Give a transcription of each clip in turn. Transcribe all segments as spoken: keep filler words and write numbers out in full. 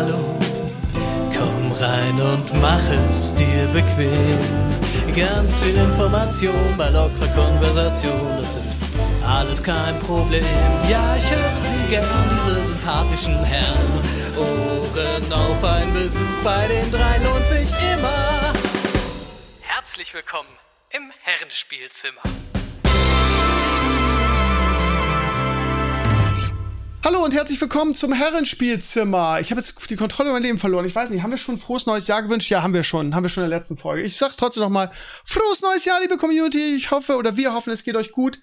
Hallo, komm rein und mach es dir bequem. Ganz viel Information bei lockerer Konversation, das ist alles kein Problem. Ja, ich höre Sie gern, diese sympathischen Herren. Ohren auf, ein Besuch bei den dreien lohnt sich immer. Herzlich willkommen im Herrenspielzimmer. Hallo und herzlich willkommen zum Herrenspielzimmer. Ich habe jetzt die Kontrolle über mein Leben verloren. Ich weiß nicht, haben wir schon ein frohes neues Jahr gewünscht? Ja, haben wir schon. Haben wir schon in der letzten Folge. Ich sag's trotzdem nochmal. Frohes neues Jahr, liebe Community. Ich hoffe, oder wir hoffen, es geht euch gut.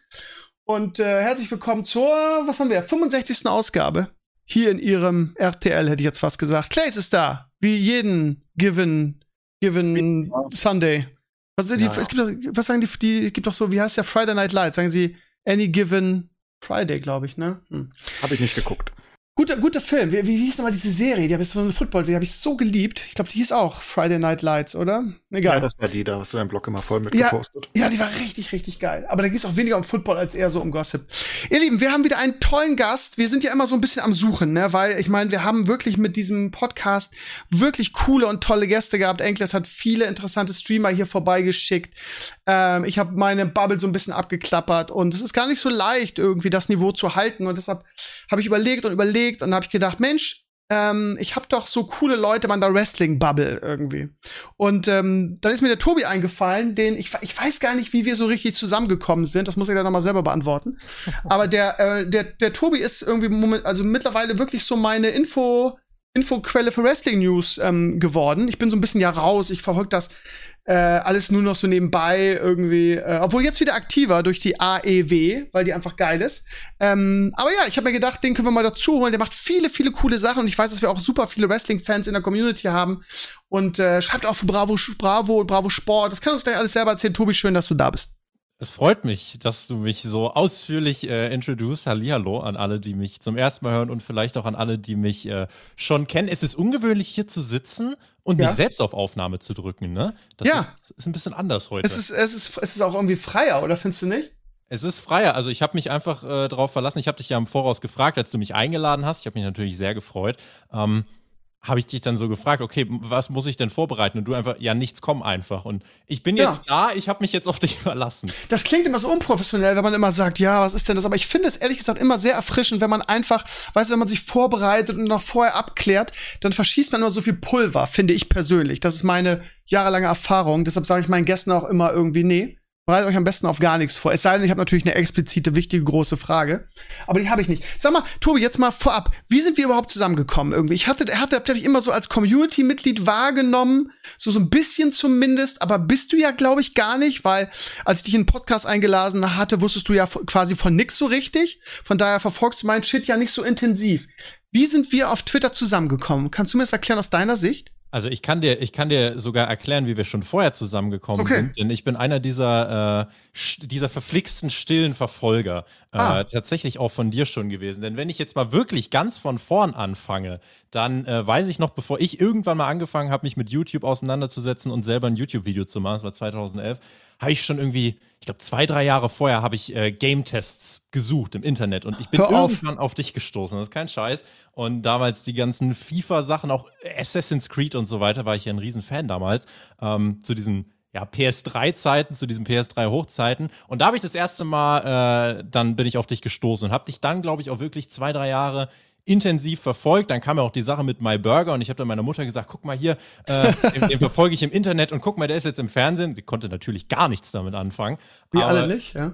Und äh, herzlich willkommen zur, was haben wir, fünfundsechzigsten Ausgabe. Hier in ihrem R T L, hätte ich jetzt fast gesagt. Claes ist da. Wie jeden Given, Given Sunday. Was, die, ja. es gibt, was sagen die, die, gibt doch so, wie heißt der Friday Night Lights? Sagen sie, Any Given Friday, glaube ich, ne? Hm. Habe ich nicht geguckt. Guter, guter Film. Wie, wie hieß nochmal diese Serie? Die habe ich so eine Football-Serie, habe ich so geliebt. Ich glaube, die hieß auch Friday Night Lights, oder? Egal. Ja, das war die, da hast du deinen Blog immer voll mit ja, gepostet. Ja, die war richtig, richtig geil. Aber da ging es auch weniger um Football als eher so um Gossip. Ihr Lieben, wir haben wieder einen tollen Gast. Wir sind ja immer so ein bisschen am Suchen, ne? Weil, ich meine, wir haben wirklich mit diesem Podcast wirklich coole und tolle Gäste gehabt. Enkles hat viele interessante Streamer hier vorbeigeschickt. Ähm, ich habe meine Bubble so ein bisschen abgeklappert. Und es ist gar nicht so leicht, irgendwie das Niveau zu halten. Und deshalb habe ich überlegt und überlegt, und dann habe ich gedacht, Mensch, ähm, ich habe doch so coole Leute bei der Wrestling-Bubble irgendwie. Und ähm, dann ist mir der Tobi eingefallen, den ich, ich weiß gar nicht, wie wir so richtig zusammengekommen sind. Das muss ich dann nochmal selber beantworten. Aber der, äh, der, der Tobi ist irgendwie moment, also mittlerweile wirklich so meine Info, Infoquelle für Wrestling News ähm, geworden. Ich bin so ein bisschen ja raus, ich verfolge das äh, alles nur noch so nebenbei irgendwie, äh, obwohl jetzt wieder aktiver durch die A E W, weil die einfach geil ist. Ähm, aber ja, ich habe mir gedacht, den können wir mal dazu holen. Der macht viele, viele coole Sachen und ich weiß, dass wir auch super viele Wrestling-Fans in der Community haben und äh, schreibt auch für Bravo, Bravo, Bravo Sport. Das kann uns gleich alles selber erzählen. Tobi, schön, dass du da bist. Es freut mich, dass du mich so ausführlich äh, introduced. Hallihallo an alle, die mich zum ersten Mal hören und vielleicht auch an alle, die mich äh, schon kennen. Es ist ungewöhnlich, hier zu sitzen und ja. mich selbst auf Aufnahme zu drücken, ne? Das ja. ist, ist ein bisschen anders heute. Es ist, es ist, es ist auch irgendwie freier, oder findest du nicht? Es ist freier. Also ich habe mich einfach äh, darauf verlassen. Ich habe dich ja im Voraus gefragt, als du mich eingeladen hast. Ich habe mich natürlich sehr gefreut. Ähm, habe ich dich dann so gefragt, okay, was muss ich denn vorbereiten? Und du einfach, ja, nichts, komm einfach. Und ich bin jetzt ja. da, ich habe mich jetzt auf dich verlassen. Das klingt immer so unprofessionell, wenn man immer sagt, ja, was ist denn das? Aber ich finde es ehrlich gesagt immer sehr erfrischend, wenn man einfach, weißt du, wenn man sich vorbereitet und noch vorher abklärt, dann verschießt man immer so viel Pulver, finde ich persönlich. Das ist meine jahrelange Erfahrung. Deshalb sage ich meinen Gästen auch immer irgendwie, nee, bereitet euch am besten auf gar nichts vor. Es sei denn, ich habe natürlich eine explizite, wichtige, große Frage. Aber die habe ich nicht. Sag mal, Tobi, jetzt mal vorab. Wie sind wir überhaupt zusammengekommen irgendwie? Ich hatte, hatte, hatte ich immer so als Community-Mitglied wahrgenommen. So, so ein bisschen zumindest. Aber bist du ja, glaube ich, gar nicht. Weil, als ich dich in den Podcast eingeladen hatte, wusstest du ja quasi von nix so richtig. Von daher verfolgst du meinen Shit ja nicht so intensiv. Wie sind wir auf Twitter zusammengekommen? Kannst du mir das erklären aus deiner Sicht? Also ich kann dir, ich kann dir sogar erklären, wie wir schon vorher zusammengekommen okay. sind, denn ich bin einer dieser, äh, dieser verflixten stillen Verfolger äh, ah. tatsächlich auch von dir schon gewesen. Denn wenn ich jetzt mal wirklich ganz von vorn anfange, dann äh, weiß ich noch, bevor ich irgendwann mal angefangen habe, mich mit YouTube auseinanderzusetzen und selber ein YouTube-Video zu machen, das war zweitausendelf, habe ich schon irgendwie, ich glaube zwei, drei Jahre vorher habe ich äh, Game-Tests gesucht im Internet und ich bin irgendwann auf dich gestoßen, das ist kein Scheiß. Und damals die ganzen FIFA-Sachen, auch Assassin's Creed und so weiter, war ich ja ein riesen Fan damals, ähm, zu diesen ja, P S drei Zeiten, zu diesen P S drei Hochzeiten. Und da habe ich das erste Mal, äh, dann bin ich auf dich gestoßen und habe dich dann, glaube ich, auch wirklich zwei, drei Jahre intensiv verfolgt. Dann kam ja auch die Sache mit My Burger und ich habe dann meiner Mutter gesagt, guck mal hier, äh, den, den verfolge ich im Internet und guck mal, der ist jetzt im Fernsehen. Sie konnte natürlich gar nichts damit anfangen. Wir alle nicht, ja.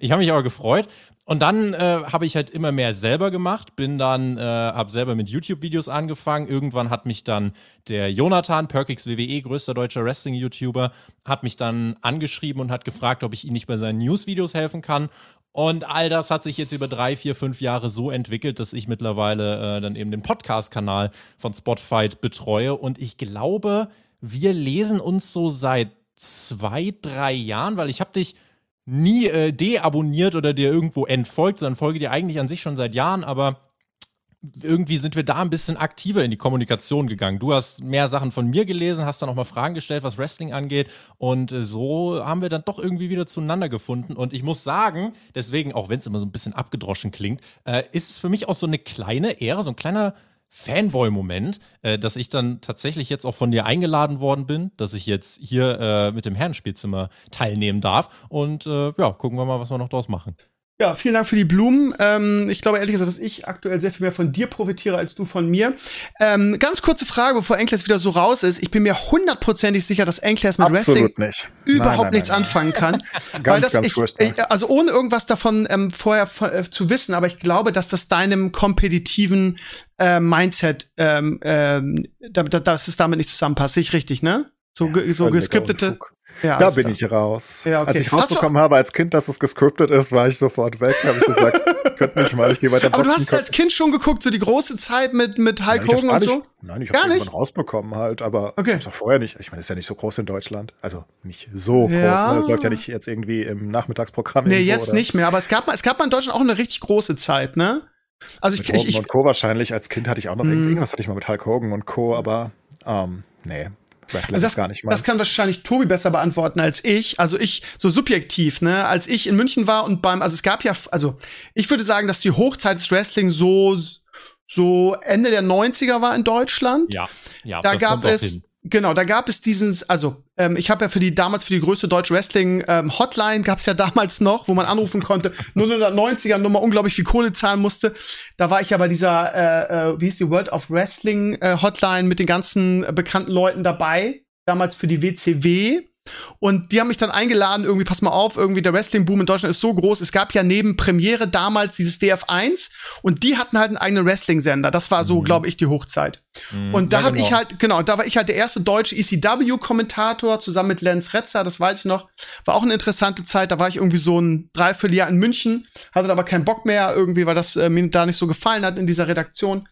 Ich habe mich aber gefreut. Und dann äh, habe ich halt immer mehr selber gemacht, bin dann, äh, habe selber mit YouTube-Videos angefangen. Irgendwann hat mich dann der Jonathan Perkix, W W E, größter deutscher Wrestling-YouTuber, hat mich dann angeschrieben und hat gefragt, ob ich ihm nicht bei seinen News-Videos helfen kann. Und all das hat sich jetzt über drei, vier, fünf Jahre so entwickelt, dass ich mittlerweile äh, dann eben den Podcast-Kanal von Spotfight betreue. Und ich glaube, wir lesen uns so seit zwei, drei Jahren, weil ich habe dich nie äh, deabonniert oder dir irgendwo entfolgt, sondern folge dir eigentlich an sich schon seit Jahren, aber irgendwie sind wir da ein bisschen aktiver in die Kommunikation gegangen. Du hast mehr Sachen von mir gelesen, hast dann auch mal Fragen gestellt, was Wrestling angeht. Und so haben wir dann doch irgendwie wieder zueinander gefunden. Und ich muss sagen, deswegen, auch wenn es immer so ein bisschen abgedroschen klingt, äh, ist es für mich auch so eine kleine Ehre, so ein kleiner Fanboy-Moment, äh, dass ich dann tatsächlich jetzt auch von dir eingeladen worden bin, dass ich jetzt hier äh, mit dem Herrenspielzimmer teilnehmen darf. Und äh, ja, gucken wir mal, was wir noch draus machen. Ja, vielen Dank für die Blumen. Ähm, ich glaube ehrlich gesagt, dass ich aktuell sehr viel mehr von dir profitiere, als du von mir. Ähm, ganz kurze Frage, bevor Enkles wieder so raus ist. Ich bin mir hundertprozentig sicher, dass Enkles mit Absolut Wrestling nicht. überhaupt nein, nein, nichts nein. anfangen kann. ganz, weil das ganz ich, furchtbar. Ich, also ohne irgendwas davon ähm, vorher äh, zu wissen, aber ich glaube, dass das deinem kompetitiven äh, Mindset, ähm, äh, dass es damit nicht zusammenpasst. Sehe ich richtig, ne? So, ja, so geskriptete... Ja, da bin klar. ich raus. Ja, okay. Als ich rausbekommen habe als Kind, dass es gescriptet ist, war ich sofort weg. Habe ich gesagt, könnt nicht mal, ich gehe weiter. Aber Boxen, du hast als Kind schon geguckt, so die große Zeit mit, mit Hulk nein, Hogan und so? Nicht, nein, ich habe irgendwann rausbekommen halt, aber okay. ich habe es auch vorher nicht. Ich meine, es ist ja nicht so groß in Deutschland. Also nicht so ja. groß. Ne? Es läuft ja nicht jetzt irgendwie im Nachmittagsprogramm. Nee, irgendwo, jetzt oder? Nicht mehr. Aber es gab mal, es gab mal in Deutschland auch eine richtig große Zeit, ne? Also mit ich, Hogan ich, ich, und Co. wahrscheinlich. Als Kind hatte ich auch noch mm. irgendwas, hatte ich mal mit Hulk Hogan und Co., aber ähm, nee. Also das, gar nicht das kann wahrscheinlich Tobi besser beantworten als ich. Also ich, so subjektiv, ne, als ich in München war und beim, also es gab ja, also ich würde sagen, dass die Hochzeit des Wrestling so, so Ende der neunziger war in Deutschland. Ja, ja. Da gab es, hin. genau, da gab es diesen, also ähm, ich habe ja für die, damals für die größte deutsche Wrestling ähm, Hotline, gab es ja damals noch, wo man anrufen konnte, neunzehnhundertneunziger Nummer, unglaublich viel Kohle zahlen musste. Da war ich ja bei dieser, äh, äh, wie hieß die, World of Wrestling äh, Hotline mit den ganzen äh, bekannten Leuten dabei, damals für die W C W. Und die haben mich dann eingeladen, irgendwie, pass mal auf, irgendwie der Wrestling-Boom in Deutschland ist so groß. Es gab ja neben Premiere damals dieses D F eins und die hatten halt einen eigenen Wrestling-Sender. Das war so, mhm. glaube ich, die Hochzeit. Mhm, und da ja, habe genau. ich halt, genau, da war ich halt der erste deutsche E C W-Kommentator zusammen mit Lenz Retzer, das weiß ich noch. War auch eine interessante Zeit. Da war ich irgendwie so ein Dreivierteljahr in München, hatte aber keinen Bock mehr irgendwie, weil das äh, mir da nicht so gefallen hat in dieser Redaktion.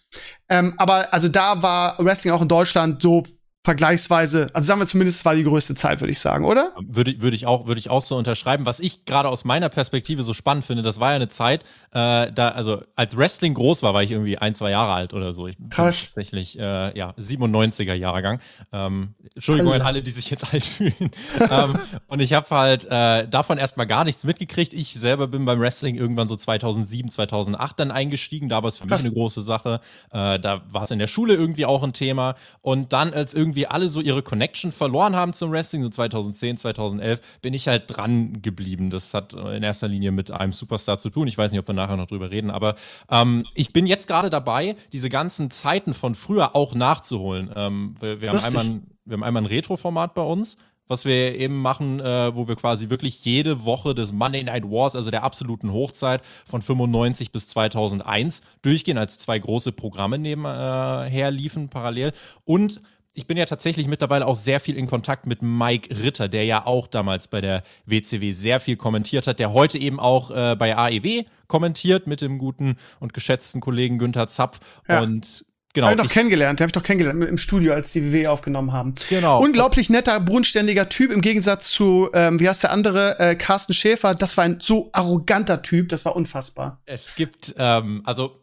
Ähm, aber also da war Wrestling auch in Deutschland so vergleichsweise, also sagen wir zumindest, es war die größte Zeit, würde ich sagen, oder? Würde, würde ich auch, würde ich auch so unterschreiben. Was ich gerade aus meiner Perspektive so spannend finde, das war ja eine Zeit, äh, da, also als Wrestling groß war, war ich irgendwie ein, zwei Jahre alt oder so. Ich bin tatsächlich, äh, ja, siebenundneunziger-Jahrgang. Ähm, Entschuldigung an alle, die sich jetzt alt fühlen. ähm, und ich habe halt äh, davon erstmal gar nichts mitgekriegt. Ich selber bin beim Wrestling irgendwann so zweitausendsieben, zweitausendacht dann eingestiegen. Da war es für Krass. mich eine große Sache. Äh, da war es in der Schule irgendwie auch ein Thema. Und dann als irgendwie wir alle so ihre Connection verloren haben zum Wrestling, so zweitausendzehn, zweitausendelf, bin ich halt dran geblieben. Das hat in erster Linie mit einem Superstar zu tun. Ich weiß nicht, ob wir nachher noch drüber reden, aber ähm, ich bin jetzt gerade dabei, diese ganzen Zeiten von früher auch nachzuholen. Ähm, wir, wir, haben einmal ein, wir haben einmal ein Retro-Format bei uns, was wir eben machen, äh, wo wir quasi wirklich jede Woche des Monday Night Wars, also der absoluten Hochzeit von fünfundneunzig bis zweitausendeins, durchgehen, als zwei große Programme nebenher äh, liefen, parallel. Und ich bin ja tatsächlich mittlerweile auch sehr viel in Kontakt mit Mike Ritter, der ja auch damals bei der W C W sehr viel kommentiert hat, der heute eben auch äh, bei A E W kommentiert mit dem guten und geschätzten Kollegen Günther Zapf. Ja. Und genau. Habe ich doch kennengelernt, den habe ich doch kennengelernt im Studio, als die W W aufgenommen haben. Genau. Unglaublich netter, bodenständiger Typ, im Gegensatz zu, ähm, wie heißt der andere, äh, Carsten Schäfer. Das war ein so arroganter Typ, das war unfassbar. Es gibt, ähm, also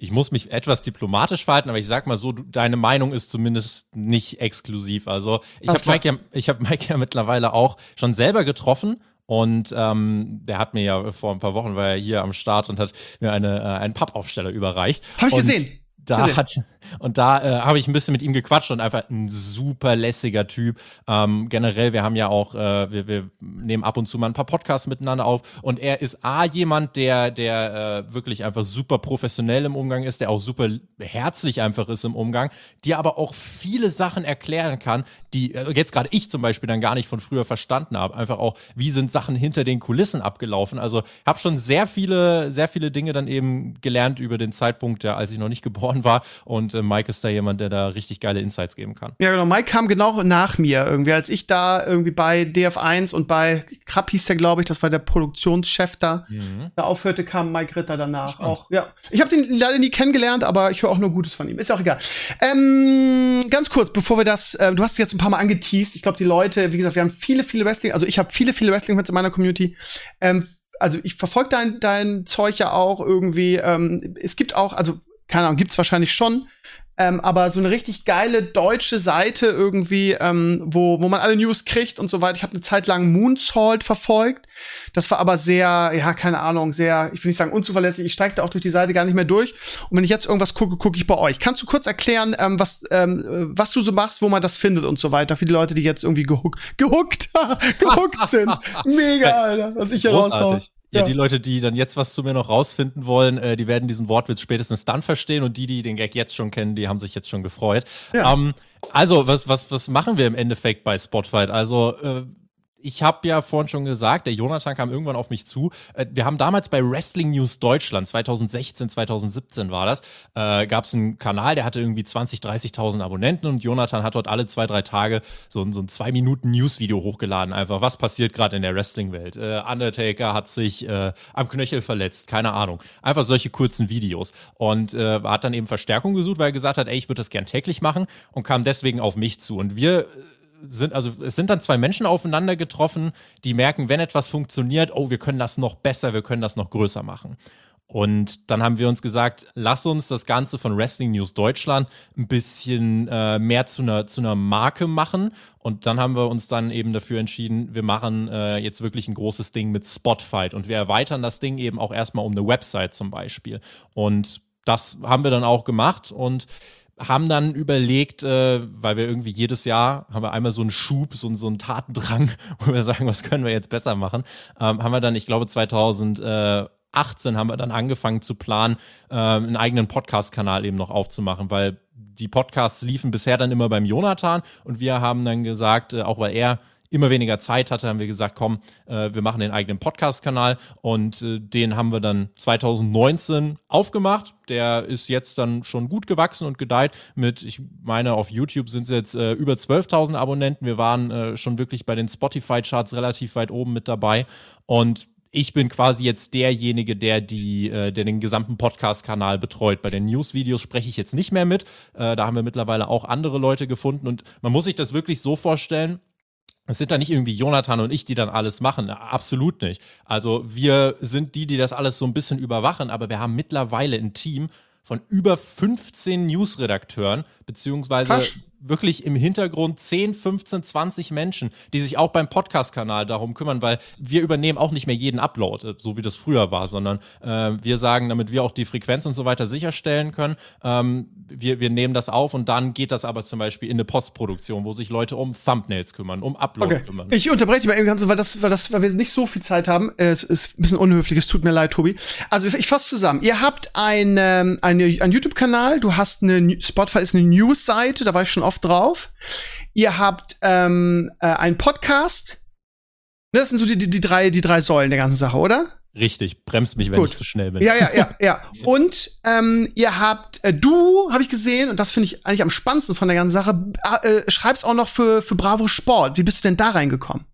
ich muss mich etwas diplomatisch verhalten, aber ich sag mal so, du, deine Meinung ist zumindest nicht exklusiv. Also ich habe Mike, ja, ich hab Mike ja mittlerweile auch schon selber getroffen. Und ähm, der hat mir ja vor ein paar Wochen, war er hier am Start und hat mir eine, äh, einen Pappaufsteller überreicht. Hab ich und gesehen. Da hat, und da äh, habe ich ein bisschen mit ihm gequatscht und einfach ein super lässiger Typ. Ähm, generell, wir haben ja auch, äh, wir, wir nehmen ab und zu mal ein paar Podcasts miteinander auf. Und er ist A, jemand, der, der äh, wirklich einfach super professionell im Umgang ist, der auch super herzlich einfach ist im Umgang, dir aber auch viele Sachen erklären kann, die äh, jetzt gerade ich zum Beispiel dann gar nicht von früher verstanden habe. Einfach auch, wie sind Sachen hinter den Kulissen abgelaufen. Also habe schon sehr viele, sehr viele Dinge dann eben gelernt über den Zeitpunkt, ja, als ich noch nicht geboren war, und äh, Mike ist da jemand, der da richtig geile Insights geben kann. Ja, genau. Mike kam genau nach mir irgendwie, als ich da irgendwie bei D F eins und bei Krapp hieß der, glaube ich, das war der Produktionschef da, mhm. da aufhörte, kam Mike Ritter danach auch. Ja. Ich habe den leider nie kennengelernt, aber ich höre auch nur Gutes von ihm. Ist ja auch egal. Ähm, ganz kurz, bevor wir das, äh, du hast es jetzt ein paar Mal angeteased. Ich glaube, die Leute, wie gesagt, wir haben viele, viele Wrestling, also ich habe viele, viele Wrestling-Fans in meiner Community. Ähm, also ich verfolge dein, dein Zeug ja auch irgendwie. Ähm, es gibt auch, also keine Ahnung, gibt's wahrscheinlich schon Ähm, aber so eine richtig geile deutsche Seite irgendwie, ähm, wo, wo man alle News kriegt und so weiter. Ich habe eine Zeit lang Moonsault verfolgt. Das war aber sehr, ja, keine Ahnung, sehr, ich will nicht sagen unzuverlässig. Ich steige da auch durch die Seite gar nicht mehr durch. Und wenn ich jetzt irgendwas gucke, gucke ich bei euch. Kannst du kurz erklären, ähm, was, ähm, was du so machst, wo man das findet und so weiter? Für die Leute, die jetzt irgendwie gehuckt, gehuckt, gehuckt sind. Mega, Alter, was ich hier raushaue. Ja, ja, die Leute, die dann jetzt was zu mir noch rausfinden wollen, äh, die werden diesen Wortwitz spätestens dann verstehen. Und die, die den Gag jetzt schon kennen, die haben sich jetzt schon gefreut. Ja. Ähm, also, was, was, was machen wir im Endeffekt bei Spotfight? Also, äh, ich habe ja vorhin schon gesagt, der Jonathan kam irgendwann auf mich zu. Äh, wir haben damals bei Wrestling News Deutschland, zwanzig sechzehn, zwanzig siebzehn war das, äh, gab es einen Kanal, der hatte irgendwie zwanzig, dreißigtausend Abonnenten. Und Jonathan hat dort alle zwei, drei Tage so, so ein zwei Minuten News Video hochgeladen. Einfach, was passiert gerade in der Wrestling-Welt? Äh, Undertaker hat sich äh, am Knöchel verletzt, keine Ahnung. Einfach solche kurzen Videos. Und äh, hat dann eben Verstärkung gesucht, weil er gesagt hat, ey, ich würde das gern täglich machen. Und kam deswegen auf mich zu. Und wir... Sind, also es sind dann zwei Menschen aufeinander getroffen, die merken, wenn etwas funktioniert, oh, wir können das noch besser, wir können das noch größer machen. Und dann haben wir uns gesagt, lass uns das Ganze von Wrestling News Deutschland ein bisschen äh, mehr zu einer zu einer Marke machen. Und dann haben wir uns dann eben dafür entschieden, wir machen äh, jetzt wirklich ein großes Ding mit Spotfight. Und wir erweitern das Ding eben auch erstmal um eine Website zum Beispiel. Und das haben wir dann auch gemacht und haben dann überlegt, äh, weil wir irgendwie jedes Jahr, haben wir einmal so einen Schub, so, so einen Tatendrang, wo wir sagen, was können wir jetzt besser machen, ähm, haben wir dann, ich glaube zwanzig achtzehn haben wir dann angefangen zu planen, äh, einen eigenen Podcast-Kanal eben noch aufzumachen, weil die Podcasts liefen bisher dann immer beim Jonathan und wir haben dann gesagt, äh, auch weil er immer weniger Zeit hatte, haben wir gesagt, komm, äh, wir machen den eigenen Podcast-Kanal und äh, den haben wir dann zwanzig neunzehn aufgemacht. Der ist jetzt dann schon gut gewachsen und gedeiht mit, ich meine, auf YouTube sind es jetzt äh, über zwölftausend Abonnenten. Wir waren äh, schon wirklich bei den Spotify-Charts relativ weit oben mit dabei und ich bin quasi jetzt derjenige, der, die, der den gesamten Podcast-Kanal betreut. Bei den News-Videos spreche ich jetzt nicht mehr mit. Da haben wir mittlerweile auch andere Leute gefunden. Und man muss sich das wirklich so vorstellen, es sind da nicht irgendwie Jonathan und ich, die dann alles machen. Absolut nicht. Also wir sind die, die das alles so ein bisschen überwachen. Aber wir haben mittlerweile ein Team von über fünfzehn News-Redakteuren, beziehungsweise Kasch. Wirklich im Hintergrund zehn, fünfzehn, zwanzig Menschen, die sich auch beim Podcast-Kanal darum kümmern, weil wir übernehmen auch nicht mehr jeden Upload, so wie das früher war, sondern äh, wir sagen, damit wir auch die Frequenz und so weiter sicherstellen können, ähm, wir, wir nehmen das auf und dann geht das aber zum Beispiel in eine Postproduktion, wo sich Leute um Thumbnails kümmern, um Upload okay. kümmern. Ich unterbreche dich mal eben ganz, weil, das, weil, das, weil wir nicht so viel Zeit haben. Es ist ein bisschen unhöflich, es tut mir leid, Tobi. Also ich fasse zusammen. Ihr habt eine, eine, einen YouTube-Kanal, du hast eine, Spotfight ist eine News-Seite, da war ich schon oft drauf. Ihr habt ähm, äh, einen Podcast. Das sind so die, die, die, drei, die drei Säulen der ganzen Sache, oder? Richtig, bremst mich, wenn Gut. ich zu schnell bin. Ja, ja, ja, ja. Und ähm, ihr habt, äh, du, habe ich gesehen, und das finde ich eigentlich am spannendsten von der ganzen Sache, äh, schreibst auch noch für, für Bravo Sport. Wie bist du denn da reingekommen?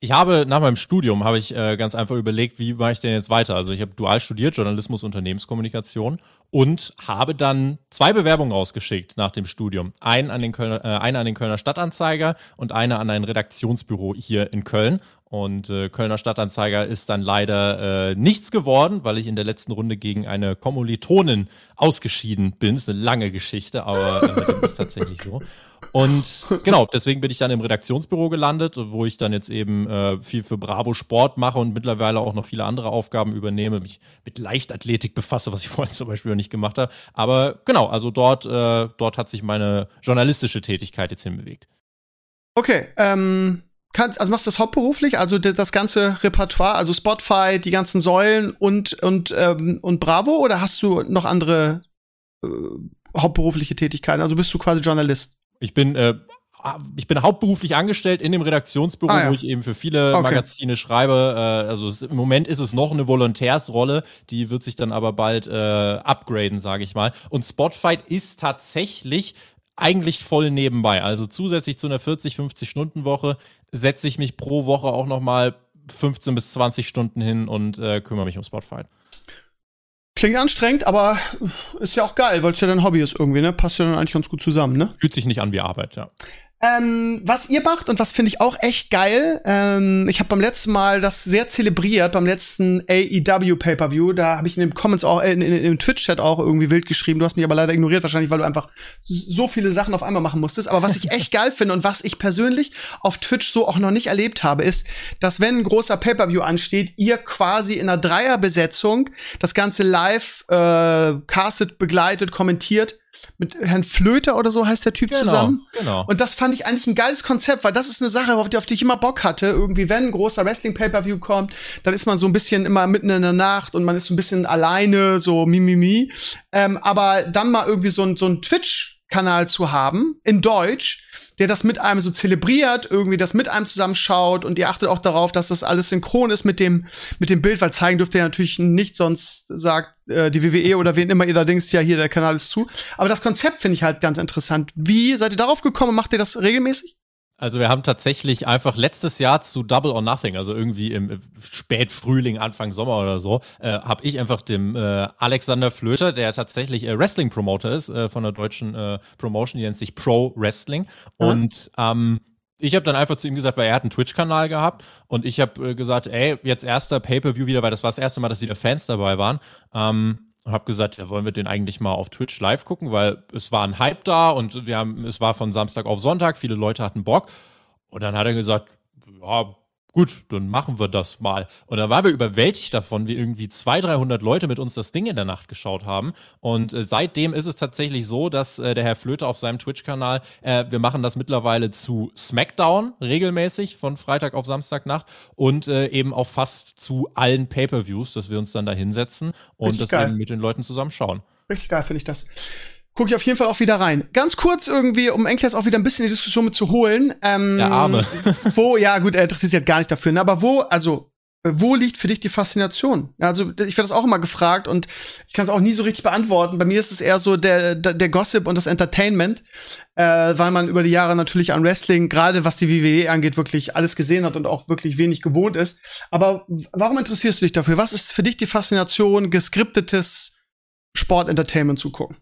Ich habe nach meinem Studium habe ich äh, ganz einfach überlegt, wie mache ich denn jetzt weiter? Also ich habe dual studiert, Journalismus, Unternehmenskommunikation und habe dann zwei Bewerbungen rausgeschickt nach dem Studium. Einen an den Kölner, äh, eine an den Kölner Stadtanzeiger und eine an ein Redaktionsbüro hier in Köln. Und äh, Kölner Stadtanzeiger ist dann leider äh, nichts geworden, weil ich in der letzten Runde gegen eine Kommilitonin ausgeschieden bin. Ist eine lange Geschichte, aber äh, das ist tatsächlich so. Und genau, deswegen bin ich dann im Redaktionsbüro gelandet, wo ich dann jetzt eben äh, viel für Bravo Sport mache und mittlerweile auch noch viele andere Aufgaben übernehme, mich mit Leichtathletik befasse, was ich vorhin zum Beispiel noch nicht gemacht habe. Aber genau, also dort, äh, dort hat sich meine journalistische Tätigkeit jetzt hinbewegt. Okay, ähm. Kannst, also machst du das hauptberuflich, also das ganze Repertoire, also Spotfight, die ganzen Säulen und, und, ähm, und Bravo, oder hast du noch andere äh, hauptberufliche Tätigkeiten? Also bist du quasi Journalist? Ich bin äh, ich bin hauptberuflich angestellt in dem Redaktionsbüro, ah, ja. wo ich eben für viele okay. Magazine schreibe. Äh, also es, im Moment ist es noch eine Volontärsrolle, die wird sich dann aber bald äh, upgraden, sage ich mal. Und Spotfight ist tatsächlich eigentlich voll nebenbei. Also zusätzlich zu einer vierzig, fünfzig-Stunden-Woche setze ich mich pro Woche auch noch mal fünfzehn bis zwanzig Stunden hin und äh, kümmere mich um Spotfight. Klingt anstrengend, aber ist ja auch geil, weil es ja dein Hobby ist irgendwie, ne? Passt ja dann eigentlich ganz gut zusammen, ne? Fühlt sich nicht an wie Arbeit, ja. Ähm, was ihr macht und was finde ich auch echt geil, ähm, ich habe beim letzten Mal das sehr zelebriert, beim letzten A E W Pay-Per-View, da habe ich in den Comments auch, in, in, in dem Twitch-Chat auch irgendwie wild geschrieben, du hast mich aber leider ignoriert, wahrscheinlich, weil du einfach so viele Sachen auf einmal machen musstest, aber was ich echt geil finde und was ich persönlich auf Twitch so auch noch nicht erlebt habe, ist, dass wenn ein großer Pay-Per-View ansteht, ihr quasi in einer Dreierbesetzung das Ganze live äh, castet, begleitet, kommentiert, mit Herrn Flöter oder so heißt der Typ genau, zusammen. Genau. Und das fand ich eigentlich ein geiles Konzept, weil das ist eine Sache, auf die, auf die ich immer Bock hatte. Irgendwie, wenn ein großer Wrestling-Pay-Per-View kommt, dann ist man so ein bisschen immer mitten in der Nacht und man ist so ein bisschen alleine, so mimimi. Mi, mi. Ähm, aber dann mal irgendwie so ein, so ein Twitch-Kanal zu haben, in Deutsch, der das mit einem so zelebriert, irgendwie das mit einem zusammenschaut und ihr achtet auch darauf, dass das alles synchron ist mit dem, mit dem Bild, weil zeigen dürft ihr natürlich nicht, sonst sagt äh, die W W E oder wen immer ihr da denkt, ja hier, der Kanal ist zu. Aber das Konzept finde ich halt ganz interessant. Wie seid ihr darauf gekommen? Macht ihr das regelmäßig? Also wir haben tatsächlich einfach letztes Jahr zu Double or Nothing, also irgendwie im Spätfrühling, Anfang Sommer oder so, äh, habe ich einfach dem äh, Alexander Flöter, der tatsächlich äh, Wrestling-Promoter ist, äh, von der deutschen äh, Promotion, die nennt sich Pro Wrestling. Mhm. Und ähm, ich habe dann einfach zu ihm gesagt, weil er hat einen Twitch-Kanal gehabt und ich habe äh, gesagt, ey, jetzt erster Pay-Per-View wieder, weil das war das erste Mal, dass wieder Fans dabei waren. Ähm, Und habe gesagt, ja, wollen wir den eigentlich mal auf Twitch live gucken, weil es war ein Hype da und wir haben, es war von Samstag auf Sonntag, viele Leute hatten Bock. Und dann hat er gesagt, ja, gut, dann machen wir das mal. Und dann waren wir überwältigt davon, wie irgendwie zweihundert, dreihundert Leute mit uns das Ding in der Nacht geschaut haben. Und äh, seitdem ist es tatsächlich so, dass äh, der Herr Flöter auf seinem Twitch-Kanal, äh, wir machen das mittlerweile zu Smackdown regelmäßig, von Freitag auf Samstagnacht und äh, eben auch fast zu allen Pay-Per-Views, dass wir uns dann da hinsetzen und Richtig das geil. Eben mit den Leuten zusammen schauen. Richtig geil finde ich das. Guck ich auf jeden Fall auch wieder rein. Ganz kurz irgendwie, um Enkles auch wieder ein bisschen die Diskussion mit zu holen. Ähm, Der Arme. Wo, ja gut, er interessiert sich halt gar nicht dafür, ne? Aber wo, also, wo liegt für dich die Faszination? Also, ich werde das auch immer gefragt und ich kann es auch nie so richtig beantworten. Bei mir ist es eher so der, der, der Gossip und das Entertainment, äh, weil man über die Jahre natürlich an Wrestling, gerade was die W W E angeht, wirklich alles gesehen hat und auch wirklich wenig gewohnt ist. Aber warum interessierst du dich dafür? Was ist für dich die Faszination, geskriptetes Sport-Entertainment zu gucken?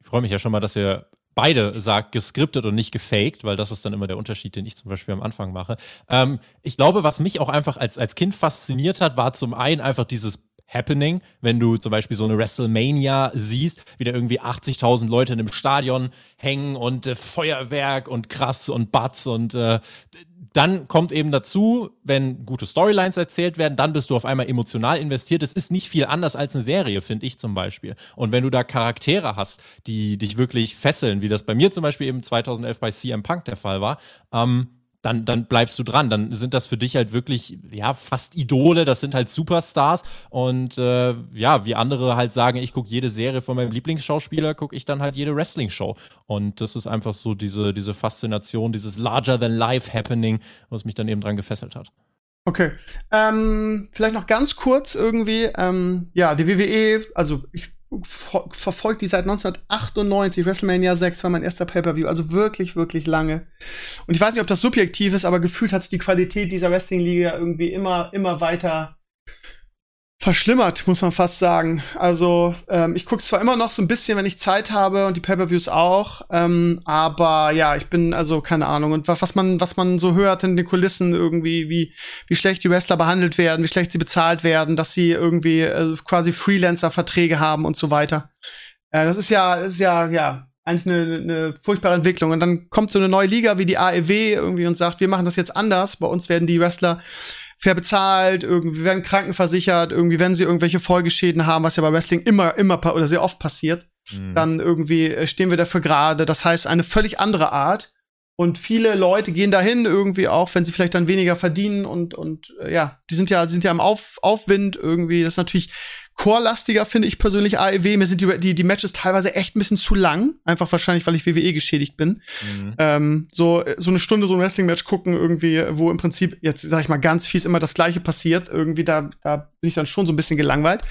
Ich freue mich ja schon mal, dass ihr beide sagt, geskriptet und nicht gefaked, weil das ist dann immer der Unterschied, den ich zum Beispiel am Anfang mache. Ähm, ich glaube, was mich auch einfach als, als Kind fasziniert hat, war zum einen einfach dieses Happening, wenn du zum Beispiel so eine WrestleMania siehst, wie da irgendwie achtzigtausend Leute in einem Stadion hängen und äh, Feuerwerk und krass und Batz und äh, dann kommt eben dazu, wenn gute Storylines erzählt werden, dann bist du auf einmal emotional investiert. Es ist nicht viel anders als eine Serie, finde ich zum Beispiel. Und wenn du da Charaktere hast, die dich wirklich fesseln, wie das bei mir zum Beispiel eben zweitausendelf bei C M Punk der Fall war, ähm, Dann, dann bleibst du dran, dann sind das für dich halt wirklich, ja, fast Idole, das sind halt Superstars und äh, ja, wie andere halt sagen, ich gucke jede Serie von meinem Lieblingsschauspieler, gucke ich dann halt jede Wrestling-Show und das ist einfach so diese, diese Faszination, dieses Larger-than-Life-Happening, was mich dann eben dran gefesselt hat. Okay, ähm, vielleicht noch ganz kurz irgendwie, ähm, ja, die W W E, also ich ver- verfolgt die seit neunzehnhundertachtundneunzig, WrestleMania sechs war mein erster Pay-Per-View, also wirklich, wirklich lange. Und ich weiß nicht, ob das subjektiv ist, aber gefühlt hat sich die Qualität dieser Wrestling-Liga irgendwie immer, immer weiter verschlimmert, muss man fast sagen. Also, ähm, ich gucke zwar immer noch so ein bisschen, wenn ich Zeit habe und die Pay-Per-Views auch, ähm, aber ja, ich bin, also, keine Ahnung. Und was man, was man so hört in den Kulissen irgendwie, wie, wie schlecht die Wrestler behandelt werden, wie schlecht sie bezahlt werden, dass sie irgendwie äh, quasi Freelancer-Verträge haben und so weiter. Äh, das ist ja, das ist ja, ja, eigentlich eine, eine furchtbare Entwicklung. Und dann kommt so eine neue Liga wie die A E W irgendwie und sagt, wir machen das jetzt anders. Bei uns werden die Wrestler fair bezahlt, irgendwie werden krankenversichert, irgendwie, wenn sie irgendwelche Folgeschäden haben, was ja bei Wrestling immer, immer oder sehr oft passiert, mhm. dann irgendwie stehen wir dafür gerade. Das heißt, eine völlig andere Art. Und viele Leute gehen dahin irgendwie auch, wenn sie vielleicht dann weniger verdienen und, und ja, die sind ja, die sind ja im Auf, Aufwind irgendwie. Das ist natürlich chorlastiger, finde ich persönlich, A E W. Mir sind die, die, die Matches teilweise echt ein bisschen zu lang. Einfach wahrscheinlich, weil ich W W E geschädigt bin. Mhm. Ähm, so, so eine Stunde so ein Wrestling-Match gucken irgendwie, wo im Prinzip, jetzt sag ich mal ganz fies, immer das Gleiche passiert. Irgendwie, da, da bin ich dann schon so ein bisschen gelangweilt.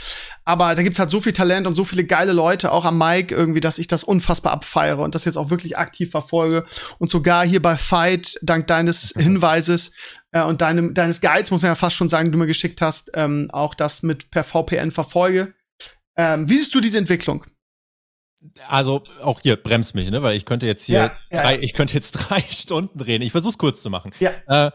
Aber da gibt's halt so viel Talent und so viele geile Leute, auch am Mike irgendwie, dass ich das unfassbar abfeiere und das jetzt auch wirklich aktiv verfolge. Und sogar hier bei Fight, dank deines mhm. Hinweises, und deinem, deines Guides, muss man ja fast schon sagen, du mir geschickt hast, ähm, auch das mit per V P N verfolge. Ähm, wie siehst du diese Entwicklung? Also auch hier, bremst mich, ne? Weil ich könnte jetzt hier ja, ja, drei, ja. ich könnte jetzt drei Stunden reden. Ich versuch's kurz zu machen. Ja. Äh, A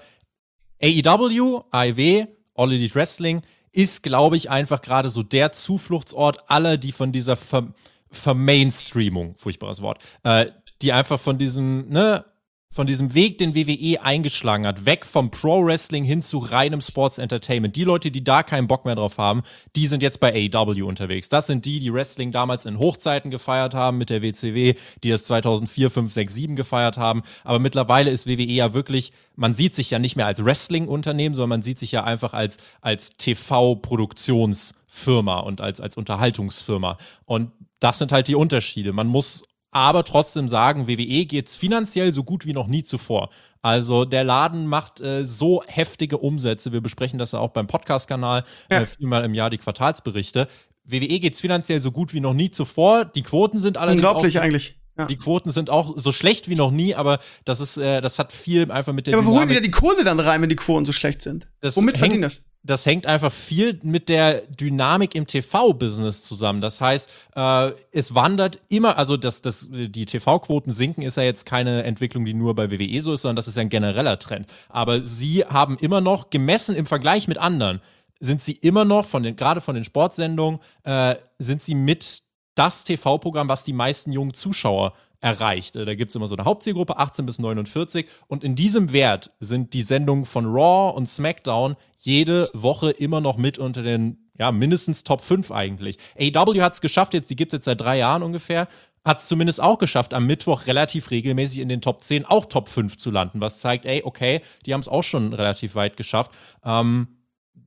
E W, A E W, All Elite Wrestling ist, glaube ich, einfach gerade so der Zufluchtsort aller, die von dieser Ver- Vermainstreamung, furchtbares Wort, äh, die einfach von diesem, ne, von diesem Weg, den W W E eingeschlagen hat, weg vom Pro-Wrestling hin zu reinem Sports-Entertainment. Die Leute, die da keinen Bock mehr drauf haben, die sind jetzt bei A E W unterwegs. Das sind die, die Wrestling damals in Hochzeiten gefeiert haben mit der W C W, die das zweitausendvier, fünf, sechs, sieben gefeiert haben. Aber mittlerweile ist W W E ja wirklich, man sieht sich ja nicht mehr als Wrestling-Unternehmen, sondern man sieht sich ja einfach als, als T V-Produktionsfirma und als, als Unterhaltungsfirma. Und das sind halt die Unterschiede. Man muss aber trotzdem sagen, W W E geht's finanziell so gut wie noch nie zuvor. Also der Laden macht äh, so heftige Umsätze. Wir besprechen das ja auch beim Podcast-Kanal ja. äh, viermal im Jahr die Quartalsberichte. W W E geht's finanziell so gut wie noch nie zuvor. Die Quoten sind allerdings unglaublich auch, eigentlich. Ja. Die Quoten sind auch so schlecht wie noch nie, aber das ist, äh, das hat viel einfach mit der. Ja, aber wo holen die ja die Kohle dann rein, wenn die Quoten so schlecht sind? Das Womit verdienen das? Das hängt einfach viel mit der Dynamik im T V-Business zusammen. Das heißt, äh, es wandert immer, also das, das, die T V-Quoten sinken ist ja jetzt keine Entwicklung, die nur bei W W E so ist, sondern das ist ja ein genereller Trend. Aber sie haben immer noch, gemessen im Vergleich mit anderen, sind sie immer noch, von den, gerade von den Sportsendungen, äh, sind sie mit das T V-Programm, was die meisten jungen Zuschauer erreicht. Da gibt es immer so eine Hauptzielgruppe, achtzehn bis neunundvierzig. Und in diesem Wert sind die Sendungen von Raw und SmackDown jede Woche immer noch mit unter den, ja, mindestens Top fünf eigentlich. A E W hat es geschafft, jetzt, die gibt es jetzt seit drei Jahren ungefähr, hat es zumindest auch geschafft, am Mittwoch relativ regelmäßig in den Top zehn, auch Top fünf zu landen, was zeigt, ey, okay, die haben es auch schon relativ weit geschafft. Ähm,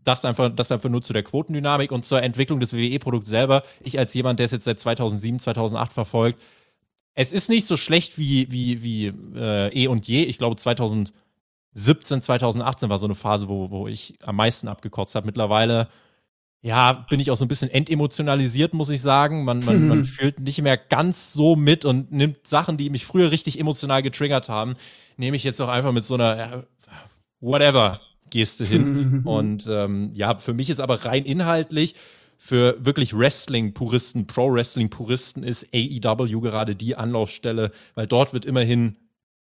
Das einfach, das einfach nur zu der Quotendynamik und zur Entwicklung des W W E-Produkts selber. Ich als jemand, der es jetzt seit zweitausendsieben, zweitausendacht verfolgt, es ist nicht so schlecht wie, wie, wie äh, eh und je. Ich glaube, zweitausendsiebzehn, zweitausendachtzehn war so eine Phase, wo, wo ich am meisten abgekotzt habe. Mittlerweile, ja, bin ich auch so ein bisschen entemotionalisiert, muss ich sagen. Man, man, mhm. man fühlt nicht mehr ganz so mit und nimmt Sachen, die mich früher richtig emotional getriggert haben, nehme ich jetzt auch einfach mit so einer äh, whatever Geste hin. Und ähm, ja, für mich ist aber rein inhaltlich, für wirklich Wrestling-Puristen, Pro-Wrestling-Puristen ist A E W gerade die Anlaufstelle, weil dort wird immerhin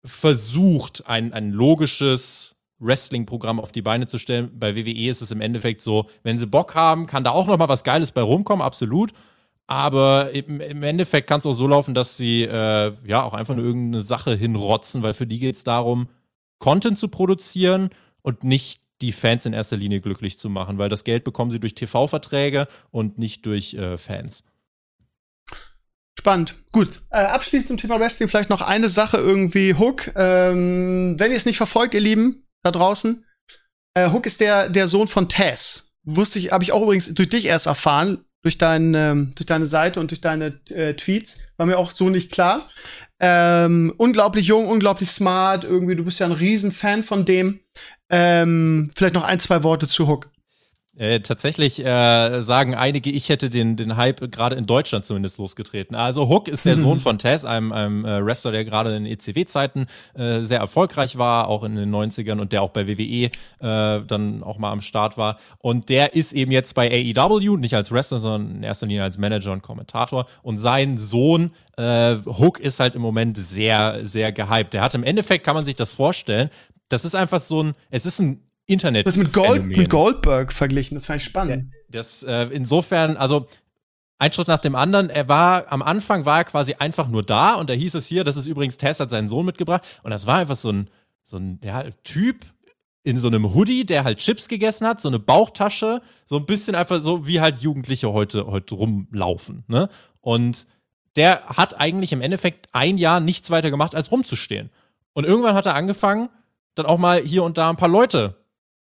versucht, ein, ein logisches Wrestling-Programm auf die Beine zu stellen. Bei W W E ist es im Endeffekt so, wenn sie Bock haben, kann da auch noch mal was Geiles bei rumkommen, absolut. Aber im, im Endeffekt kann es auch so laufen, dass sie äh, ja auch einfach nur irgendeine Sache hinrotzen, weil für die geht es darum, Content zu produzieren und nicht die Fans in erster Linie glücklich zu machen, weil das Geld bekommen sie durch T V-Verträge und nicht durch äh, Fans. Spannend. Gut. Äh, abschließend zum Thema Wrestling vielleicht noch eine Sache irgendwie. Hook, ähm, wenn ihr es nicht verfolgt, ihr Lieben, da draußen, äh, Hook ist der, der Sohn von Taz. Wusste ich, habe ich auch übrigens durch dich erst erfahren, durch, dein, ähm, durch deine Seite und durch deine äh, Tweets. War mir auch so nicht klar. Ähm, unglaublich jung, unglaublich smart. Irgendwie, du bist ja ein Riesenfan von dem. Ähm, vielleicht noch ein, zwei Worte zu Hook. Äh, tatsächlich äh, sagen einige, ich hätte den, den Hype gerade in Deutschland zumindest losgetreten. Also Hook ist der Sohn von Taz, einem, einem äh, Wrestler, der gerade in E C W-Zeiten äh, sehr erfolgreich war, auch in den neunzigern und der auch bei W W E äh, dann auch mal am Start war. Und der ist eben jetzt bei A E W, nicht als Wrestler, sondern in erster Linie als Manager und Kommentator. Und sein Sohn äh, Hook ist halt im Moment sehr, sehr gehypt. Der hat im Endeffekt, kann man sich das vorstellen, das ist einfach so ein, es ist ein Internet. Das mit, Gold, mit Goldberg verglichen, das fand ich spannend. Ja, das äh, insofern, also ein Schritt nach dem anderen, er war, am Anfang war er quasi einfach nur da und da hieß es hier, das ist übrigens, Tess hat seinen Sohn mitgebracht und das war einfach so ein, so ein ja, Typ in so einem Hoodie, der halt Chips gegessen hat, so eine Bauchtasche, so ein bisschen einfach so, wie halt Jugendliche heute, heute rumlaufen, ne? Und der hat eigentlich im Endeffekt ein Jahr nichts weiter gemacht, als rumzustehen. Und irgendwann hat er angefangen, dann auch mal hier und da ein paar Leute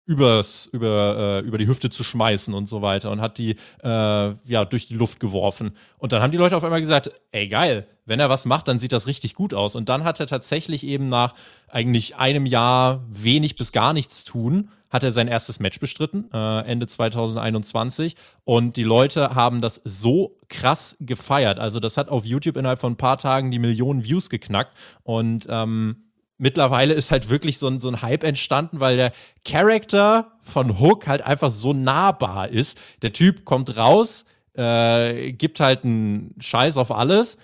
übers, über, äh, über die Hüfte zu schmeißen und so weiter und hat die äh, ja durch die Luft geworfen. Und dann haben die Leute auf einmal gesagt, ey geil, wenn er was macht, dann sieht das richtig gut aus. Und dann hat er tatsächlich eben nach eigentlich einem Jahr wenig bis gar nichts tun, hat er sein erstes Match bestritten, äh, Ende zweitausendeinundzwanzig. Und die Leute haben das so krass gefeiert. Also das hat auf YouTube innerhalb von ein paar Tagen die Millionen Views geknackt. Und ähm, mittlerweile ist halt wirklich so ein, so ein Hype entstanden, weil der Charakter von Hook halt einfach so nahbar ist. Der Typ kommt raus, äh, gibt halt einen Scheiß auf alles,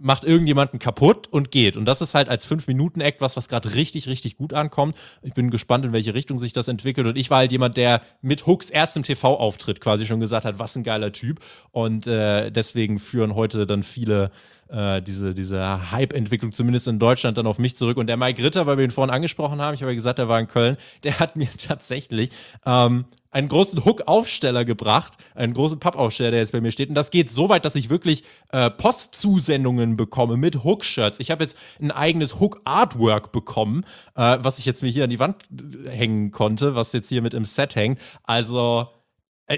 macht irgendjemanden kaputt und geht. Und das ist halt als fünf-Minuten-Act was, was gerade richtig, richtig gut ankommt. Ich bin gespannt, in welche Richtung sich das entwickelt. Und ich war halt jemand, der mit Hooks erstem T V-Auftritt quasi schon gesagt hat, was ein geiler Typ. Und äh, deswegen führen heute dann viele äh, diese, diese Hype-Entwicklung, zumindest in Deutschland, dann auf mich zurück. Und der Mike Ritter, weil wir ihn vorhin angesprochen haben, ich habe ja gesagt, er war in Köln, der hat mir tatsächlich ähm, einen großen Hook-Aufsteller gebracht, einen großen Pappaufsteller, der jetzt bei mir steht. Und das geht so weit, dass ich wirklich äh, Postzusendungen bekomme mit Hook-Shirts. Ich habe jetzt ein eigenes Hook-Artwork bekommen, äh, was ich jetzt mir hier an die Wand hängen konnte, was jetzt hier mit im Set hängt. Also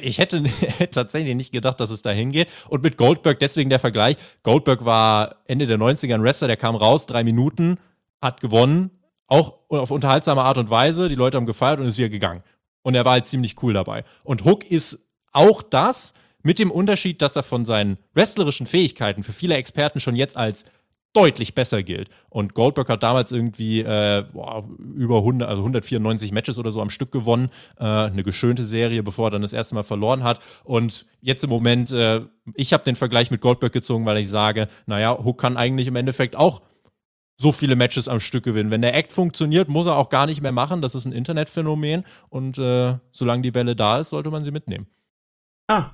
ich hätte tatsächlich nicht gedacht, dass es da hingeht. Und mit Goldberg, deswegen der Vergleich. Goldberg war Ende der neunziger ein Wrestler, der kam raus, drei Minuten, hat gewonnen, auch auf unterhaltsame Art und Weise. Die Leute haben gefeiert und ist wieder gegangen. Und er war halt ziemlich cool dabei. Und Hook ist auch das, mit dem Unterschied, dass er von seinen wrestlerischen Fähigkeiten für viele Experten schon jetzt als deutlich besser gilt. Und Goldberg hat damals irgendwie äh, boah, über hundert, also hundertvierundneunzig Matches oder so am Stück gewonnen. Äh, eine geschönte Serie, bevor er dann das erste Mal verloren hat. Und jetzt im Moment, äh, ich habe den Vergleich mit Goldberg gezogen, weil ich sage, naja, Hook kann eigentlich im Endeffekt auch so viele Matches am Stück gewinnen. Wenn der Act funktioniert, muss er auch gar nicht mehr machen. Das ist ein Internetphänomen. Und äh, solange die Welle da ist, sollte man sie mitnehmen. Ah.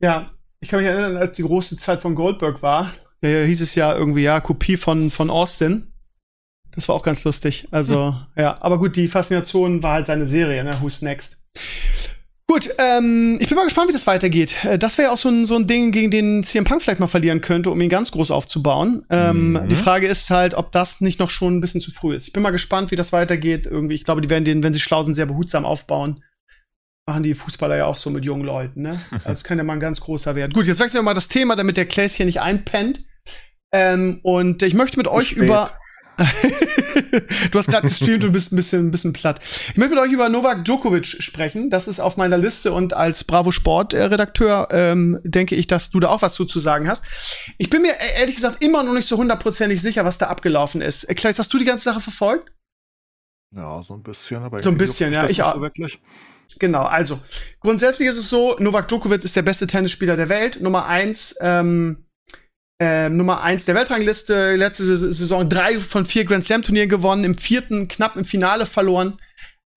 Ja, ich kann mich erinnern, als die große Zeit von Goldberg war, da hieß es ja irgendwie, ja, Kopie von, von Austin. Das war auch ganz lustig. Also, hm. ja. Aber gut, die Faszination war halt seine Serie, ne? Who's Next? Gut, ähm, ich bin mal gespannt, wie das weitergeht. Das wäre ja auch so ein, so ein Ding, gegen den C M Punk vielleicht mal verlieren könnte, um ihn ganz groß aufzubauen. Ähm, mhm. Die Frage ist halt, ob das nicht noch schon ein bisschen zu früh ist. Ich bin mal gespannt, wie das weitergeht. Irgendwie, ich glaube, die werden den, wenn sie schlau sind, sehr behutsam aufbauen. Machen die Fußballer ja auch so mit jungen Leuten, ne? Also das kann ja mal ein ganz großer werden. Gut, jetzt wechseln wir mal das Thema, damit der Claes hier nicht einpennt. Ähm, und ich möchte mit euch Spät. über du hast gerade gestreamt und bist ein bisschen, ein bisschen platt. Ich möchte mit euch über Novak Djokovic sprechen. Das ist auf meiner Liste und als Bravo Sport Redakteur ähm, denke ich, dass du da auch was zu sagen hast. Ich bin mir ehrlich gesagt immer noch nicht so hundertprozentig sicher, was da abgelaufen ist. Klaus, hast du die ganze Sache verfolgt? Ja, so ein bisschen. Aber so ein bisschen, ja. Ich auch. Wirklich. Genau, also grundsätzlich ist es so, Novak Djokovic ist der beste Tennisspieler der Welt. Nummer eins, ähm, Ähm, Nummer eins der Weltrangliste, letzte Saison drei von vier Grand Slam Turnieren gewonnen, im vierten knapp im Finale verloren.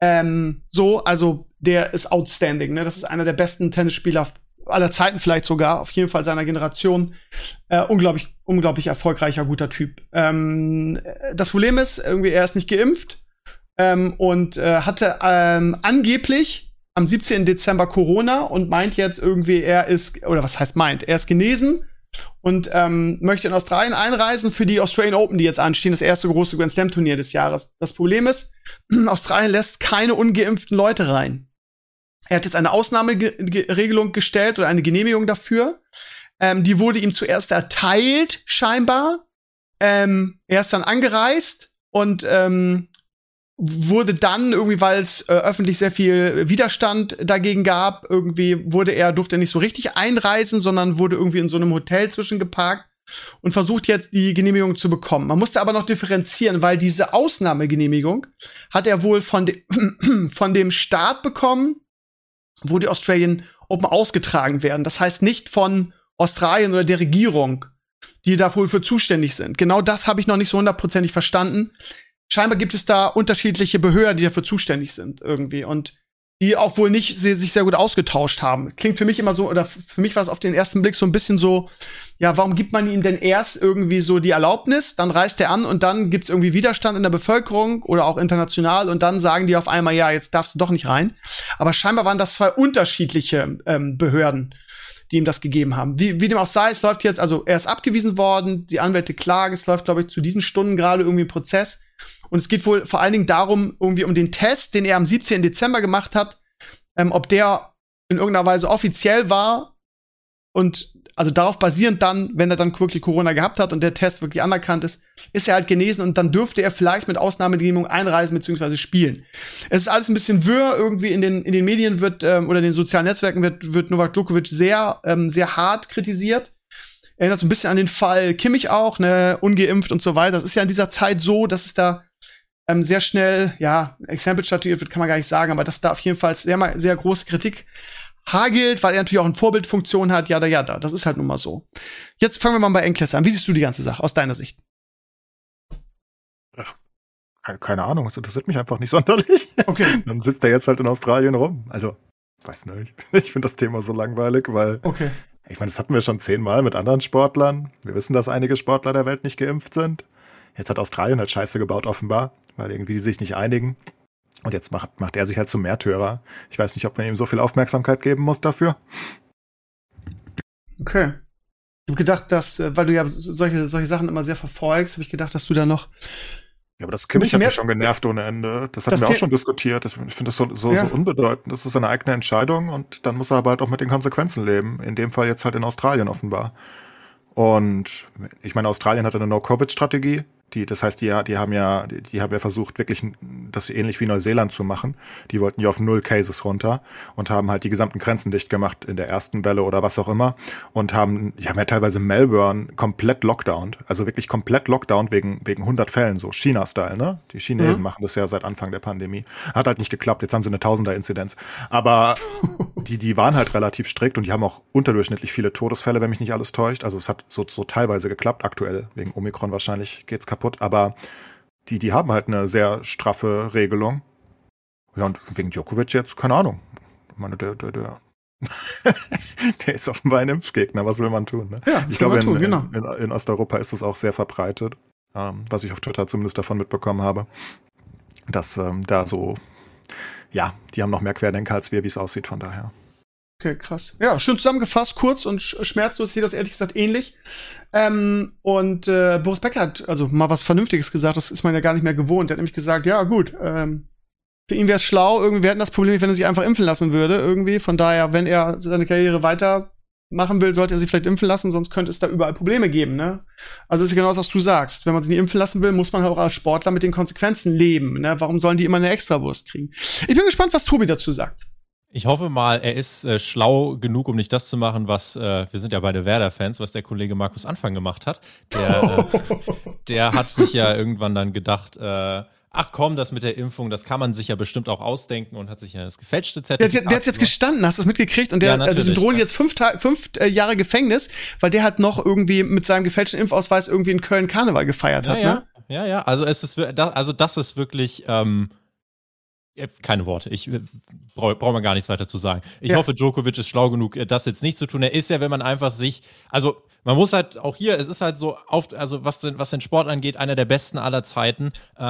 Ähm, so, also der ist outstanding, ne? Das ist einer der besten Tennisspieler aller Zeiten vielleicht sogar, auf jeden Fall seiner Generation. Äh, unglaublich, unglaublich erfolgreicher, guter Typ. Ähm, das Problem ist, irgendwie er ist nicht geimpft ähm, und äh, hatte ähm, angeblich am siebzehnten Dezember Corona und meint jetzt irgendwie, er ist, oder was heißt meint, er ist genesen. Und ähm, möchte in Australien einreisen für die Australian Open, die jetzt anstehen, das erste große Grand Slam Turnier des Jahres. Das Problem ist, Australien lässt keine ungeimpften Leute rein. Er hat jetzt eine Ausnahmeregelung gestellt oder eine Genehmigung dafür. Ähm, die wurde ihm zuerst erteilt, scheinbar. Ähm, er ist dann angereist und ähm, wurde dann irgendwie, weil es äh, öffentlich sehr viel Widerstand dagegen gab, irgendwie wurde er, durfte er nicht so richtig einreisen, sondern wurde irgendwie in so einem Hotel zwischengeparkt und versucht jetzt die Genehmigung zu bekommen. Man musste aber noch differenzieren, weil diese Ausnahmegenehmigung hat er wohl von, de- von dem Staat bekommen, wo die Australian Open ausgetragen werden. Das heißt nicht von Australien oder der Regierung, die da wohl für zuständig sind. Genau das habe ich noch nicht so hundertprozentig verstanden. Scheinbar gibt es da unterschiedliche Behörden, die dafür zuständig sind irgendwie und die auch wohl nicht se- sich sehr gut ausgetauscht haben. Klingt für mich immer so, oder f- für mich war es auf den ersten Blick so ein bisschen so, ja, warum gibt man ihm denn erst irgendwie so die Erlaubnis, dann reist er an und dann gibt's irgendwie Widerstand in der Bevölkerung oder auch international und dann sagen die auf einmal, ja, jetzt darfst du doch nicht rein. Aber scheinbar waren das zwei unterschiedliche ähm, Behörden, die ihm das gegeben haben. Wie, wie dem auch sei, es läuft jetzt, also er ist abgewiesen worden, die Anwälte klagen, es läuft, glaube ich, zu diesen Stunden gerade irgendwie ein Prozess. Und es geht wohl vor allen Dingen darum, irgendwie um den Test, den er am siebzehnten Dezember gemacht hat, ähm, ob der in irgendeiner Weise offiziell war und also darauf basierend dann, wenn er dann wirklich Corona gehabt hat und der Test wirklich anerkannt ist, ist er halt genesen und dann dürfte er vielleicht mit Ausnahmegenehmigung einreisen bzw. spielen. Es ist alles ein bisschen wirr, irgendwie in den, in den Medien wird, ähm, oder in den sozialen Netzwerken wird, wird Novak Djokovic sehr, ähm, sehr hart kritisiert. Erinnert so ein bisschen an den Fall Kimmich auch, ne, ungeimpft und so weiter. Das ist ja in dieser Zeit so, dass es da ähm, sehr schnell, ja, Exempel statuiert wird, kann man gar nicht sagen, aber dass da auf jeden Fall sehr, sehr große Kritik hagelt, weil er natürlich auch eine Vorbildfunktion hat, jada, jada. Das ist halt nun mal so. Jetzt fangen wir mal bei Endklasse an. Wie siehst du die ganze Sache aus deiner Sicht? Ach, keine Ahnung, das interessiert mich einfach nicht sonderlich. Okay. Dann sitzt er jetzt halt in Australien rum. Also, weiß nicht. Ich finde das Thema so langweilig, weil okay. Ich meine, das hatten wir schon zehnmal mit anderen Sportlern. Wir wissen, dass einige Sportler der Welt nicht geimpft sind. Jetzt hat Australien halt Scheiße gebaut, offenbar, weil irgendwie die sich nicht einigen. Und jetzt macht, macht er sich halt zum Märtyrer. Ich weiß nicht, ob man ihm so viel Aufmerksamkeit geben muss dafür. Okay. Ich habe gedacht, dass, weil du ja solche, solche Sachen immer sehr verfolgst, habe ich gedacht, dass du da noch. Ja, aber das Kimmich hat mich schon genervt ohne Ende. Das hatten wir auch schon diskutiert. Ich finde das so, so, ja. so unbedeutend. Das ist seine eigene Entscheidung und dann muss er aber halt auch mit den Konsequenzen leben. In dem Fall jetzt halt in Australien offenbar. Und ich meine, Australien hat eine No-Covid-Strategie. Die, das heißt, die, die haben ja, die, die haben ja versucht, wirklich das ähnlich wie Neuseeland zu machen. Die wollten ja auf null Cases runter und haben halt die gesamten Grenzen dicht gemacht in der ersten Welle oder was auch immer. Und haben, die haben ja teilweise Melbourne komplett lockdownt, also wirklich komplett lockdownt wegen, wegen hundert Fällen, so China-Style, ne? Die Chinesen mhm. machen das ja seit Anfang der Pandemie. Hat halt nicht geklappt, jetzt haben sie eine Tausender-Inzidenz. Aber die, die waren halt relativ strikt und die haben auch unterdurchschnittlich viele Todesfälle, wenn mich nicht alles täuscht. Also es hat so, so teilweise geklappt, aktuell wegen Omikron wahrscheinlich geht's kaputt. Kaputt, aber die, die haben halt eine sehr straffe Regelung. Ja, und wegen Djokovic jetzt, keine Ahnung. Ich meine, der, der, der, der ist offenbar ein Impfgegner, was will man tun? Ne? Ja, ich glaube, in, tun, genau. in, in, in Osteuropa ist das auch sehr verbreitet, ähm, was ich auf Twitter zumindest davon mitbekommen habe, dass ähm, da so, ja, die haben noch mehr Querdenker als wir, wie es aussieht, von daher. Okay, krass. Ja, schön zusammengefasst, kurz und schmerzlos, ich sehe das ehrlich gesagt ähnlich. Ähm, und äh, Boris Becker hat also mal was Vernünftiges gesagt, das ist man ja gar nicht mehr gewohnt. Er hat nämlich gesagt, ja gut, ähm, für ihn wäre es schlau, irgendwie, wir hätten das Problem nicht, wenn er sich einfach impfen lassen würde, irgendwie. Von daher, wenn er seine Karriere weitermachen will, sollte er sich vielleicht impfen lassen, sonst könnte es da überall Probleme geben, ne? Also das ist genau das, was du sagst. Wenn man sich nicht impfen lassen will, muss man halt auch als Sportler mit den Konsequenzen leben, ne? Warum sollen die immer eine Extrawurst kriegen? Ich bin gespannt, was Tobi dazu sagt. Ich hoffe mal, er ist äh, schlau genug, um nicht das zu machen, was, äh, wir sind ja beide Werder-Fans, was der Kollege Markus Anfang gemacht hat. Der, äh, der hat sich ja irgendwann dann gedacht, äh, ach komm, das mit der Impfung, das kann man sich ja bestimmt auch ausdenken und hat sich ja das gefälschte Zertifikat. Der, der, der hat jetzt gestanden, hast du das mitgekriegt? Und der, ja, also dem drohen jetzt fünf, fünf äh, Jahre Gefängnis, weil der hat noch irgendwie mit seinem gefälschten Impfausweis irgendwie in Köln Karneval gefeiert ja, hat, ja. ne? Ja, ja, also es ist, also das ist wirklich, ähm, keine Worte, ich brauche brauch man gar nichts weiter zu sagen. Ich ja. hoffe, Djokovic ist schlau genug, das jetzt nicht zu tun. Er ist ja, wenn man einfach sich, also man muss halt auch hier, es ist halt so, oft, also was den, was den Sport angeht, einer der besten aller Zeiten, äh,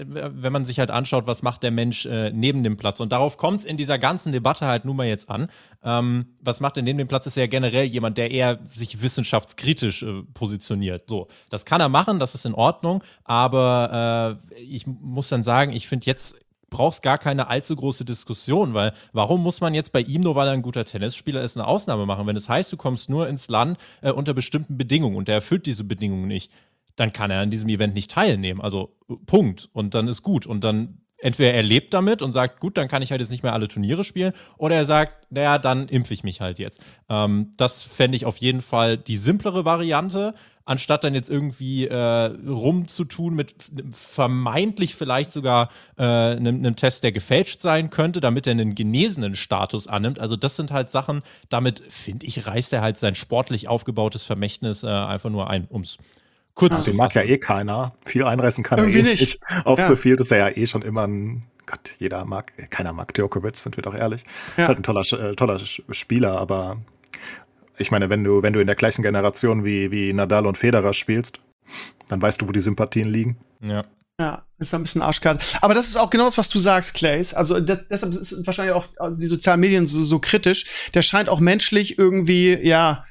wenn man sich halt anschaut, was macht der Mensch äh, neben dem Platz. Und darauf kommt es in dieser ganzen Debatte halt nun mal jetzt an. Ähm, was macht er neben dem Platz, ist ja generell jemand, der eher sich wissenschaftskritisch äh, positioniert. So, das kann er machen, das ist in Ordnung, aber äh, ich muss dann sagen, ich finde jetzt brauchst gar keine allzu große Diskussion, weil warum muss man jetzt bei ihm, nur weil er ein guter Tennisspieler ist, eine Ausnahme machen? Wenn es heißt, du kommst nur ins Land äh, unter bestimmten Bedingungen und er erfüllt diese Bedingungen nicht, dann kann er an diesem Event nicht teilnehmen. Also Punkt. Und dann ist gut. Und dann entweder er lebt damit und sagt, gut, dann kann ich halt jetzt nicht mehr alle Turniere spielen, oder er sagt, naja, dann impfe ich mich halt jetzt. Ähm, das fände ich auf jeden Fall die simplere Variante, anstatt dann jetzt irgendwie äh, rumzutun mit vermeintlich vielleicht sogar einem äh, Test, der gefälscht sein könnte, damit er einen genesenen Status annimmt. Also das sind halt Sachen, damit, finde ich, reißt er halt sein sportlich aufgebautes Vermächtnis äh, einfach nur ein, ums kurz ja, zu fassen. Den mag ja eh keiner. Viel einreißen kann irgendwie er eh nicht. nicht. Auf ja. so viel, dass er ja eh schon immer ein Gott, jeder mag, keiner mag Djokovic, sind wir doch ehrlich. Ja. Ist halt ein toller, äh, toller Spieler, aber ich meine, wenn du, wenn du in der gleichen Generation wie, wie Nadal und Federer spielst, dann weißt du, wo die Sympathien liegen. Ja. Ja, ist ein bisschen Arschkarte. Aber das ist auch genau das, was du sagst, Clays. Also das, deshalb ist wahrscheinlich auch also die sozialen Medien so, so kritisch. Der scheint auch menschlich irgendwie, ja,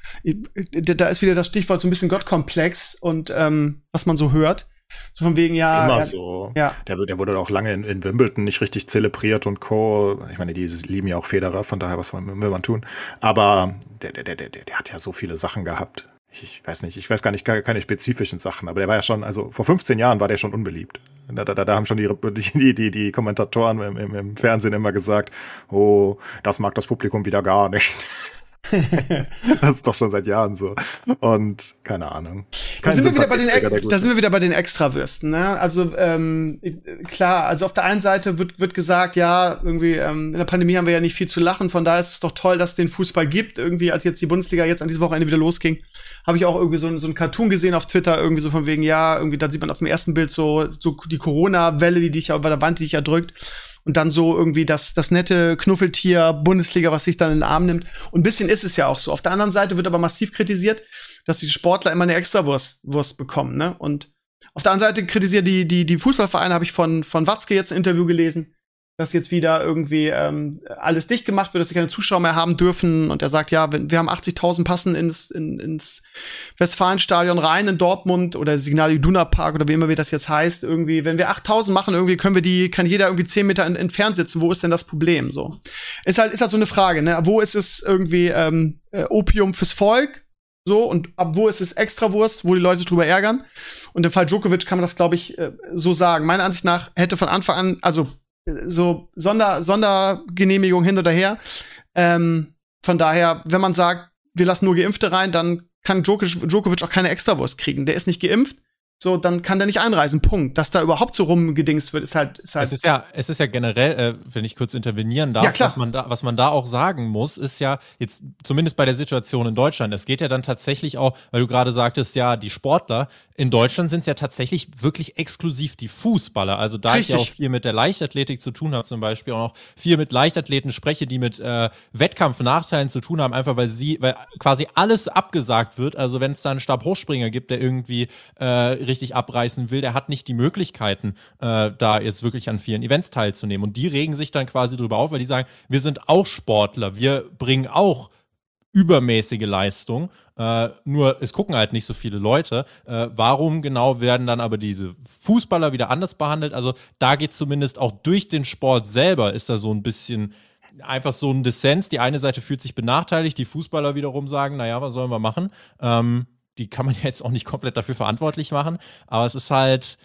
da ist wieder das Stichwort so ein bisschen Gottkomplex und ähm, was man so hört. So von wegen, ja. Immer ja, so. Ja. Der, der wurde auch lange in, in Wimbledon nicht richtig zelebriert und Co. Ich meine, die lieben ja auch Federer, von daher, was will man tun? Aber der, der, der, der, der hat ja so viele Sachen gehabt. Ich, ich weiß nicht, ich weiß gar nicht, gar keine spezifischen Sachen, aber der war ja schon, also vor fünfzehn Jahren war der schon unbeliebt. Da, da, da haben schon die, die, die, die Kommentatoren im, im, im Fernsehen immer gesagt, oh, das mag das Publikum wieder gar nicht. Das ist doch schon seit Jahren so. Und keine Ahnung. Da sind, wir wieder bei den e da sind wir wieder bei den Extrawürsten. Ne? Also ähm, klar, also auf der einen Seite wird, wird gesagt, ja, irgendwie ähm, in der Pandemie haben wir ja nicht viel zu lachen. Von daher ist es doch toll, dass es den Fußball gibt. Irgendwie, als jetzt die Bundesliga jetzt an diesem Wochenende wieder losging, habe ich auch irgendwie so, so einen Cartoon gesehen auf Twitter, irgendwie so von wegen, ja, irgendwie da sieht man auf dem ersten Bild so, so die Corona-Welle, die dich ja über der Wand, die dich erdrückt. Und dann so irgendwie das, das nette Knuffeltier Bundesliga, was sich dann in den Arm nimmt. Und ein bisschen ist es ja auch so. Auf der anderen Seite wird aber massiv kritisiert, dass die Sportler immer eine Extrawurst Wurst bekommen, ne? Und auf der anderen Seite kritisieren die, die, die Fußballvereine, habe ich von, von Watzke jetzt ein Interview gelesen, dass jetzt wieder irgendwie ähm, alles dicht gemacht wird, dass sie keine Zuschauer mehr haben dürfen. Und er sagt, ja, wir, wir haben achtzigtausend passen ins, in, ins Westfalenstadion rein in Dortmund oder Signal Iduna Park oder wie immer wie das jetzt heißt. Irgendwie, wenn wir achttausend machen, irgendwie können wir die, kann jeder irgendwie zehn Meter in, entfernt sitzen. Wo ist denn das Problem? So ist halt, ist halt so eine Frage, ne? Wo ist es irgendwie ähm, Opium fürs Volk? So, und ab wo ist es Extrawurst, wo die Leute drüber ärgern? Und im Fall Djokovic kann man das, glaube ich, so sagen. Meiner Ansicht nach hätte von Anfang an, also so Sonder, Sondergenehmigung hin oder her. Ähm, von daher, wenn man sagt, wir lassen nur Geimpfte rein, dann kann Djokovic, Djokovic auch keine Extrawurst kriegen. Der ist nicht geimpft, so dann kann der nicht einreisen. Punkt. Dass da überhaupt so rumgedingst wird, ist halt. Ist halt es ist ja, es ist ja generell, äh, wenn ich kurz intervenieren darf, ja, klar. Was man da, was man da auch sagen muss, ist ja jetzt zumindest bei der Situation in Deutschland. Es geht ja dann tatsächlich auch, weil du gerade sagtest, ja, die Sportler. In Deutschland sind es ja tatsächlich wirklich exklusiv die Fußballer. Also da Richtig. Ich ja auch viel mit der Leichtathletik zu tun habe zum Beispiel und auch viel mit Leichtathleten spreche, die mit äh, Wettkampfnachteilen zu tun haben, einfach weil sie, weil quasi alles abgesagt wird. Also wenn es da einen Stabhochspringer gibt, der irgendwie äh, richtig abreißen will, der hat nicht die Möglichkeiten, äh, da jetzt wirklich an vielen Events teilzunehmen. Und die regen sich dann quasi drüber auf, weil die sagen, wir sind auch Sportler, wir bringen auch übermäßige Leistung, äh, nur es gucken halt nicht so viele Leute. Äh, warum genau werden dann aber diese Fußballer wieder anders behandelt? Also da geht zumindest auch durch den Sport selber ist da so ein bisschen einfach so ein Dissens. Die eine Seite fühlt sich benachteiligt, die Fußballer wiederum sagen, naja, was sollen wir machen? Ähm, die kann man ja jetzt auch nicht komplett dafür verantwortlich machen, aber es ist halt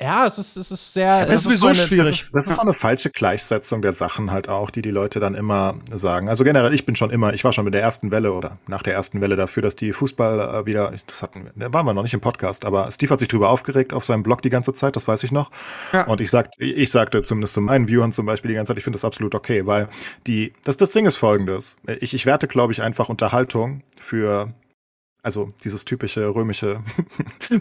Ja, es ist, es ist sehr. Das, das ist sowieso ist eine, schwierig. Das ist, das ist auch eine falsche Gleichsetzung der Sachen halt auch, die die Leute dann immer sagen. Also generell, ich bin schon immer, ich war schon mit der ersten Welle oder nach der ersten Welle dafür, dass die Fußballer wieder, das hatten, da waren wir noch nicht im Podcast, aber Steve hat sich drüber aufgeregt auf seinem Blog die ganze Zeit, das weiß ich noch. Ja. Und ich sagte, ich sagte zumindest zu meinen Viewern zum Beispiel die ganze Zeit, ich finde das absolut okay, weil die, das, das Ding ist folgendes. Ich, ich werte, glaube ich, einfach Unterhaltung für Also dieses typische römische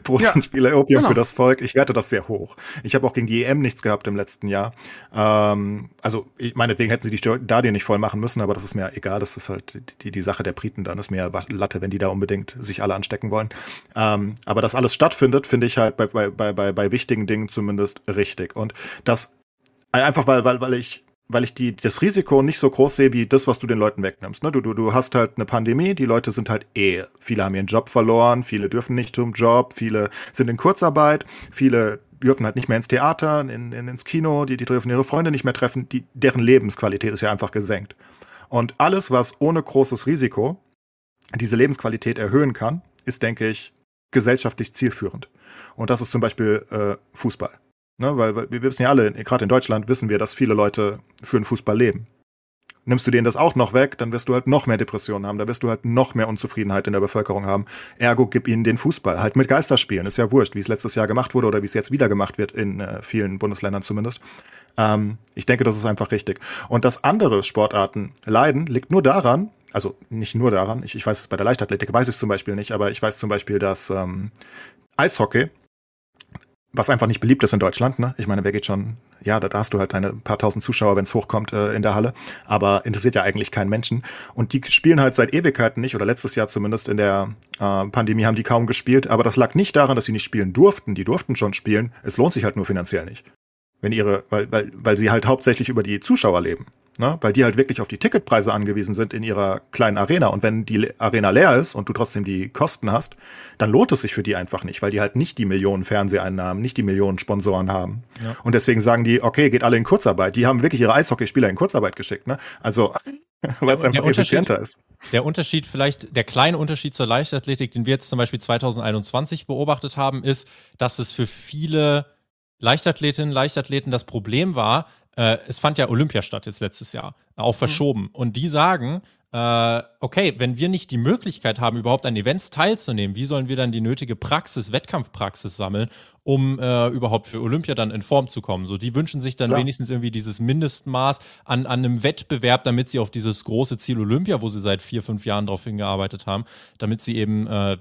Protenspieler, ja, Opium genau. für das Volk. Ich werte das sehr hoch. Ich habe auch gegen die E M nichts gehabt im letzten Jahr. Ähm, also ich, meinetwegen hätten sie die Stadien nicht voll machen müssen, aber das ist mir egal. Das ist halt die, die Sache der Briten. Dann ist mir ja Latte, wenn die da unbedingt sich alle anstecken wollen. Ähm, aber dass alles stattfindet, finde ich halt bei, bei, bei, bei wichtigen Dingen zumindest richtig. Und das einfach, weil, weil, weil ich weil ich die, das Risiko nicht so groß sehe, wie das, was du den Leuten wegnimmst. Ne? Du, du, du hast halt eine Pandemie, die Leute sind halt eh, viele haben ihren Job verloren, viele dürfen nicht zum Job, viele sind in Kurzarbeit, viele dürfen halt nicht mehr ins Theater, in, in, ins Kino, die, die dürfen ihre Freunde nicht mehr treffen, die, deren Lebensqualität ist ja einfach gesenkt. Und alles, was ohne großes Risiko diese Lebensqualität erhöhen kann, ist, denke ich, gesellschaftlich zielführend. Und das ist zum Beispiel äh, Fußball. Ne, weil, weil wir wissen ja alle, gerade in Deutschland wissen wir, dass viele Leute für den Fußball leben. Nimmst du denen das auch noch weg, dann wirst du halt noch mehr Depressionen haben, da wirst du halt noch mehr Unzufriedenheit in der Bevölkerung haben. Ergo, gib ihnen den Fußball, halt mit Geisterspielen, ist ja wurscht, wie es letztes Jahr gemacht wurde oder wie es jetzt wieder gemacht wird, in äh, vielen Bundesländern zumindest. Ähm, ich denke, das ist einfach richtig. Und dass andere Sportarten leiden, liegt nur daran, also nicht nur daran, ich, ich weiß es bei der Leichtathletik, weiß ich es zum Beispiel nicht, aber ich weiß zum Beispiel, dass ähm, Eishockey, was einfach nicht beliebt ist in Deutschland, ne? Ich meine, wer geht schon, ja, da, da hast du halt deine paar tausend Zuschauer, wenn es hochkommt, äh, in der Halle, aber interessiert ja eigentlich keinen Menschen. Und die spielen halt seit Ewigkeiten nicht, oder letztes Jahr zumindest in der äh, Pandemie haben die kaum gespielt, aber das lag nicht daran, dass sie nicht spielen durften, die durften schon spielen, es lohnt sich halt nur finanziell nicht. Wenn ihre, weil, weil, weil sie halt hauptsächlich über die Zuschauer leben, ne? Weil die halt wirklich auf die Ticketpreise angewiesen sind in ihrer kleinen Arena. Und wenn die Arena leer ist und du trotzdem die Kosten hast, dann lohnt es sich für die einfach nicht, weil die halt nicht die Millionen Fernseheinnahmen, nicht die Millionen Sponsoren haben. Ja. Und deswegen sagen die, okay, geht alle in Kurzarbeit. Die haben wirklich ihre Eishockeyspieler in Kurzarbeit geschickt, ne? Also, weil es einfach effizienter ist. Der Unterschied vielleicht, der kleine Unterschied zur Leichtathletik, den wir jetzt zum Beispiel zweitausendeinundzwanzig beobachtet haben, ist, dass es für viele Leichtathletinnen, Leichtathleten das Problem war, äh, es fand ja Olympia statt jetzt letztes Jahr, auch verschoben. Mhm. Und die sagen, äh, okay, wenn wir nicht die Möglichkeit haben, überhaupt an Events teilzunehmen, wie sollen wir dann die nötige Praxis, Wettkampfpraxis sammeln, um äh, überhaupt für Olympia dann in Form zu kommen? So, die wünschen sich dann ja. wenigstens irgendwie dieses Mindestmaß an, an einem Wettbewerb, damit sie auf dieses große Ziel Olympia, wo sie seit vier, fünf Jahren drauf hingearbeitet haben, damit sie eben äh,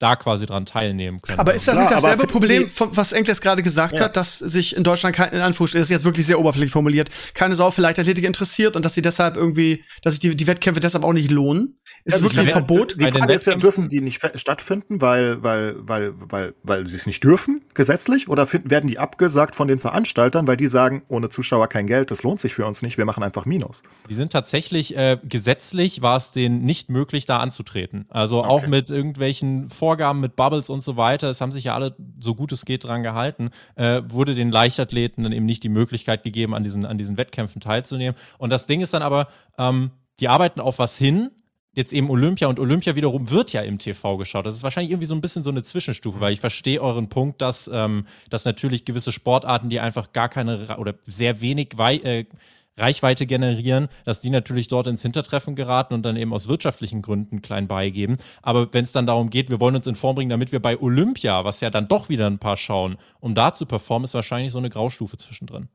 da quasi dran teilnehmen können. Aber ist das nicht dasselbe ja, Problem, von, was Engels gerade gesagt ja. hat, dass sich in Deutschland kein, in Anführungsstrichen, das ist jetzt wirklich sehr oberflächlich formuliert, keine Sau vielleicht Athletik interessiert und dass sie deshalb irgendwie, dass sich die, die Wettkämpfe deshalb auch nicht lohnen? Ist das ja, wirklich ein Verbot? Die Frage ist ja, dürfen die nicht stattfinden, weil, weil, weil, weil, weil sie es nicht dürfen, gesetzlich? Oder finden, werden die abgesagt von den Veranstaltern, weil die sagen, ohne Zuschauer kein Geld, das lohnt sich für uns nicht, wir machen einfach Minus? Die sind tatsächlich, äh, gesetzlich war es denen nicht möglich, da anzutreten. Also okay. auch mit irgendwelchen Vor Vorgaben mit Bubbles und so weiter, es haben sich ja alle so gut es geht dran gehalten, äh, wurde den Leichtathleten dann eben nicht die Möglichkeit gegeben, an diesen, an diesen Wettkämpfen teilzunehmen. Und das Ding ist dann aber, ähm, die arbeiten auf was hin, jetzt eben Olympia, und Olympia wiederum wird ja im T V geschaut. Das ist wahrscheinlich irgendwie so ein bisschen so eine Zwischenstufe, weil ich verstehe euren Punkt, dass, ähm, dass natürlich gewisse Sportarten, die einfach gar keine oder sehr wenig wei- äh, Reichweite generieren, dass die natürlich dort ins Hintertreffen geraten und dann eben aus wirtschaftlichen Gründen klein beigeben. Aber wenn es dann darum geht, wir wollen uns in Form bringen, damit wir bei Olympia, was ja dann doch wieder ein paar schauen, um da zu performen, ist wahrscheinlich so eine Graustufe zwischendrin.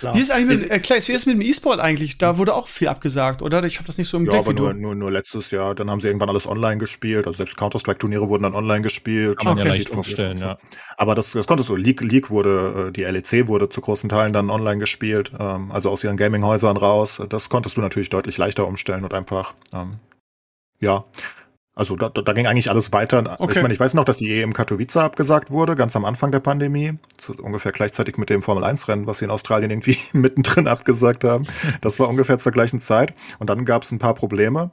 Klar. Wie ist eigentlich mit, äh, Claes, wie ist mit dem E-Sport eigentlich? Da wurde auch viel abgesagt, oder? Ich habe das nicht so im ja, Blick aber wie nur, du. Nur, nur letztes Jahr. Dann haben sie irgendwann alles online gespielt. Also selbst Counter-Strike-Turniere wurden dann online gespielt. Kann man okay. ja leicht vorstellen, ja. Aber das, das konntest du. League, League wurde, die L E C wurde zu großen Teilen dann online gespielt. Ähm, also aus ihren Gaming-Häusern raus. Das konntest du natürlich deutlich leichter umstellen und einfach, ähm, ja. Also da, da ging eigentlich alles weiter. Okay. Ich meine, ich weiß noch, dass die E M Katowice abgesagt wurde, ganz am Anfang der Pandemie. Ungefähr gleichzeitig mit dem Formel eins Rennen, was sie in Australien irgendwie mittendrin abgesagt haben. Das war ungefähr zur gleichen Zeit. Und dann gab es ein paar Probleme.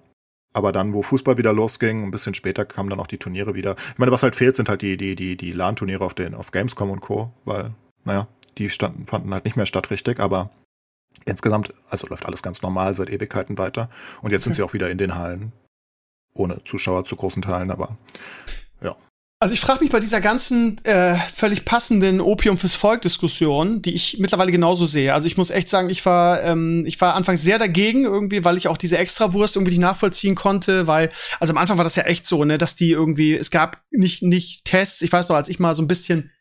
Aber dann, wo Fußball wieder losging, ein bisschen später kamen dann auch die Turniere wieder. Ich meine, was halt fehlt, sind halt die, die, die, die LAN-Turniere auf, den, auf Gamescom und Co. Weil, naja, die standen, fanden halt nicht mehr statt richtig, aber insgesamt, also läuft alles ganz normal seit Ewigkeiten weiter. Und jetzt okay. sind sie auch wieder in den Hallen. Ohne Zuschauer zu großen Teilen, aber ja. Also ich frage mich bei dieser ganzen äh, völlig passenden Opium fürs Volk-Diskussion, die ich mittlerweile genauso sehe. Also ich muss echt sagen, ich war ähm, ich war anfangs sehr dagegen irgendwie, weil ich auch diese Extrawurst irgendwie nicht nachvollziehen konnte, weil also am Anfang war das ja echt so, ne, dass die irgendwie, es gab nicht nicht Tests. Ich weiß noch, als ich mal so ein bisschen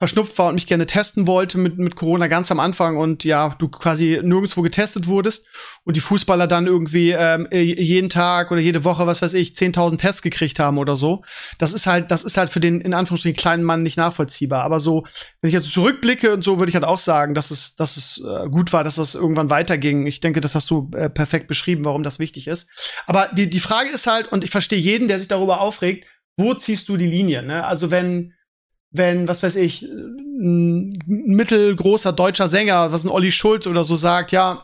verschnupft war und mich gerne testen wollte mit, mit Corona ganz am Anfang und ja, du quasi nirgendwo getestet wurdest und die Fußballer dann irgendwie ähm, jeden Tag oder jede Woche, was weiß ich, zehntausend Tests gekriegt haben oder so. Das ist halt, das ist halt für den, in Anführungsstrichen, kleinen Mann nicht nachvollziehbar. Aber so, wenn ich jetzt zurückblicke und so, würde ich halt auch sagen, dass es, dass es äh, gut war, dass das irgendwann weiterging. Ich denke, das hast du äh, perfekt beschrieben, warum das wichtig ist. Aber die, die Frage ist halt, und ich verstehe jeden, der sich darüber aufregt, wo ziehst du die Linie, ne? Also wenn wenn, was weiß ich, ein mittelgroßer deutscher Sänger, was ein Olli Schulz oder so sagt, ja,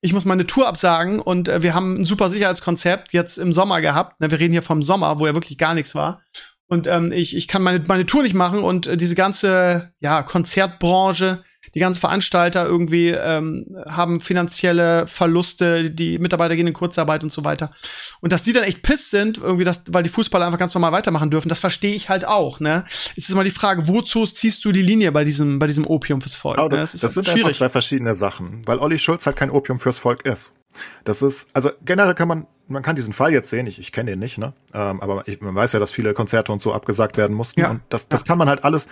ich muss meine Tour absagen und äh, wir haben ein super Sicherheitskonzept jetzt im Sommer gehabt. Na, wir reden hier vom Sommer, wo ja wirklich gar nichts war. Und ähm, ich, ich kann meine, meine Tour nicht machen und äh, diese ganze ja, Konzertbranche, die ganzen Veranstalter irgendwie ähm, haben finanzielle Verluste, die Mitarbeiter gehen in Kurzarbeit und so weiter. Und dass die dann echt piss sind, irgendwie, dass, weil die Fußballer einfach ganz normal weitermachen dürfen, das verstehe ich halt auch, ne? Jetzt ist mal die Frage, wozu ziehst du die Linie bei diesem, bei diesem Opium fürs Volk? Genau, ne? Das, das, ist das sind schwierig. Einfach zwei verschiedene Sachen, weil Olli Schulz halt kein Opium fürs Volk ist. Das ist, also generell kann man, man kann diesen Fall jetzt sehen, ich, ich kenne den nicht, ne? Ähm, aber ich, man weiß ja, dass viele Konzerte und so abgesagt werden mussten. Ja. Und das, das ja. kann man halt alles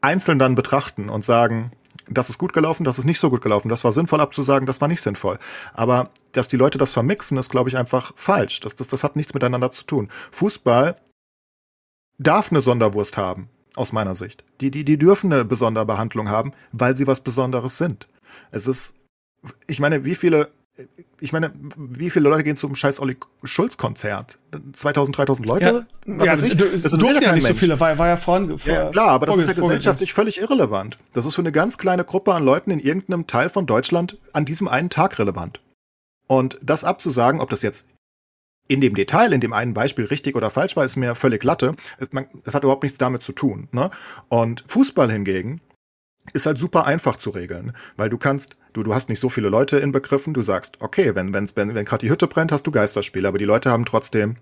einzeln dann betrachten und sagen, das ist gut gelaufen, das ist nicht so gut gelaufen, das war sinnvoll abzusagen, das war nicht sinnvoll. Aber dass die Leute das vermixen, ist, glaube ich, einfach falsch. Das, das, das hat nichts miteinander zu tun. Fußball darf eine Sonderwurst haben, aus meiner Sicht. Die, die, die dürfen eine Besonderbehandlung haben, weil sie was Besonderes sind. Es ist, ich meine, wie viele... Ich meine, wie viele Leute gehen zum scheiß Olli Schulz-Konzert? zweitausend, dreitausend Leute? Ja, ja, ich? Das sind durften ja nicht Mensch. So viele, war, war ja vorhin. Vor, ja, klar, aber das ist ja gesellschaftlich völlig irrelevant. Das ist für eine ganz kleine Gruppe an Leuten in irgendeinem Teil von Deutschland an diesem einen Tag relevant. Und das abzusagen, ob das jetzt in dem Detail, in dem einen Beispiel richtig oder falsch war, ist mir völlig Latte. Es, man, es hat überhaupt nichts damit zu tun. Ne? Und Fußball hingegen ist halt super einfach zu regeln, weil du kannst, du, du hast nicht so viele Leute inbegriffen, du sagst, okay, wenn, wenn's, wenn, wenn gerade die Hütte brennt, hast du Geisterspiele, aber die Leute haben trotzdem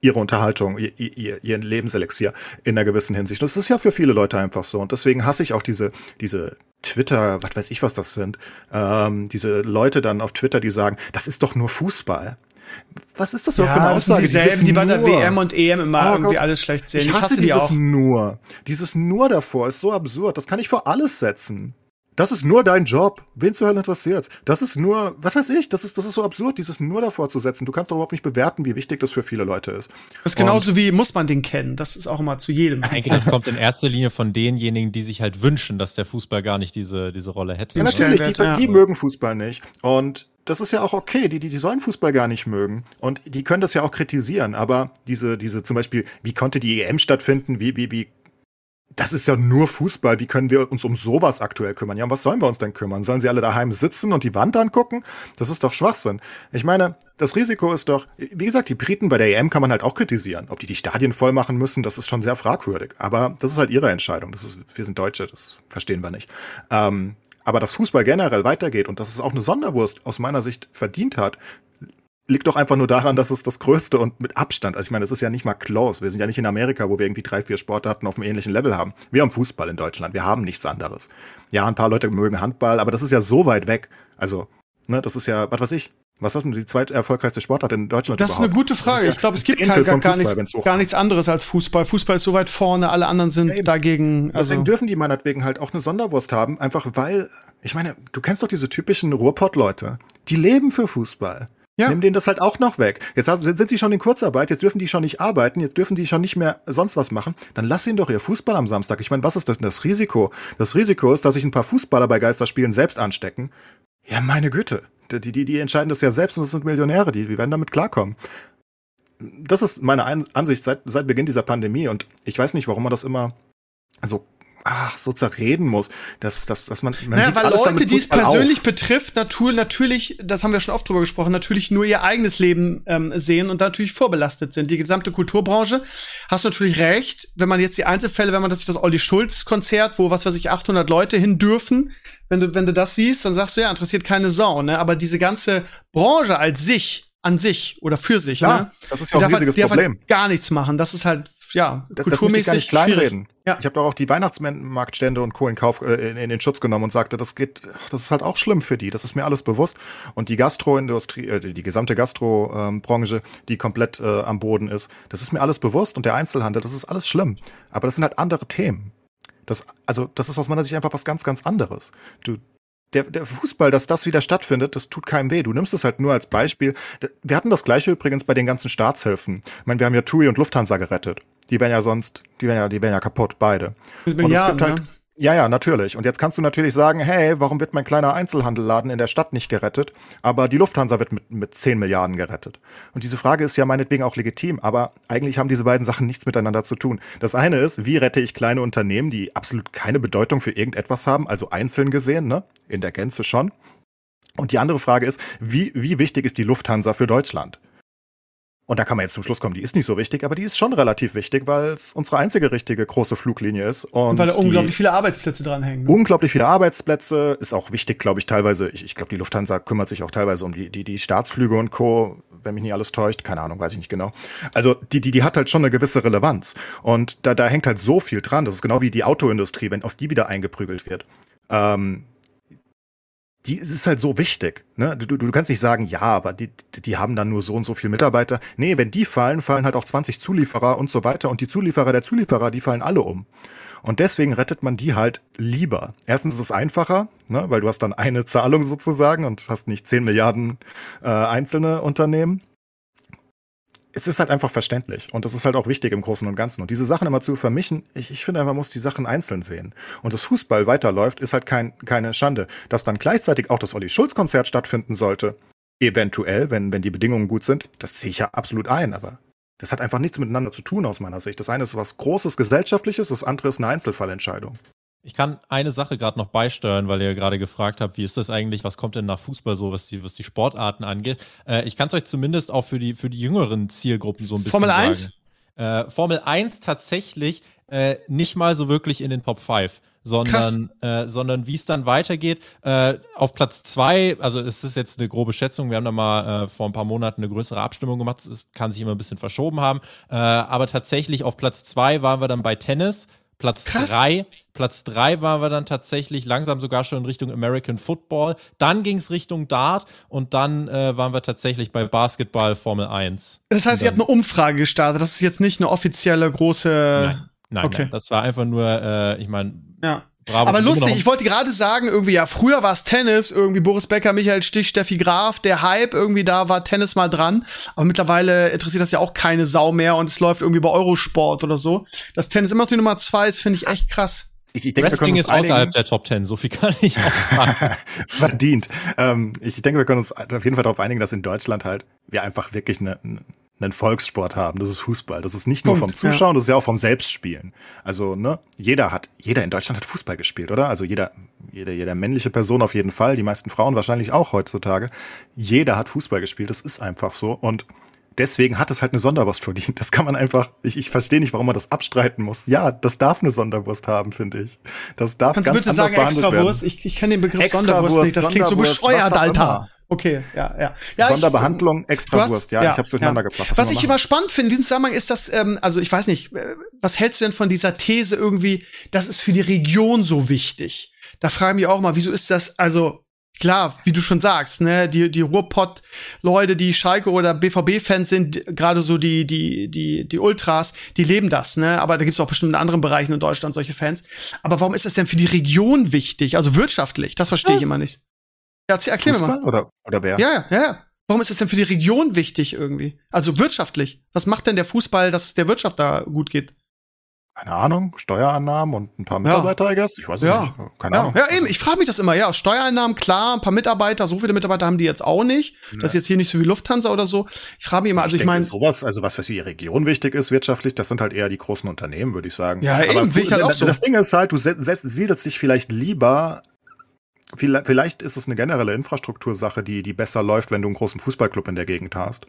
ihre Unterhaltung, ihr, ihr, ihren Lebenselixier in einer gewissen Hinsicht. Das ist ja für viele Leute einfach so und deswegen hasse ich auch diese, diese Twitter, was weiß ich, was das sind, ähm, diese Leute dann auf Twitter, die sagen, das ist doch nur Fußball. Was ist das ja, für eine Aussage? Dieselben, die bei der W M und E M immer oh, irgendwie Gott. Alles schlecht sehen. Ich hasse, ich hasse die dieses auch. Nur. Dieses Nur davor ist so absurd. Das kann ich vor alles setzen. Das ist nur dein Job. Wen zur Hölle interessiert? Das ist nur, was weiß ich, das ist, das ist so absurd, dieses nur davor zu setzen. Du kannst doch überhaupt nicht bewerten, wie wichtig das für viele Leute ist. Das ist genauso und wie, muss man den kennen. Das ist auch immer zu jedem. Eigentlich, das kommt in erster Linie von denjenigen, die sich halt wünschen, dass der Fußball gar nicht diese, diese Rolle hätte. Ja, natürlich, die, die, die mögen Fußball nicht. Und das ist ja auch okay, die, die, die sollen Fußball gar nicht mögen. Und die können das ja auch kritisieren. Aber diese, diese zum Beispiel, wie konnte die E M stattfinden, wie, wie, wie, das ist ja nur Fußball, wie können wir uns um sowas aktuell kümmern? Ja, und was sollen wir uns denn kümmern? Sollen sie alle daheim sitzen und die Wand angucken? Das ist doch Schwachsinn. Ich meine, das Risiko ist doch, wie gesagt, die Briten bei der E M kann man halt auch kritisieren. Ob die die Stadien voll machen müssen, das ist schon sehr fragwürdig. Aber das ist halt ihre Entscheidung. Das ist, wir sind Deutsche, das verstehen wir nicht. Ähm, aber dass Fußball generell weitergeht und dass es auch eine Sonderwurst aus meiner Sicht verdient hat, liegt doch einfach nur daran, dass es das Größte und mit Abstand, also ich meine, es ist ja nicht mal close, wir sind ja nicht in Amerika, wo wir irgendwie drei, vier Sportarten auf einem ähnlichen Level haben. Wir haben Fußball in Deutschland, wir haben nichts anderes. Ja, ein paar Leute mögen Handball, aber das ist ja so weit weg. Also, ne, das ist ja, was weiß ich, was ist denn die zweiterfolgreichste Sportart in Deutschland das überhaupt? Das ist eine gute Frage. Ja, ich glaube, es gibt kein, gar, gar, Fußball, nichts, gar nichts anderes als Fußball. Fußball ist so weit vorne, alle anderen sind ja, dagegen. Also deswegen dürfen die meinetwegen halt auch eine Sonderwurst haben, einfach weil, ich meine, du kennst doch diese typischen Ruhrpott-Leute, die leben für Fußball. Ja. Nimm denen das halt auch noch weg. Jetzt sind sie schon in Kurzarbeit, jetzt dürfen die schon nicht arbeiten, jetzt dürfen die schon nicht mehr sonst was machen. Dann lass ihnen doch ihr Fußball am Samstag. Ich meine, was ist denn das Risiko? Das Risiko ist, dass sich ein paar Fußballer bei Geisterspielen selbst anstecken. Ja, meine Güte. Die, die, die entscheiden das ja selbst und das sind Millionäre, die, die werden damit klarkommen. Das ist meine Ansicht seit, seit Beginn dieser Pandemie und ich weiß nicht, warum man das immer so... ach, so zerreden muss, dass, dass, dass man, man naja, weil alles Leute, die es persönlich auf. betrifft, natur, natürlich, das haben wir schon oft drüber gesprochen, natürlich nur ihr eigenes Leben ähm, sehen und natürlich vorbelastet sind. Die gesamte Kulturbranche, hast du natürlich recht, wenn man jetzt die Einzelfälle, wenn man das, das Olli-Schulz-Konzert, wo, was weiß ich, achthundert Leute hin dürfen, wenn du, wenn du das siehst, dann sagst du, ja, interessiert keine Sau, ne, aber diese ganze Branche als sich, an sich oder für sich, ja, ne, das ist ja auch ein riesiges Problem. Die darf halt gar nichts machen, das ist halt ja, kulturmäßig kleinreden. Ja. Ich habe doch auch die Weihnachtsmarktstände und Co. in Kauf, äh, in, in den Schutz genommen und sagte, das geht, das ist halt auch schlimm für die. Das ist mir alles bewusst. Und die Gastroindustrie, äh, die gesamte Gastrobranche, ähm, die komplett äh, am Boden ist, das ist mir alles bewusst. Und der Einzelhandel, das ist alles schlimm. Aber das sind halt andere Themen. Das, also, das ist aus meiner Sicht einfach was ganz, ganz anderes. Du, Der, der Fußball, dass das wieder stattfindet, das tut keinem weh. Du nimmst es halt nur als Beispiel. Wir hatten das Gleiche übrigens bei den ganzen Staatshilfen. Ich meine, wir haben ja TUI und Lufthansa gerettet. Die wären ja sonst, die wären ja, die wären ja kaputt, beide. Und es gibt halt, ja, ja, natürlich. Und jetzt kannst du natürlich sagen, hey, warum wird mein kleiner Einzelhandelladen in der Stadt nicht gerettet, aber die Lufthansa wird mit, mit zehn Milliarden gerettet. Und diese Frage ist ja meinetwegen auch legitim, aber eigentlich haben diese beiden Sachen nichts miteinander zu tun. Das eine ist, wie rette ich kleine Unternehmen, die absolut keine Bedeutung für irgendetwas haben, also einzeln gesehen, ne? In der Gänze schon. Und die andere Frage ist, wie, wie wichtig ist die Lufthansa für Deutschland? Und da kann man jetzt zum Schluss kommen, die ist nicht so wichtig, aber die ist schon relativ wichtig, weil es unsere einzige richtige große Fluglinie ist. Und, und weil da unglaublich viele Arbeitsplätze dranhängen. Ne? Unglaublich viele Arbeitsplätze, ist auch wichtig, glaube ich, teilweise. Ich, ich glaube, die Lufthansa kümmert sich auch teilweise um die, die, die Staatsflüge und Co., wenn mich nicht alles täuscht. Keine Ahnung, weiß ich nicht genau. Also die, die, die hat halt schon eine gewisse Relevanz. Und da, da hängt halt so viel dran. Das ist genau wie die Autoindustrie, wenn auf die wieder eingeprügelt wird. Ähm... Die ist halt so wichtig. Ne? Du, du kannst nicht sagen, ja, aber die, die haben dann nur so und so viele Mitarbeiter. Nee, wenn die fallen, fallen halt auch zwanzig Zulieferer und so weiter. Und die Zulieferer der Zulieferer, die fallen alle um. Und deswegen rettet man die halt lieber. Erstens ist es einfacher, ne? Weil du hast dann eine Zahlung sozusagen und hast nicht zehn Milliarden äh, einzelne Unternehmen. Es ist halt einfach verständlich und das ist halt auch wichtig im Großen und Ganzen. Und diese Sachen immer zu vermischen, ich, ich finde, man muss die Sachen einzeln sehen. Und dass Fußball weiterläuft, ist halt kein, keine Schande. Dass dann gleichzeitig auch das Olli-Schulz-Konzert stattfinden sollte, eventuell, wenn, wenn die Bedingungen gut sind, das sehe ich ja absolut ein. Aber das hat einfach nichts miteinander zu tun aus meiner Sicht. Das eine ist was Großes, Gesellschaftliches, das andere ist eine Einzelfallentscheidung. Ich kann eine Sache gerade noch beisteuern, weil ihr gerade gefragt habt, wie ist das eigentlich, was kommt denn nach Fußball so, was die, was die Sportarten angeht. Äh, ich kann es euch zumindest auch für die, für die jüngeren Zielgruppen so ein bisschen Formel sagen. Formel eins? Äh, Formel eins tatsächlich äh, nicht mal so wirklich in den Top fünf. Sondern, äh, sondern wie es dann weitergeht. Äh, auf Platz zwei, also es ist jetzt eine grobe Schätzung, wir haben da mal äh, vor ein paar Monaten eine größere Abstimmung gemacht, es kann sich immer ein bisschen verschoben haben, äh, aber tatsächlich auf Platz zwei waren wir dann bei Tennis, Platz drei Platz drei waren wir dann tatsächlich langsam sogar schon in Richtung American Football. Dann ging es Richtung Dart und dann äh, waren wir tatsächlich bei Basketball Formel eins. Das heißt, ihr habt eine Umfrage gestartet. Das ist jetzt nicht eine offizielle große... Nein, nein, okay. nein. Das war einfach nur, äh, ich meine... Ja. Bravo, aber lustig, ich wollte gerade sagen, irgendwie, ja, früher war es Tennis, irgendwie Boris Becker, Michael Stich, Steffi Graf, der Hype, irgendwie da war Tennis mal dran, aber mittlerweile interessiert das ja auch keine Sau mehr und es läuft irgendwie bei Eurosport oder so. Dass Tennis immer noch die Nummer zwei ist, finde ich echt krass. Ich, ich denke, Wrestling ist einigen. außerhalb der Top Ten, so viel kann ich auch sagen. Verdient. Ähm, ich denke, wir können uns auf jeden Fall darauf einigen, dass in Deutschland halt wir einfach wirklich eine... Ne, einen Volkssport haben, das ist Fußball. Das ist nicht nur Punkt, vom Zuschauen, ja. Das ist ja auch vom Selbstspielen. Also, ne, jeder hat, jeder in Deutschland hat Fußball gespielt, oder? Also jeder, jeder, jeder männliche Person auf jeden Fall, die meisten Frauen wahrscheinlich auch heutzutage. Jeder hat Fußball gespielt, das ist einfach so. Und deswegen hat es halt eine Sonderwurst verdient. Das kann man einfach, ich, ich verstehe nicht, warum man das abstreiten muss. Ja, das darf eine Sonderwurst haben, finde ich. Das darf Kannst ganz anders sagen, behandelt werden. Kannst du bitte sagen Extrawurst? Ich, ich kenne den Begriff Extra Sonderwurst Wurst, nicht, das klingt so bescheuert, Alter. Okay, ja, ja. ja Sonderbehandlung, Extrawurst, ja, ja, ich hab's durcheinander ja. gebracht. Was ich immer spannend finde in diesem Zusammenhang ist, dass, ähm, also ich weiß nicht, was hältst du denn von dieser These irgendwie, das ist für die Region so wichtig? Da frage ich mich auch mal, wieso ist das, also klar, wie du schon sagst, ne, die, die Ruhrpott-Leute, die Schalke oder B V B-Fans sind, gerade so die, die, die, die Ultras, die leben das, ne, aber da gibt's auch bestimmt in anderen Bereichen in Deutschland solche Fans. Aber warum ist das denn für die Region wichtig, also wirtschaftlich? Das verstehe ich ja. immer nicht. Ja, erklär mir mal. Oder, oder wer? Ja, ja, ja. Warum ist das denn für die Region wichtig irgendwie? Also wirtschaftlich. Was macht denn der Fußball, dass es der Wirtschaft da gut geht? Keine Ahnung. Steuereinnahmen und ein paar Mitarbeiter, ja. I guess. Ich weiß es ja. nicht. Keine ja. Ahnung. Ja, eben. Ich frage mich das immer. Ja, Steuereinnahmen, klar. Ein paar Mitarbeiter. So viele Mitarbeiter haben die jetzt auch nicht. Ja. Das ist jetzt hier nicht so wie Lufthansa oder so. Ich frage mich immer, also ich, ich meine. Sowas, also was für die Region wichtig ist wirtschaftlich, das sind halt eher die großen Unternehmen, würde ich sagen. Ja, aber eben. Ich halt auch so. Das Ding ist halt, du siedelst dich vielleicht lieber. Vielleicht ist es eine generelle Infrastruktursache, die, die besser läuft, wenn du einen großen Fußballclub in der Gegend hast.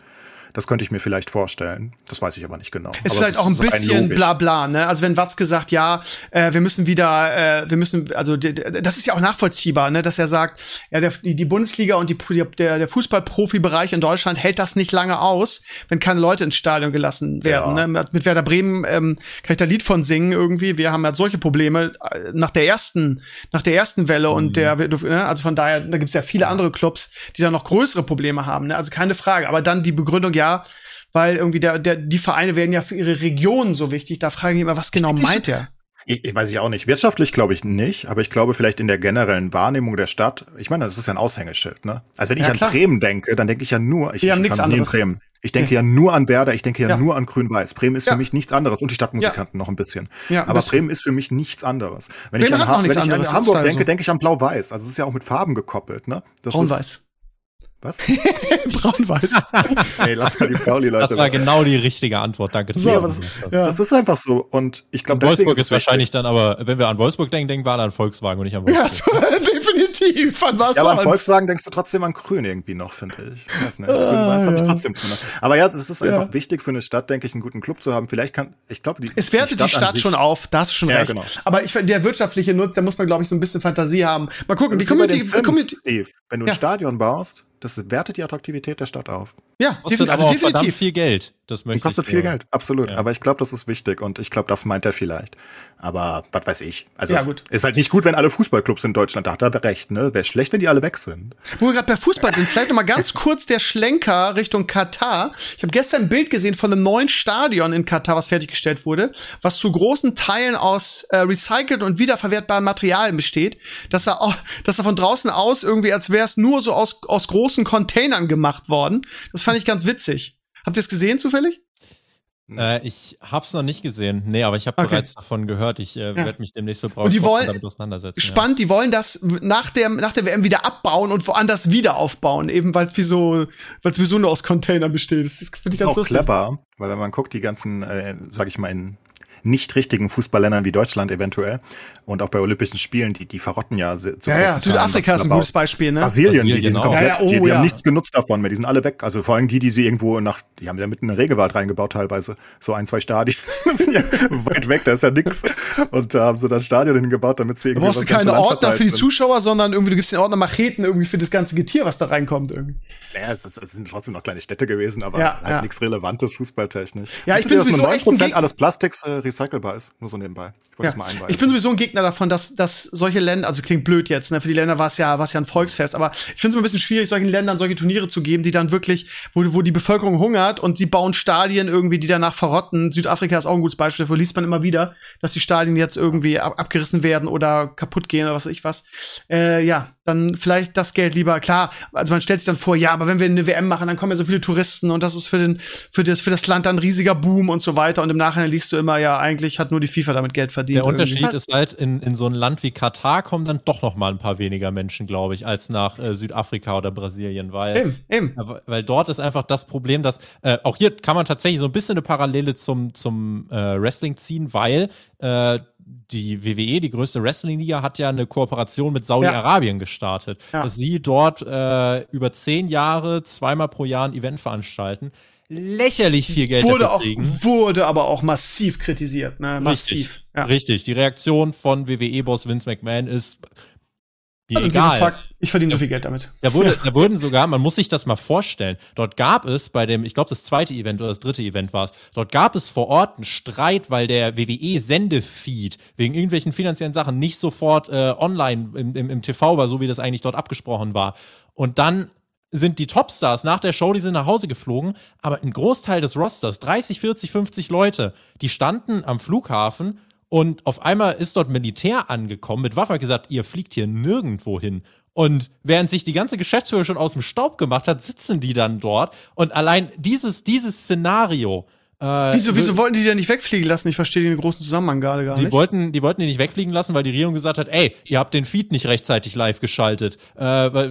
Das könnte ich mir vielleicht vorstellen. Das weiß ich aber nicht genau. Ist aber vielleicht ist auch ein bisschen Blabla, ne? Also wenn Watz gesagt, ja, äh, wir müssen wieder, äh, wir müssen, also das ist ja auch nachvollziehbar, ne? Dass er sagt, ja, der, die Bundesliga und die, der, der Fußballprofibereich in Deutschland hält das nicht lange aus, wenn keine Leute ins Stadion gelassen werden. Ja. Ne? Mit Werder Bremen ähm, kann ich da ein Lied von singen irgendwie. Wir haben ja solche Probleme nach der ersten, nach der ersten Welle mhm. und der, ne? Also von daher, da gibt's ja viele andere Clubs, die da noch größere Probleme haben, ne? Also keine Frage. Aber dann die Begründung, ja, ja, weil irgendwie der, der, die Vereine werden ja für ihre Regionen so wichtig. Da frage ich mich immer, was genau meint er? Ich, ich weiß ich auch nicht. Wirtschaftlich glaube ich nicht, aber ich glaube vielleicht in der generellen Wahrnehmung der Stadt. Ich meine, das ist ja ein Aushängeschild, ne? Also wenn ja, ich klar. an Bremen denke, dann denke ich ja nur, ich, ich habe nichts anderes. Bremen. Ich denke nee. ja nur an Werder, ich denke ja, ja. nur an Grün-Weiß. Bremen ist ja. für mich nichts anderes. Und die Stadtmusikanten ja. noch ein bisschen. Ja, aber bisschen. Bremen ist für mich nichts anderes. Wenn Bremen ich an, ha wenn ich an Hamburg denke, also. denke ich an Blau-Weiß. Also es ist ja auch mit Farben gekoppelt, ne? Braun-Weiß. Was? Braun-Weiß. Hey, lass mal die Pauli-Leute. Das war mal. genau die richtige Antwort, danke. So, das, ja. das ist einfach so. Und ich glaube, Wolfsburg ist wahrscheinlich dann, aber wenn wir an Wolfsburg denken, denken wir an Volkswagen und nicht an Wolfsburg. Ja, definitiv. An was ja, aber an Volkswagen denkst du trotzdem an Grün irgendwie noch, finde ich. Ich weiß nicht. Grün-Weiß ah, habe ich trotzdem drin. Aber ja, es ist einfach ja. wichtig für eine Stadt, denke ich, einen guten Club zu haben. Vielleicht kann, ich glaube, die. Es wertet die Stadt, die Stadt schon auf, da hast du schon ja, recht. Genau. Aber ich, der wirtschaftliche Nutzen, da muss man, glaube ich, so ein bisschen Fantasie haben. Mal gucken, wie kommen die. Wenn du ein Stadion baust, das wertet die Attraktivität der Stadt auf. Ja, kostet aber also definitiv viel Geld. Das möchte kostet ich, viel ja. Geld, absolut. Ja. Aber ich glaube, das ist wichtig und ich glaube, das meint er vielleicht. Aber was weiß ich. Also ja, gut. Ist halt nicht gut, wenn alle Fußballclubs in Deutschland, da hat er recht, ne? Wäre schlecht, wenn die alle weg sind. Wo wir gerade bei Fußball sind, vielleicht nochmal ganz kurz der Schlenker Richtung Katar. Ich habe gestern ein Bild gesehen von einem neuen Stadion in Katar, was fertiggestellt wurde, was zu großen Teilen aus äh, recycelten und wiederverwertbaren Materialien besteht. Dass er, auch, dass er von draußen aus irgendwie, als wäre es nur so aus, aus großen Containern gemacht worden. Das fand ich ganz witzig. Habt ihr es gesehen zufällig? Äh, ich hab's noch nicht gesehen. Nee, aber ich habe okay. bereits davon gehört. Ich äh, ja. werde mich demnächst für Bravo Sport damit auseinandersetzen. Spannend, ja. die wollen das nach der, nach der W M wieder abbauen und woanders wieder aufbauen, eben weil es wie so, weil es sowieso nur aus Containern besteht. Das, das finde ich ganz lustig. Das ist auch clever, weil wenn man guckt, die ganzen, äh, sag ich mal, in nicht richtigen Fußballländern wie Deutschland eventuell und auch bei Olympischen Spielen, die, die verrotten ja zu großen Teilen. Ja, ja. Südafrika ist ein gutes Beispiel, ne? Brasilien, Brasilien die, die sind komplett, ja, ja, oh, die, die ja. haben nichts genutzt davon mehr, die sind alle weg. Also vor allem die, die sie irgendwo nach, die haben ja mitten in den Regenwald reingebaut teilweise, so ein, zwei Stadien, das ist ja weit weg, da ist ja nix. Und da haben sie dann Stadion hingebaut, damit sie irgendwie. Da brauchst du keine Ordner für die Zuschauer, sondern irgendwie, du gibst den Ordner Macheten irgendwie für das ganze Getier, was da reinkommt irgendwie. Naja, es, ist, es sind trotzdem noch kleine Städte gewesen, aber ja, halt ja. nichts Relevantes fußballtechnisch. Ja, ich bin sowieso echt ein Ge- alles Plastiks, äh, recycelbar ist, nur so nebenbei. Ich wollte ja. das mal einweisen. Ich bin sowieso ein Gegner davon, dass, dass solche Länder, also klingt blöd jetzt, ne? Für die Länder war es ja, war es ja ein Volksfest, aber ich finde es immer ein bisschen schwierig, solchen Ländern solche Turniere zu geben, die dann wirklich, wo, wo die Bevölkerung hungert und sie bauen Stadien irgendwie, die danach verrotten. Südafrika ist auch ein gutes Beispiel, dafür liest man immer wieder, dass die Stadien jetzt irgendwie ab, abgerissen werden oder kaputt gehen oder was weiß ich was. Äh, ja, dann vielleicht das Geld lieber, klar, also man stellt sich dann vor, ja, aber wenn wir eine W M machen, dann kommen ja so viele Touristen und das ist für den, für das, für das Land dann ein riesiger Boom und so weiter und im Nachhinein liest du immer, ja, eigentlich hat nur die FIFA damit Geld verdient. Der irgendwie. Unterschied ist halt, in, in so ein Land wie Katar kommen dann doch noch mal ein paar weniger Menschen, glaube ich, als nach äh, Südafrika oder Brasilien, weil, eben, eben. weil dort ist einfach das Problem, dass, äh, auch hier kann man tatsächlich so ein bisschen eine Parallele zum, zum äh, Wrestling ziehen, weil äh, die W W E, die größte Wrestling-Liga, hat ja eine Kooperation mit Saudi-Arabien ja. gestartet, ja. dass sie dort äh, über zehn Jahre zweimal pro Jahr ein Event veranstalten. Lächerlich viel Geld wurde dafür kriegen. Auch, wurde aber auch massiv kritisiert. Ne? Massiv. Richtig. Ja. Richtig. Die Reaktion von W W E-Boss Vince McMahon ist also, egal. Fuck, ich verdiene ja. so viel Geld damit. Da, wurde, ja. da wurden sogar, man muss sich das mal vorstellen, dort gab es bei dem, ich glaube, das zweite Event oder das dritte Event war es, dort gab es vor Ort einen Streit, weil der W W E-Sendefeed wegen irgendwelchen finanziellen Sachen nicht sofort äh, online im, im, im T V war, so wie das eigentlich dort abgesprochen war. Und dann sind die Topstars nach der Show, die sind nach Hause geflogen, aber ein Großteil des Rosters, dreißig, vierzig, fünfzig Leute, die standen am Flughafen und auf einmal ist dort Militär angekommen, mit Waffe gesagt, ihr fliegt hier nirgendwo hin. Und während sich die ganze Geschäftsführung schon aus dem Staub gemacht hat, sitzen die dann dort und allein dieses, dieses Szenario. Äh, wieso, wieso wollten die denn nicht wegfliegen lassen? Ich verstehe den großen Zusammenhang gerade gar nicht. Die wollten, die wollten die nicht wegfliegen lassen, weil die Regierung gesagt hat, ey, ihr habt den Feed nicht rechtzeitig live geschaltet. Äh,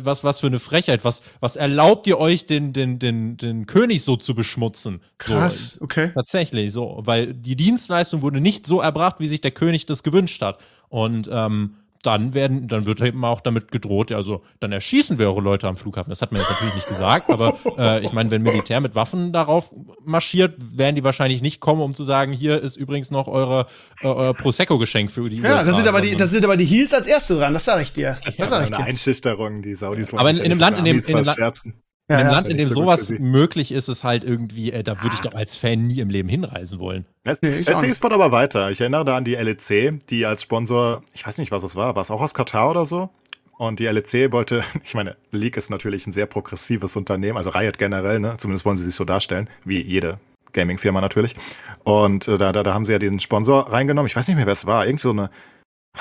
was, was für eine Frechheit. Was, was erlaubt ihr euch, den, den, den, den König so zu beschmutzen? Krass, so, okay. Tatsächlich so, weil die Dienstleistung wurde nicht so erbracht, wie sich der König das gewünscht hat. Und ähm, dann werden, dann wird eben auch damit gedroht, also dann erschießen wir eure Leute am Flughafen. Das hat man jetzt natürlich nicht gesagt, aber äh, ich meine, wenn Militär mit Waffen darauf marschiert, werden die wahrscheinlich nicht kommen, um zu sagen, hier ist übrigens noch eure, äh, euer Prosecco-Geschenk für die Ja, da sind, aber die, da sind aber die Heels als Erste dran, das sage ich dir. Das ja, sag ich dir. Eine Einschüchterung, die Saudis wollen. Aber in, in einem Land, in dem, in dem ja, ja, Land, in dem so sowas möglich ist, ist halt irgendwie, äh, da würde ich doch als Fan nie im Leben hinreisen wollen. Das nee, Ding ist aber weiter. Ich erinnere da an die L E C, die als Sponsor, ich weiß nicht, was es war, war es auch aus Katar oder so? Und die L E C wollte, ich meine, League ist natürlich ein sehr progressives Unternehmen, also Riot generell, ne? Zumindest wollen sie sich so darstellen, wie jede Gaming-Firma natürlich. Und äh, da, da, da haben sie ja den Sponsor reingenommen. Ich weiß nicht mehr, wer es war. Irgend so eine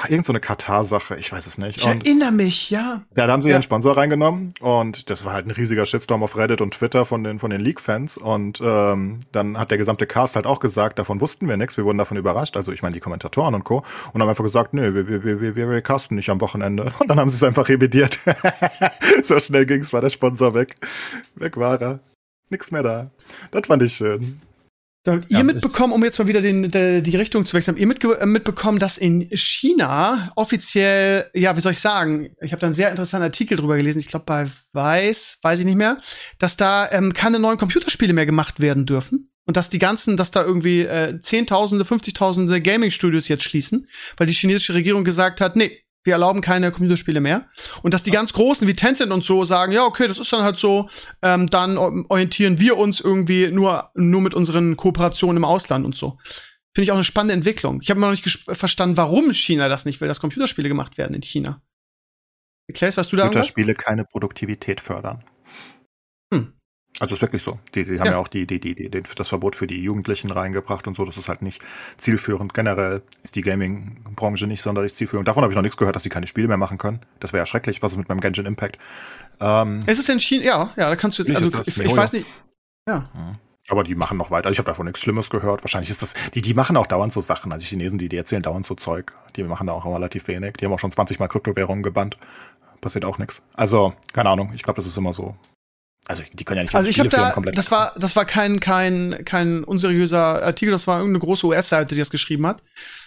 Irgend so eine Katar-Sache, ich weiß es nicht. Ich und erinnere mich, ja. Da haben sie ja. ihren Sponsor reingenommen und das war halt ein riesiger Shitstorm auf Reddit und Twitter von den, von den League-Fans und ähm, dann hat der gesamte Cast halt auch gesagt, davon wussten wir nichts, wir wurden davon überrascht, also ich meine die Kommentatoren und Co. und haben einfach gesagt, nö, wir, wir, wir, wir, wir casten nicht am Wochenende und dann haben sie es einfach revidiert. So schnell ging's, war der Sponsor weg. Weg war er. Nix mehr da. Das fand ich schön. Da habt ihr ja, mitbekommen, um jetzt mal wieder den, de, die Richtung zu wechseln, habt ihr mitge- mitbekommen, dass in China offiziell, ja, wie soll ich sagen, ich habe da einen sehr interessanten Artikel drüber gelesen, ich glaube bei Weiß, weiß ich nicht mehr, dass da ähm, keine neuen Computerspiele mehr gemacht werden dürfen und dass die ganzen, dass da irgendwie äh, Zehntausende, Fünfzigtausende Gaming-Studios jetzt schließen, weil die chinesische Regierung gesagt hat, nee, wir erlauben keine Computerspiele mehr. Und dass die ganz Großen wie Tencent und so sagen, ja, okay, das ist dann halt so, ähm, dann orientieren wir uns irgendwie nur, nur mit unseren Kooperationen im Ausland und so. Finde ich auch eine spannende Entwicklung. Ich habe immer noch nicht gesp- verstanden, warum China das nicht will, dass Computerspiele gemacht werden in China. Claes, was du da Computerspiele hast? Keine Produktivität fördern. Hm. Also ist wirklich so. Die, die haben ja, ja auch die, die, die, die, das Verbot für die Jugendlichen reingebracht und so. Das ist halt nicht zielführend. Generell ist die Gaming-Branche nicht sonderlich zielführend. Davon habe ich noch nichts gehört, dass die keine Spiele mehr machen können. Das wäre ja schrecklich. Was ist mit meinem Genshin Impact? Ähm, es ist in China, ja, ja, da kannst du jetzt, also ich, ich weiß nicht, ja. ja. Aber die machen noch weiter. Also ich habe davon nichts Schlimmes gehört. Wahrscheinlich ist das, die, die machen auch dauernd so Sachen. Also die Chinesen, die, die erzählen dauernd so Zeug. Die machen da auch relativ wenig. Die haben auch schon zwanzig Mal Kryptowährungen gebannt. Passiert auch nichts. Also, keine Ahnung. Ich glaube, das ist immer so. Also die können ja nicht also ich hab da, komplett. Das war, das war kein, kein, kein unseriöser Artikel, das war irgendeine große U S-Seite, die das geschrieben hat.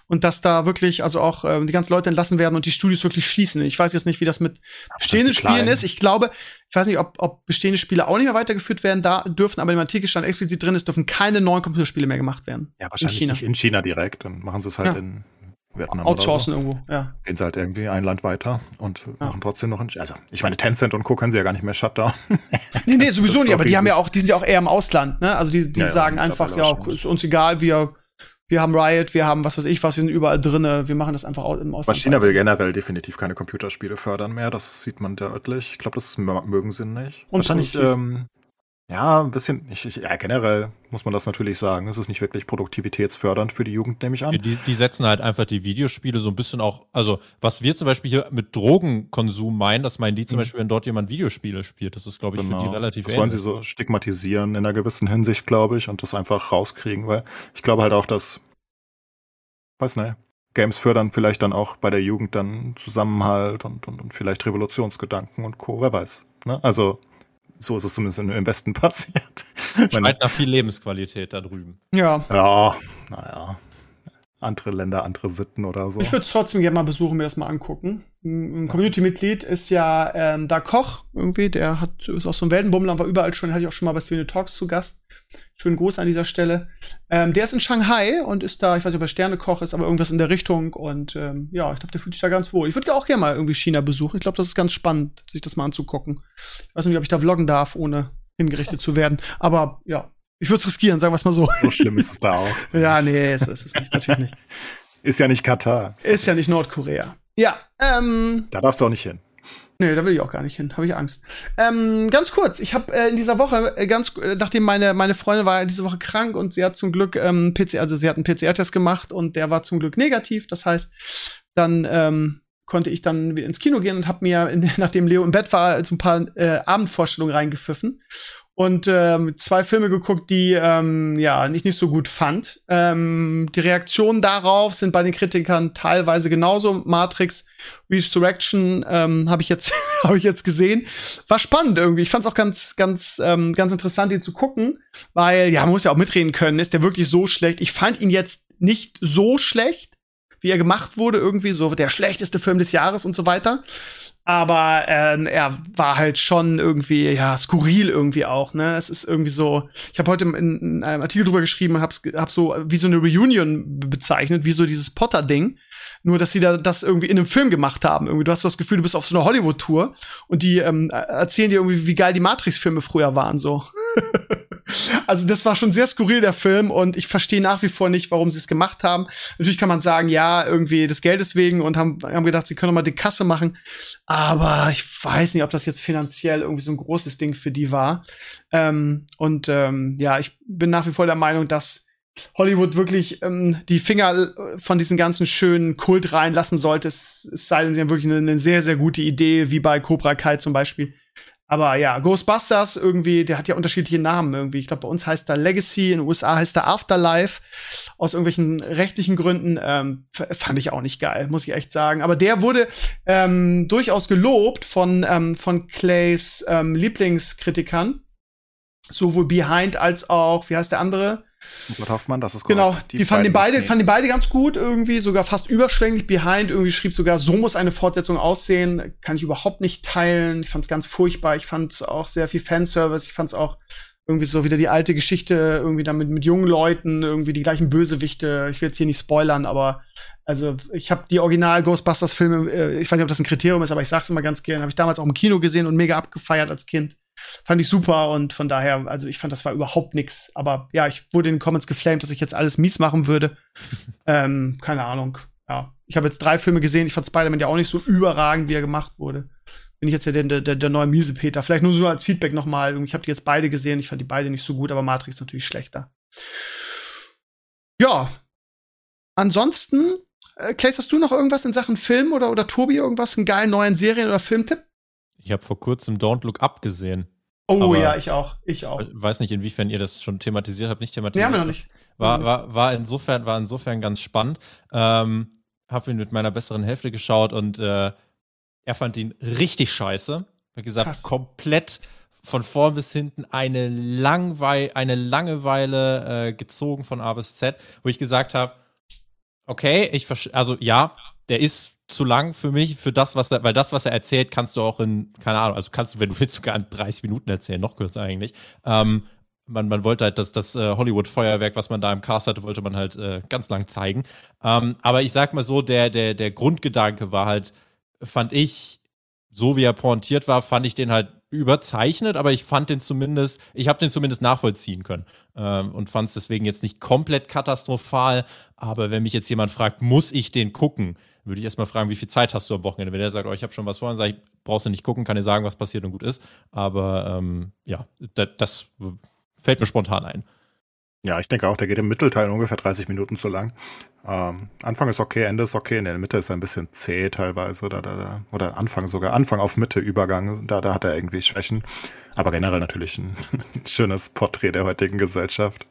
Und dass da wirklich, also auch äh, die ganzen Leute entlassen werden und die Studios wirklich schließen. Ich weiß jetzt nicht, wie das mit bestehenden Spielen ist. Ich glaube, ich weiß nicht, ob, ob bestehende Spiele auch nicht mehr weitergeführt werden da dürfen, aber im Artikel stand explizit drin, es dürfen keine neuen Computerspiele mehr gemacht werden. Ja, wahrscheinlich in China. Nicht in China direkt. Dann machen sie es halt ja. in Vietnam outsourcen oder so. Irgendwo, ja. Gehen sie halt irgendwie ein Land weiter und ja. machen trotzdem noch ein. Also, ich meine, Tencent und Co. können sie ja gar nicht mehr shutdown. nee, nee, sowieso nicht, so aber riesig. Die haben ja auch, die sind ja auch eher im Ausland, ne? Also die, die ja, sagen ja, einfach, ja, ist uns egal, wir wir haben Riot, wir haben was weiß ich was, wir sind überall drinne, wir machen das einfach im Ausland. China will generell definitiv keine Computerspiele fördern mehr, das sieht man deutlich. Ich glaube, das mögen sie nicht. Und wahrscheinlich, ähm, ja, ein bisschen, ich, ich, ja, generell muss man das natürlich sagen, es ist nicht wirklich produktivitätsfördernd für die Jugend, nehme ich an. Die, die setzen halt einfach die Videospiele so ein bisschen auch, also was wir zum Beispiel hier mit Drogenkonsum meinen, das meinen die zum mhm. Beispiel, wenn dort jemand Videospiele spielt, das ist, glaube ich, genau. für die relativ ähnlich. Das wollen sie so stigmatisieren in einer gewissen Hinsicht, glaube ich, und das einfach rauskriegen, weil ich glaube halt auch, dass, weiß nicht, Games fördern vielleicht dann auch bei der Jugend dann Zusammenhalt und, und, und vielleicht Revolutionsgedanken und Co., wer weiß, ne, also so ist es zumindest im Westen passiert. Schreit nach viel Lebensqualität da drüben. Ja. Ja, naja. Andere Länder, andere Sitten oder so. Ich würde es trotzdem gerne mal besuchen, mir das mal angucken. Ein Community-Mitglied ist ja ähm, da Koch irgendwie, der hat, ist auch so ein Weltenbummler, war überall schon, hatte ich auch schon mal bei Steven Talks zu Gast. Schönen Gruß an dieser Stelle. Ähm, der ist in Shanghai und ist da, ich weiß nicht, ob er Sternekoch ist, aber irgendwas in der Richtung. Und ähm, ja, ich glaube, der fühlt sich da ganz wohl. Ich würde auch gerne mal irgendwie China besuchen. Ich glaube, das ist ganz spannend, sich das mal anzugucken. Ich weiß nicht, ob ich da vloggen darf, ohne hingerichtet zu werden. Aber ja, ich würde es riskieren, sagen wir es mal so. So schlimm ist es da auch. Ja, nee, es ist es nicht, natürlich nicht. Ist ja nicht Katar. Sorry. Ist ja nicht Nordkorea. Ja, ähm. Da darfst du auch nicht hin. Nee, da will ich auch gar nicht hin. Habe ich Angst. Ähm, ganz kurz, ich habe äh, in dieser Woche, äh, ganz äh, nachdem meine, meine Freundin war diese Woche krank und sie hat zum Glück ähm, P C, also sie hat einen P C R-Test gemacht und der war zum Glück negativ. Das heißt, dann ähm, konnte ich dann ins Kino gehen und habe mir, in, nachdem Leo im Bett war, so ein paar äh, Abendvorstellungen reingepfiffen und ähm, zwei Filme geguckt, die ähm, ja ich nicht so gut fand. Ähm, die Reaktionen darauf sind bei den Kritikern teilweise genauso. Matrix Resurrection ähm, habe ich jetzt habe ich jetzt gesehen, war spannend irgendwie. Ich fand es auch ganz ganz ähm, ganz interessant, ihn zu gucken, weil ja man muss ja auch mitreden können. Ist der wirklich so schlecht? Ich fand ihn jetzt nicht so schlecht, wie er gemacht wurde, irgendwie so der schlechteste Film des Jahres und so weiter. Aber ähm, er war halt schon irgendwie, ja, skurril irgendwie auch, ne? Es ist irgendwie so, ich habe heute in, in einem Artikel drüber geschrieben und hab's, hab so wie so eine Reunion bezeichnet, wie so dieses Potter-Ding. Nur, dass sie da das irgendwie in einem Film gemacht haben. Irgendwie, du hast das Gefühl, du bist auf so einer Hollywood-Tour und die ähm, erzählen dir irgendwie, wie geil die Matrix-Filme früher waren, so. Also, das war schon sehr skurril, der Film, und ich verstehe nach wie vor nicht, warum sie es gemacht haben. Natürlich kann man sagen, ja, irgendwie des Geldes wegen und haben, haben gedacht, sie können doch mal die Kasse machen. Aber ich weiß nicht, ob das jetzt finanziell irgendwie so ein großes Ding für die war. Ähm, und ähm, ja, ich bin nach wie vor der Meinung, dass Hollywood wirklich ähm, die Finger von diesen ganzen schönen Kult reinlassen sollte. Es, es sei denn, sie haben wirklich eine, eine sehr, sehr gute Idee, wie bei Cobra Kai zum Beispiel. Aber ja, Ghostbusters irgendwie, der hat ja unterschiedliche Namen irgendwie. Ich glaube, bei uns heißt er Legacy, in den U S A heißt er Afterlife. Aus irgendwelchen rechtlichen Gründen ähm, fand ich auch nicht geil, muss ich echt sagen. Aber der wurde ähm, durchaus gelobt von, ähm, von Clays ähm, Lieblingskritikern. Sowohl Behind als auch, wie heißt der andere? Robert Hoffmann, das ist genau, die, die fanden, beiden, beide, fanden die beide ganz gut irgendwie, sogar fast überschwänglich. Behind irgendwie schrieb sogar, so muss eine Fortsetzung aussehen, kann ich überhaupt nicht teilen. Ich fand's ganz furchtbar, ich fand's auch sehr viel Fanservice, ich fand's auch irgendwie so wieder die alte Geschichte, irgendwie damit mit jungen Leuten, irgendwie die gleichen Bösewichte. Ich will jetzt hier nicht spoilern, aber also ich habe die Original-Ghostbusters-Filme, äh, ich weiß nicht, ob das ein Kriterium ist, aber ich sag's immer ganz gerne, habe ich damals auch im Kino gesehen und mega abgefeiert als Kind. Fand ich super und von daher, also ich fand, das war überhaupt nichts. Aber ja, ich wurde in den Comments geflamed, dass ich jetzt alles mies machen würde. ähm, keine Ahnung. Ja, ich habe jetzt drei Filme gesehen. Ich fand Spider-Man ja auch nicht so überragend, wie er gemacht wurde. Bin ich jetzt ja der, der, der neue Miesepeter. Vielleicht nur so als Feedback nochmal. Ich habe die jetzt beide gesehen. Ich fand die beide nicht so gut, aber Matrix natürlich schlechter. Ja. Ansonsten, äh, Claes, hast du noch irgendwas in Sachen Film oder, oder Tobi irgendwas? Einen geilen neuen Serien- oder Filmtipp? Ich habe vor kurzem Don't Look Up gesehen. Oh aber ja, ich auch, ich auch. Weiß nicht, inwiefern ihr das schon thematisiert habt, nicht thematisiert. Nee, haben wir noch nicht. War, war, war, insofern, war insofern ganz spannend. Ähm, hab ihn mit meiner besseren Hälfte geschaut und äh, er fand ihn richtig scheiße. Wie gesagt, krass. Komplett von vorn bis hinten eine, Langwe- eine Langeweile äh, gezogen von A bis Z, wo ich gesagt habe, okay, ich verstehe, also ja, der ist zu lang für mich, für das, was er, weil das, was er erzählt, kannst du auch in, keine Ahnung, also kannst du, wenn du willst, sogar in dreißig Minuten erzählen, noch kürzer eigentlich. Ähm, man, man wollte halt das, das Hollywood-Feuerwerk, was man da im Cast hatte, wollte man halt äh, ganz lang zeigen. Ähm, aber ich sag mal so, der, der, der Grundgedanke war halt, fand ich, so wie er pointiert war, fand ich den halt überzeichnet, aber ich fand den zumindest, ich habe den zumindest nachvollziehen können ähm, und fand es deswegen jetzt nicht komplett katastrophal, aber wenn mich jetzt jemand fragt, muss ich den gucken, würde ich erstmal fragen, wie viel Zeit hast du am Wochenende? Wenn der sagt, oh, ich habe schon was vor, dann sage ich, brauchst du nicht gucken, kann dir sagen, was passiert und gut ist, aber ähm, ja, das, das fällt mir spontan ein. Ja, ich denke auch, der geht im Mittelteil ungefähr dreißig Minuten zu lang. Ähm, Anfang ist okay, Ende ist okay, in der Mitte ist er ein bisschen zäh teilweise. Da, da, da. Oder Anfang sogar, Anfang auf Mitte, Übergang, da, da hat er irgendwie Schwächen. Aber generell natürlich ein, ein schönes Porträt der heutigen Gesellschaft.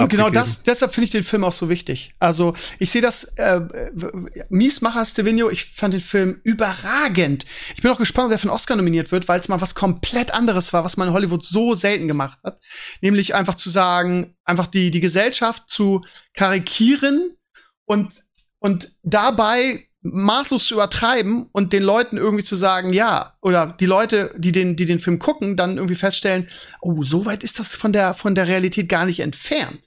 Und genau das, deshalb finde ich den Film auch so wichtig. Also ich sehe das, äh, Miesmacher Stevino, ich fand den Film überragend. Ich bin auch gespannt, ob der für einen Oscar nominiert wird, weil es mal was komplett anderes war, was man in Hollywood so selten gemacht hat. Nämlich einfach zu sagen, einfach die, die Gesellschaft zu karikieren und, und dabei maßlos zu übertreiben und den Leuten irgendwie zu sagen, ja, oder die Leute, die den, die den Film gucken, dann irgendwie feststellen, oh, so weit ist das von der, von der Realität gar nicht entfernt.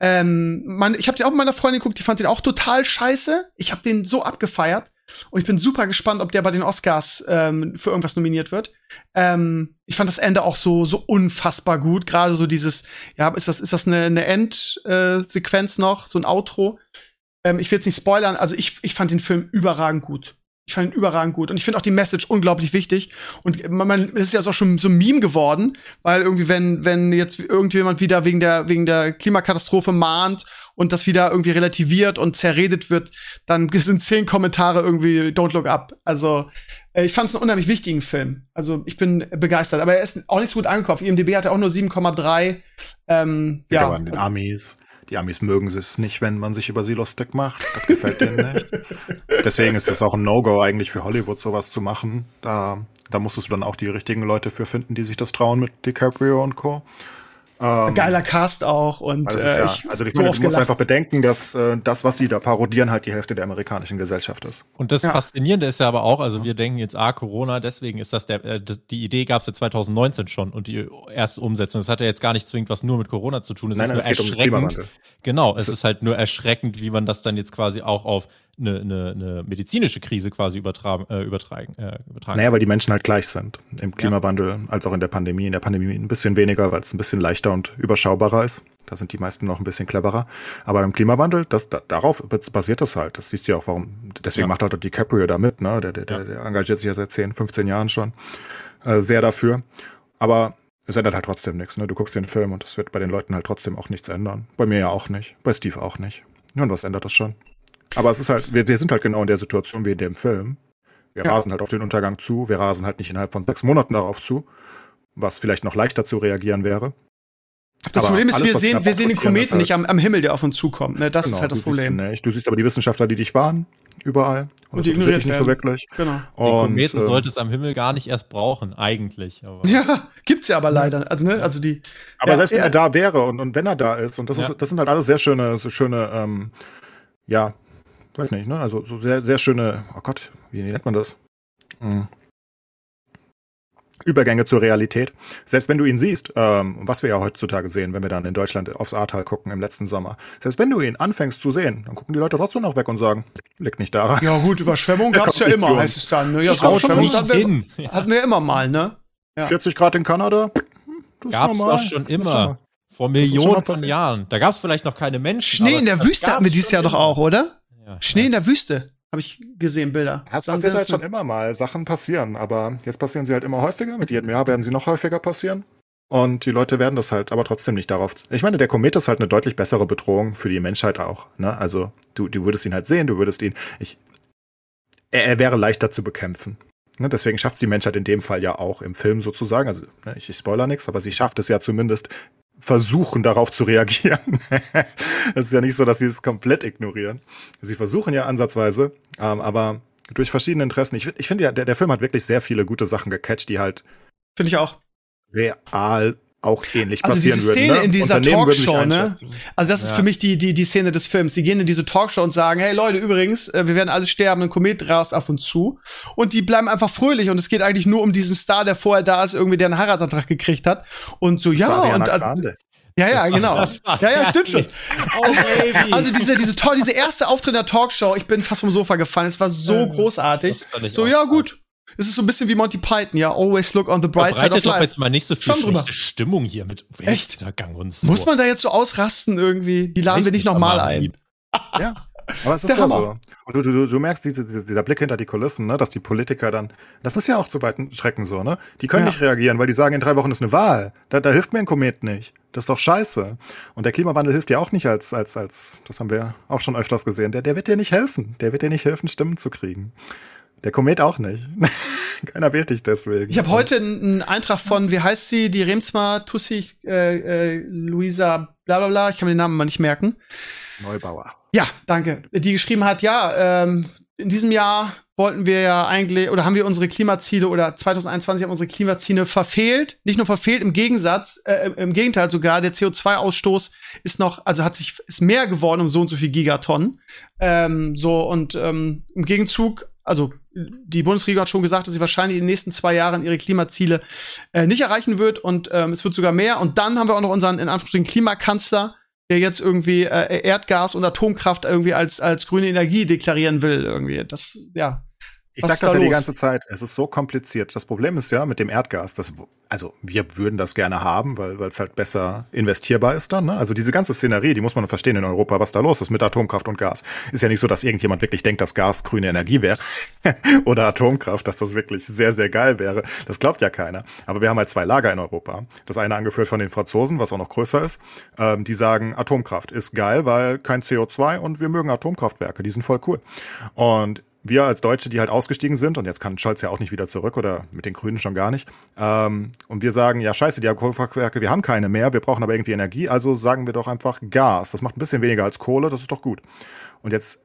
Ähm, man, ich habe den auch mit meiner Freundin geguckt, die fand den auch total scheiße. Ich habe den so abgefeiert und ich bin super gespannt, ob der bei den Oscars ähm, für irgendwas nominiert wird. Ähm, ich fand das Ende auch so, so unfassbar gut. Gerade so dieses, ja, ist das, ist das eine, eine Endsequenz äh, noch, so ein Outro? Ähm, ich will jetzt nicht spoilern, also ich, ich fand den Film überragend gut. Ich fand ihn überragend gut. Und ich finde auch die Message unglaublich wichtig. Und man, es ist ja auch schon so ein Meme geworden, weil irgendwie, wenn, wenn jetzt irgendjemand wieder wegen der, wegen der Klimakatastrophe mahnt und das wieder irgendwie relativiert und zerredet wird, dann sind zehn Kommentare irgendwie Don't Look Up. Also, ich fand es einen unheimlich wichtigen Film. Also, ich bin begeistert. Aber er ist auch nicht so gut angekauft. I M D B hat er auch nur sieben Komma drei. Ähm, ja. An den Amis. Die Amis mögen es nicht, wenn man sich über sie lustig macht. Das gefällt denen nicht. Deswegen ist das auch ein No-Go eigentlich für Hollywood, sowas zu machen. Da, da musstest du dann auch die richtigen Leute für finden, die sich das trauen mit DiCaprio und Co. Ähm, Geiler Cast auch. Und also, äh, ja, ich also ich so meine, du musst gelacht. Einfach bedenken, dass äh, das, was sie da parodieren, halt die Hälfte der amerikanischen Gesellschaft ist. Und das ja. Faszinierende ist ja aber auch, also wir denken jetzt, ah, Corona, deswegen ist das der, äh, die Idee gab es ja zweitausendneunzehn schon und die erste Umsetzung. Das hat ja jetzt gar nicht zwingend was nur mit Corona zu tun. Es nein, ist nein, nur es erschreckend. Geht um den Klimawandel. Genau, es so. Ist halt nur erschreckend, wie man das dann jetzt quasi auch auf eine, eine, eine medizinische Krise quasi übertragen, äh, übertragen, äh, übertragen. Naja, weil die Menschen halt gleich sind. Im Klimawandel ja. als auch in der Pandemie. In der Pandemie ein bisschen weniger, weil es ein bisschen leichter und überschaubarer ist. Da sind die meisten noch ein bisschen cleverer. Aber im Klimawandel, das, da, darauf basiert das halt. Das siehst du ja auch, warum. Deswegen ja. macht halt auch DiCaprio da mit. Ne? Der, der, ja. der engagiert sich ja seit zehn, fünfzehn Jahren schon äh, sehr dafür. Aber es ändert halt trotzdem nichts. Ne? Du guckst den Film und es wird bei den Leuten halt trotzdem auch nichts ändern. Bei mir ja auch nicht. Bei Steve auch nicht. Und was ändert das schon? Aber es ist halt, wir, wir sind halt genau in der Situation wie in dem Film. Wir ja. rasen halt auf den Untergang zu. Wir rasen halt nicht innerhalb von sechs Monaten darauf zu, was vielleicht noch leichter zu reagieren wäre. Das aber Problem ist, alles, wir sehen, wir sehen den Kometen halt nicht am, am Himmel, der auf uns zukommt. Ne, das genau, ist halt das du Problem. Siehst nicht. Du siehst aber die Wissenschaftler, die dich warnen, überall. Und, und die ignoriert dich nicht so wirklich. Genau. Und den Kometen äh, sollte es am Himmel gar nicht erst brauchen, eigentlich. Aber. Ja, gibt's ja aber leider. Also, ne, also die. Aber ja, selbst wenn er, er da wäre und, und wenn er da ist, und das, ja. ist, das sind halt alles sehr schöne, so schöne, ähm, ja. Weiß nicht, ne? Also so sehr, sehr schöne, oh Gott, wie nennt man das? Mhm. Übergänge zur Realität. Selbst wenn du ihn siehst, ähm, was wir ja heutzutage sehen, wenn wir dann in Deutschland aufs Ahrtal gucken im letzten Sommer, selbst wenn du ihn anfängst zu sehen, dann gucken die Leute trotzdem noch weg und sagen, liegt nicht daran. Ja gut, Überschwemmung gab es ja immer, heißt es dann. Ne? Ja, Überschwemmung hatten wir, hatten wir immer mal, ne? Ja. vierzig Grad in Kanada, das gab's ist normal. Gab's doch schon immer. Vor Millionen von Jahren. Da gab es vielleicht noch keine Menschen. Schnee in der Wüste hatten wir dieses Jahr doch auch, oder? Ja, Schnee weiß. In der Wüste, habe ich gesehen, Bilder. Das passiert halt schon immer mal. Sachen passieren, aber jetzt passieren sie halt immer häufiger. Mit jedem Jahr werden sie noch häufiger passieren. Und die Leute werden das halt aber trotzdem nicht darauf. Ich meine, der Komet ist halt eine deutlich bessere Bedrohung für die Menschheit auch. Ne? Also, du, du würdest ihn halt sehen, du würdest ihn. Ich, er, er wäre leichter zu bekämpfen. Ne? Deswegen schafft es die Menschheit in dem Fall ja auch im Film sozusagen. Also, ne, ich, ich spoiler nichts, aber sie schafft es ja zumindest, versuchen, darauf zu reagieren. Es ist ja nicht so, dass sie es komplett ignorieren. Sie versuchen ja ansatzweise, ähm, aber durch verschiedene Interessen. Ich, ich finde ja, der, der Film hat wirklich sehr viele gute Sachen gecatcht, die halt finde ich auch real auch ähnlich also passieren diese Szene würden. Ne? In dieser Talkshow, ne? Also das ja. ist für mich die, die, die Szene des Films. Sie gehen in diese Talkshow und sagen, hey Leute, übrigens, wir werden alle sterben, ein Komet rast auf uns zu. Und die bleiben einfach fröhlich und es geht eigentlich nur um diesen Star, der vorher da ist, irgendwie der einen Heiratsantrag gekriegt hat. Und so, das ja, und Grande. Ja, ja, genau. Ja, ja, stimmt schon. Oh, baby. Also diese, diese, to- diese erste Auftritt in der Talkshow, ich bin fast vom Sofa gefallen, es war so großartig. So, ja, gut. Es ist so ein bisschen wie Monty Python, ja. Always look on the bright side of life. Jetzt mal nicht so viel schlechte Stimmung hier mit Weltuntergang und so. Muss man da jetzt so ausrasten irgendwie? Die laden wir nicht nochmal ein. Ja. Aber es ist ja so. Und du, du, du merkst diese, dieser Blick hinter die Kulissen, ne, dass die Politiker dann, das ist ja auch zu weiten Strecken so, ne? Die können ja nicht reagieren, weil die sagen, in drei Wochen ist eine Wahl. Da, da hilft mir ein Komet nicht. Das ist doch scheiße. Und der Klimawandel hilft dir auch nicht als, als, als, das haben wir auch schon öfters gesehen. Der, der wird dir nicht helfen. Der wird dir nicht helfen, Stimmen zu kriegen. Der Komet auch nicht. Keiner wählt dich deswegen. Ich habe heute einen Eintrag von, wie heißt sie, die Remsmar Tussi, äh, äh, Luisa, bla bla bla, ich kann mir den Namen mal nicht merken. Neubauer. Ja, danke. Die geschrieben hat, ja, ähm, in diesem Jahr wollten wir ja eigentlich, oder haben wir unsere Klimaziele, oder zwanzig einundzwanzig haben unsere Klimaziele verfehlt. Nicht nur verfehlt, im Gegensatz, äh, im Gegenteil sogar, der C O zwei Ausstoß ist noch, also hat sich, ist mehr geworden um so und so viel Gigatonnen. Ähm, so, und ähm, im Gegenzug, also die Bundesregierung hat schon gesagt, dass sie wahrscheinlich in den nächsten zwei Jahren ihre Klimaziele äh, nicht erreichen wird, und ähm, es wird sogar mehr. Und dann haben wir auch noch unseren, in Anführungsstrichen, Klimakanzler, der jetzt irgendwie äh, Erdgas und Atomkraft irgendwie als, als grüne Energie deklarieren will, irgendwie. Das, ja. Ich sag das ja die ganze Zeit. Es ist so kompliziert. Das Problem ist ja mit dem Erdgas, das, also wir würden das gerne haben, weil es halt besser investierbar ist dann, ne? Also diese ganze Szenerie, die muss man verstehen in Europa, was da los ist mit Atomkraft und Gas. Ist ja nicht so, dass irgendjemand wirklich denkt, dass Gas grüne Energie wäre oder Atomkraft, dass das wirklich sehr, sehr geil wäre. Das glaubt ja keiner. Aber wir haben halt zwei Lager in Europa. Das eine angeführt von den Franzosen, was auch noch größer ist. Ähm, die sagen, Atomkraft ist geil, weil kein C O zwei und wir mögen Atomkraftwerke. Die sind voll cool. Und wir als Deutsche, die halt ausgestiegen sind, und jetzt kann Scholz ja auch nicht wieder zurück oder mit den Grünen schon gar nicht, ähm, und wir sagen, ja scheiße, die Kohlekraftwerke, wir haben keine mehr, wir brauchen aber irgendwie Energie, also sagen wir doch einfach Gas. Das macht ein bisschen weniger als Kohle, das ist doch gut. Und jetzt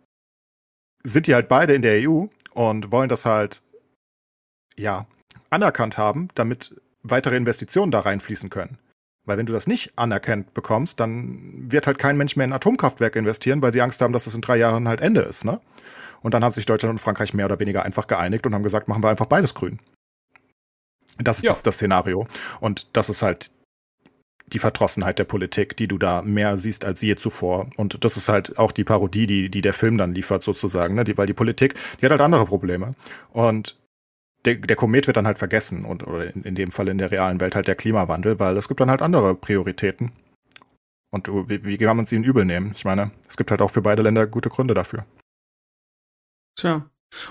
sind die halt beide in der E U und wollen das halt, ja, anerkannt haben, damit weitere Investitionen da reinfließen können. Weil wenn du das nicht anerkannt bekommst, dann wird halt kein Mensch mehr in Atomkraftwerke investieren, weil sie Angst haben, dass das in drei Jahren halt Ende ist, ne? Und dann haben sich Deutschland und Frankreich mehr oder weniger einfach geeinigt und haben gesagt, machen wir einfach beides grün. Das ist ja das, das Szenario. Und das ist halt die Verdrossenheit der Politik, die du da mehr siehst als je zuvor. Und das ist halt auch die Parodie, die, die der Film dann liefert sozusagen, ne? Die, weil die Politik, die hat halt andere Probleme. Und der, der Komet wird dann halt vergessen. Und, oder in, in dem Fall in der realen Welt halt der Klimawandel, weil es gibt dann halt andere Prioritäten. Und wie, wie kann man es ihnen übel nehmen? Ich meine, es gibt halt auch für beide Länder gute Gründe dafür. Tja.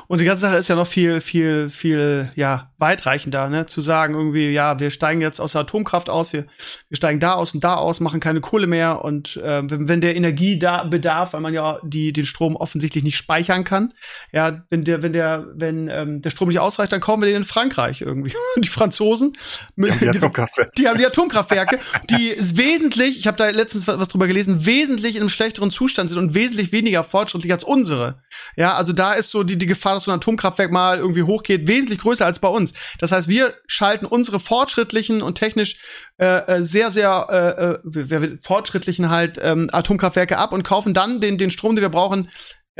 Und die ganze Sache ist ja noch viel, viel, viel, ja, weitreichender, ne? Zu sagen irgendwie, ja, wir steigen jetzt aus der Atomkraft aus, wir, wir steigen da aus und da aus, machen keine Kohle mehr, und äh, wenn, wenn der Energiebedarf, weil man ja die, den Strom offensichtlich nicht speichern kann, ja, wenn der, wenn der, wenn ähm, der Strom nicht ausreicht, dann kaufen wir den in Frankreich irgendwie. Die Franzosen, mit, die, haben die, Atomkraftwerke. die haben die Atomkraftwerke, die wesentlich, ich habe da letztens was drüber gelesen, wesentlich in einem schlechteren Zustand sind und wesentlich weniger fortschrittlich als unsere. Ja, also da ist so die, die Gefahr, dass so ein Atomkraftwerk mal irgendwie hochgeht, wesentlich größer als bei uns. Das heißt, wir schalten unsere fortschrittlichen und technisch äh, sehr, sehr äh, fortschrittlichen halt ähm, Atomkraftwerke ab und kaufen dann den, den Strom, den wir brauchen,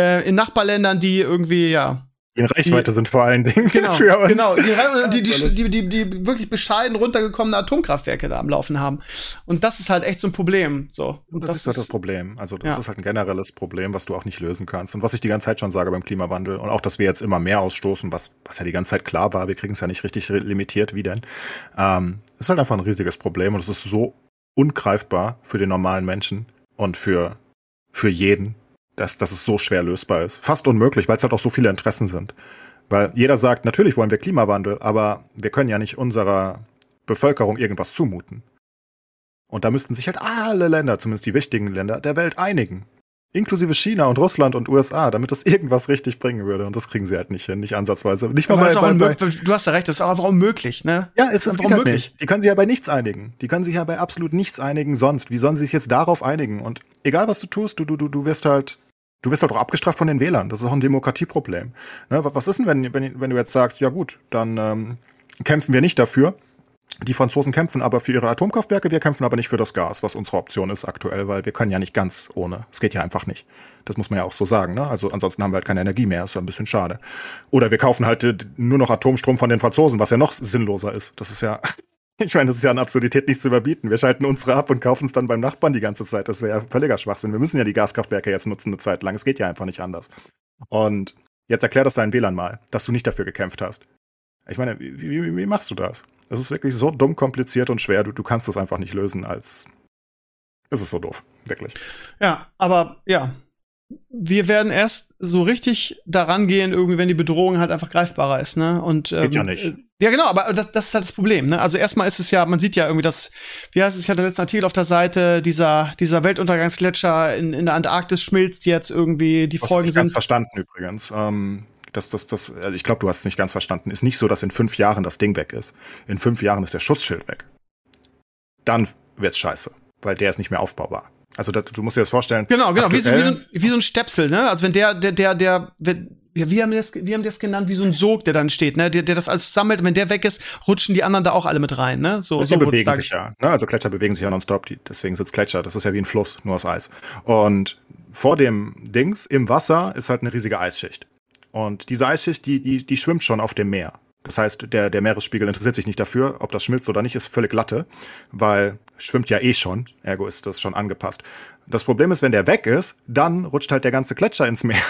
äh, in Nachbarländern, die irgendwie, ja, in Reichweite die, sind vor allen Dingen. Genau, für uns. Genau. Die, die, die, die, die wirklich bescheiden runtergekommene Atomkraftwerke da am Laufen haben. Und das ist halt echt so ein Problem. So. Und das, das ist halt das Problem. Also das ja. ist halt ein generelles Problem, was du auch nicht lösen kannst. Und was ich die ganze Zeit schon sage beim Klimawandel und auch, dass wir jetzt immer mehr ausstoßen, was, was ja die ganze Zeit klar war, wir kriegen es ja nicht richtig limitiert, wie denn, ähm, ist halt einfach ein riesiges Problem. Und es ist so ungreifbar für den normalen Menschen und für, für jeden, Dass, dass es so schwer lösbar ist. Fast unmöglich, weil es halt auch so viele Interessen sind. Weil jeder sagt, natürlich wollen wir Klimawandel, aber wir können ja nicht unserer Bevölkerung irgendwas zumuten. Und da müssten sich halt alle Länder, zumindest die wichtigen Länder der Welt, einigen. Inklusive China und Russland und U S A, damit das irgendwas richtig bringen würde. Und das kriegen sie halt nicht hin, nicht ansatzweise. Nicht mal bei, bei, bei, du hast ja recht, das ist auch einfach unmöglich, ne? Ja, es ist unmöglich. Halt nicht. Die können sich ja bei nichts einigen. Die können sich ja bei absolut nichts einigen sonst. Wie sollen sie sich jetzt darauf einigen? Und egal, was du tust, du, du, du, du wirst halt Du wirst halt auch abgestraft von den Wählern. Das ist auch ein Demokratieproblem. Ne, was ist denn, wenn, wenn, wenn du jetzt sagst, ja gut, dann ähm, kämpfen wir nicht dafür. Die Franzosen kämpfen aber für ihre Atomkraftwerke, wir kämpfen aber nicht für das Gas, was unsere Option ist aktuell, weil wir können ja nicht ganz ohne. Es geht ja einfach nicht. Das muss man ja auch so sagen, ne? Also ansonsten haben wir halt keine Energie mehr, ist ja ein bisschen schade. Oder wir kaufen halt nur noch Atomstrom von den Franzosen, was ja noch sinnloser ist. Das ist ja... Ich meine, das ist ja an Absurdität nicht zu überbieten. Wir schalten unsere ab und kaufen es dann beim Nachbarn die ganze Zeit. Das wäre ja völliger Schwachsinn. Wir müssen ja die Gaskraftwerke jetzt nutzen eine Zeit lang. Es geht ja einfach nicht anders. Und jetzt erklär das deinen Wählern mal, dass du nicht dafür gekämpft hast. Ich meine, wie, wie, wie machst du das? Es ist wirklich so dumm kompliziert und schwer, du, du kannst das einfach nicht lösen als... Es ist so doof, wirklich. Ja, aber ja, wir werden erst so richtig daran gehen, irgendwie, wenn die Bedrohung halt einfach greifbarer ist, ne? Und, ähm, geht ja nicht. Ja, genau, aber das, das ist halt das Problem, ne? Also erstmal ist es ja, man sieht ja irgendwie das, wie heißt es, ich hatte den letzten Artikel auf der Seite, dieser, dieser Weltuntergangsgletscher in, in der Antarktis schmilzt jetzt irgendwie, die Folgen sind... Ich habe ganz verstanden übrigens, ähm... Das, das, das, also ich glaube, du hast es nicht ganz verstanden. Ist nicht so, dass in fünf Jahren das Ding weg ist. In fünf Jahren ist der Schutzschild weg. Dann wird's scheiße, weil der ist nicht mehr aufbaubar. Also das, du musst dir das vorstellen. Genau, genau, wie so, wie, so ein, wie so ein Stöpsel, ne? Also wenn der, der, der, der, ja, wie haben wir das, wie haben das genannt, wie so ein Sog, der dann steht, ne? Der, der das alles sammelt, wenn der weg ist, rutschen die anderen da auch alle mit rein, ne? So, also die so bewegen sich ja, ne? Also Gletscher bewegen sich ja nonstop, die, deswegen sind's Gletscher. Das ist ja wie ein Fluss, nur aus Eis. Und vor dem Dings im Wasser ist halt eine riesige Eisschicht. Und diese Eisschicht, die, die, die schwimmt schon auf dem Meer. Das heißt, der, der Meeresspiegel interessiert sich nicht dafür, ob das schmilzt oder nicht, ist völlig Latte, weil schwimmt ja eh schon, ergo ist das schon angepasst. Das Problem ist, wenn der weg ist, dann rutscht halt der ganze Gletscher ins Meer.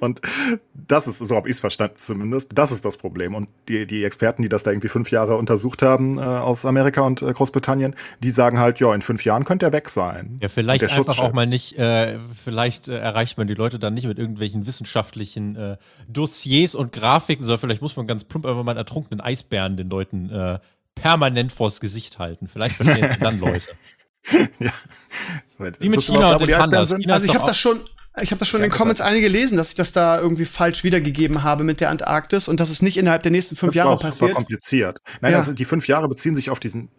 Und das ist, so habe ich es verstanden zumindest, das ist das Problem. Und die, die Experten, die das da irgendwie fünf Jahre untersucht haben äh, aus Amerika und äh, Großbritannien, die sagen halt, ja, in fünf Jahren könnte er weg sein. Ja, vielleicht einfach auch mal nicht, äh, vielleicht äh, erreicht man die Leute dann nicht mit irgendwelchen wissenschaftlichen äh, Dossiers und Grafiken, sondern vielleicht muss man ganz plump einfach mal einen ertrunkenen Eisbären den Leuten äh, permanent vors Gesicht halten. Vielleicht verstehen sie dann Leute. Ja. Wie mit China und den Pandas. Also ich habe das schon, ich habe das schon in den Comments einige gelesen, dass ich das da irgendwie falsch wiedergegeben habe mit der Antarktis und dass es nicht innerhalb der nächsten fünf Jahre passiert. Das war super kompliziert. Nein, also die fünf Jahre beziehen sich auf diesen,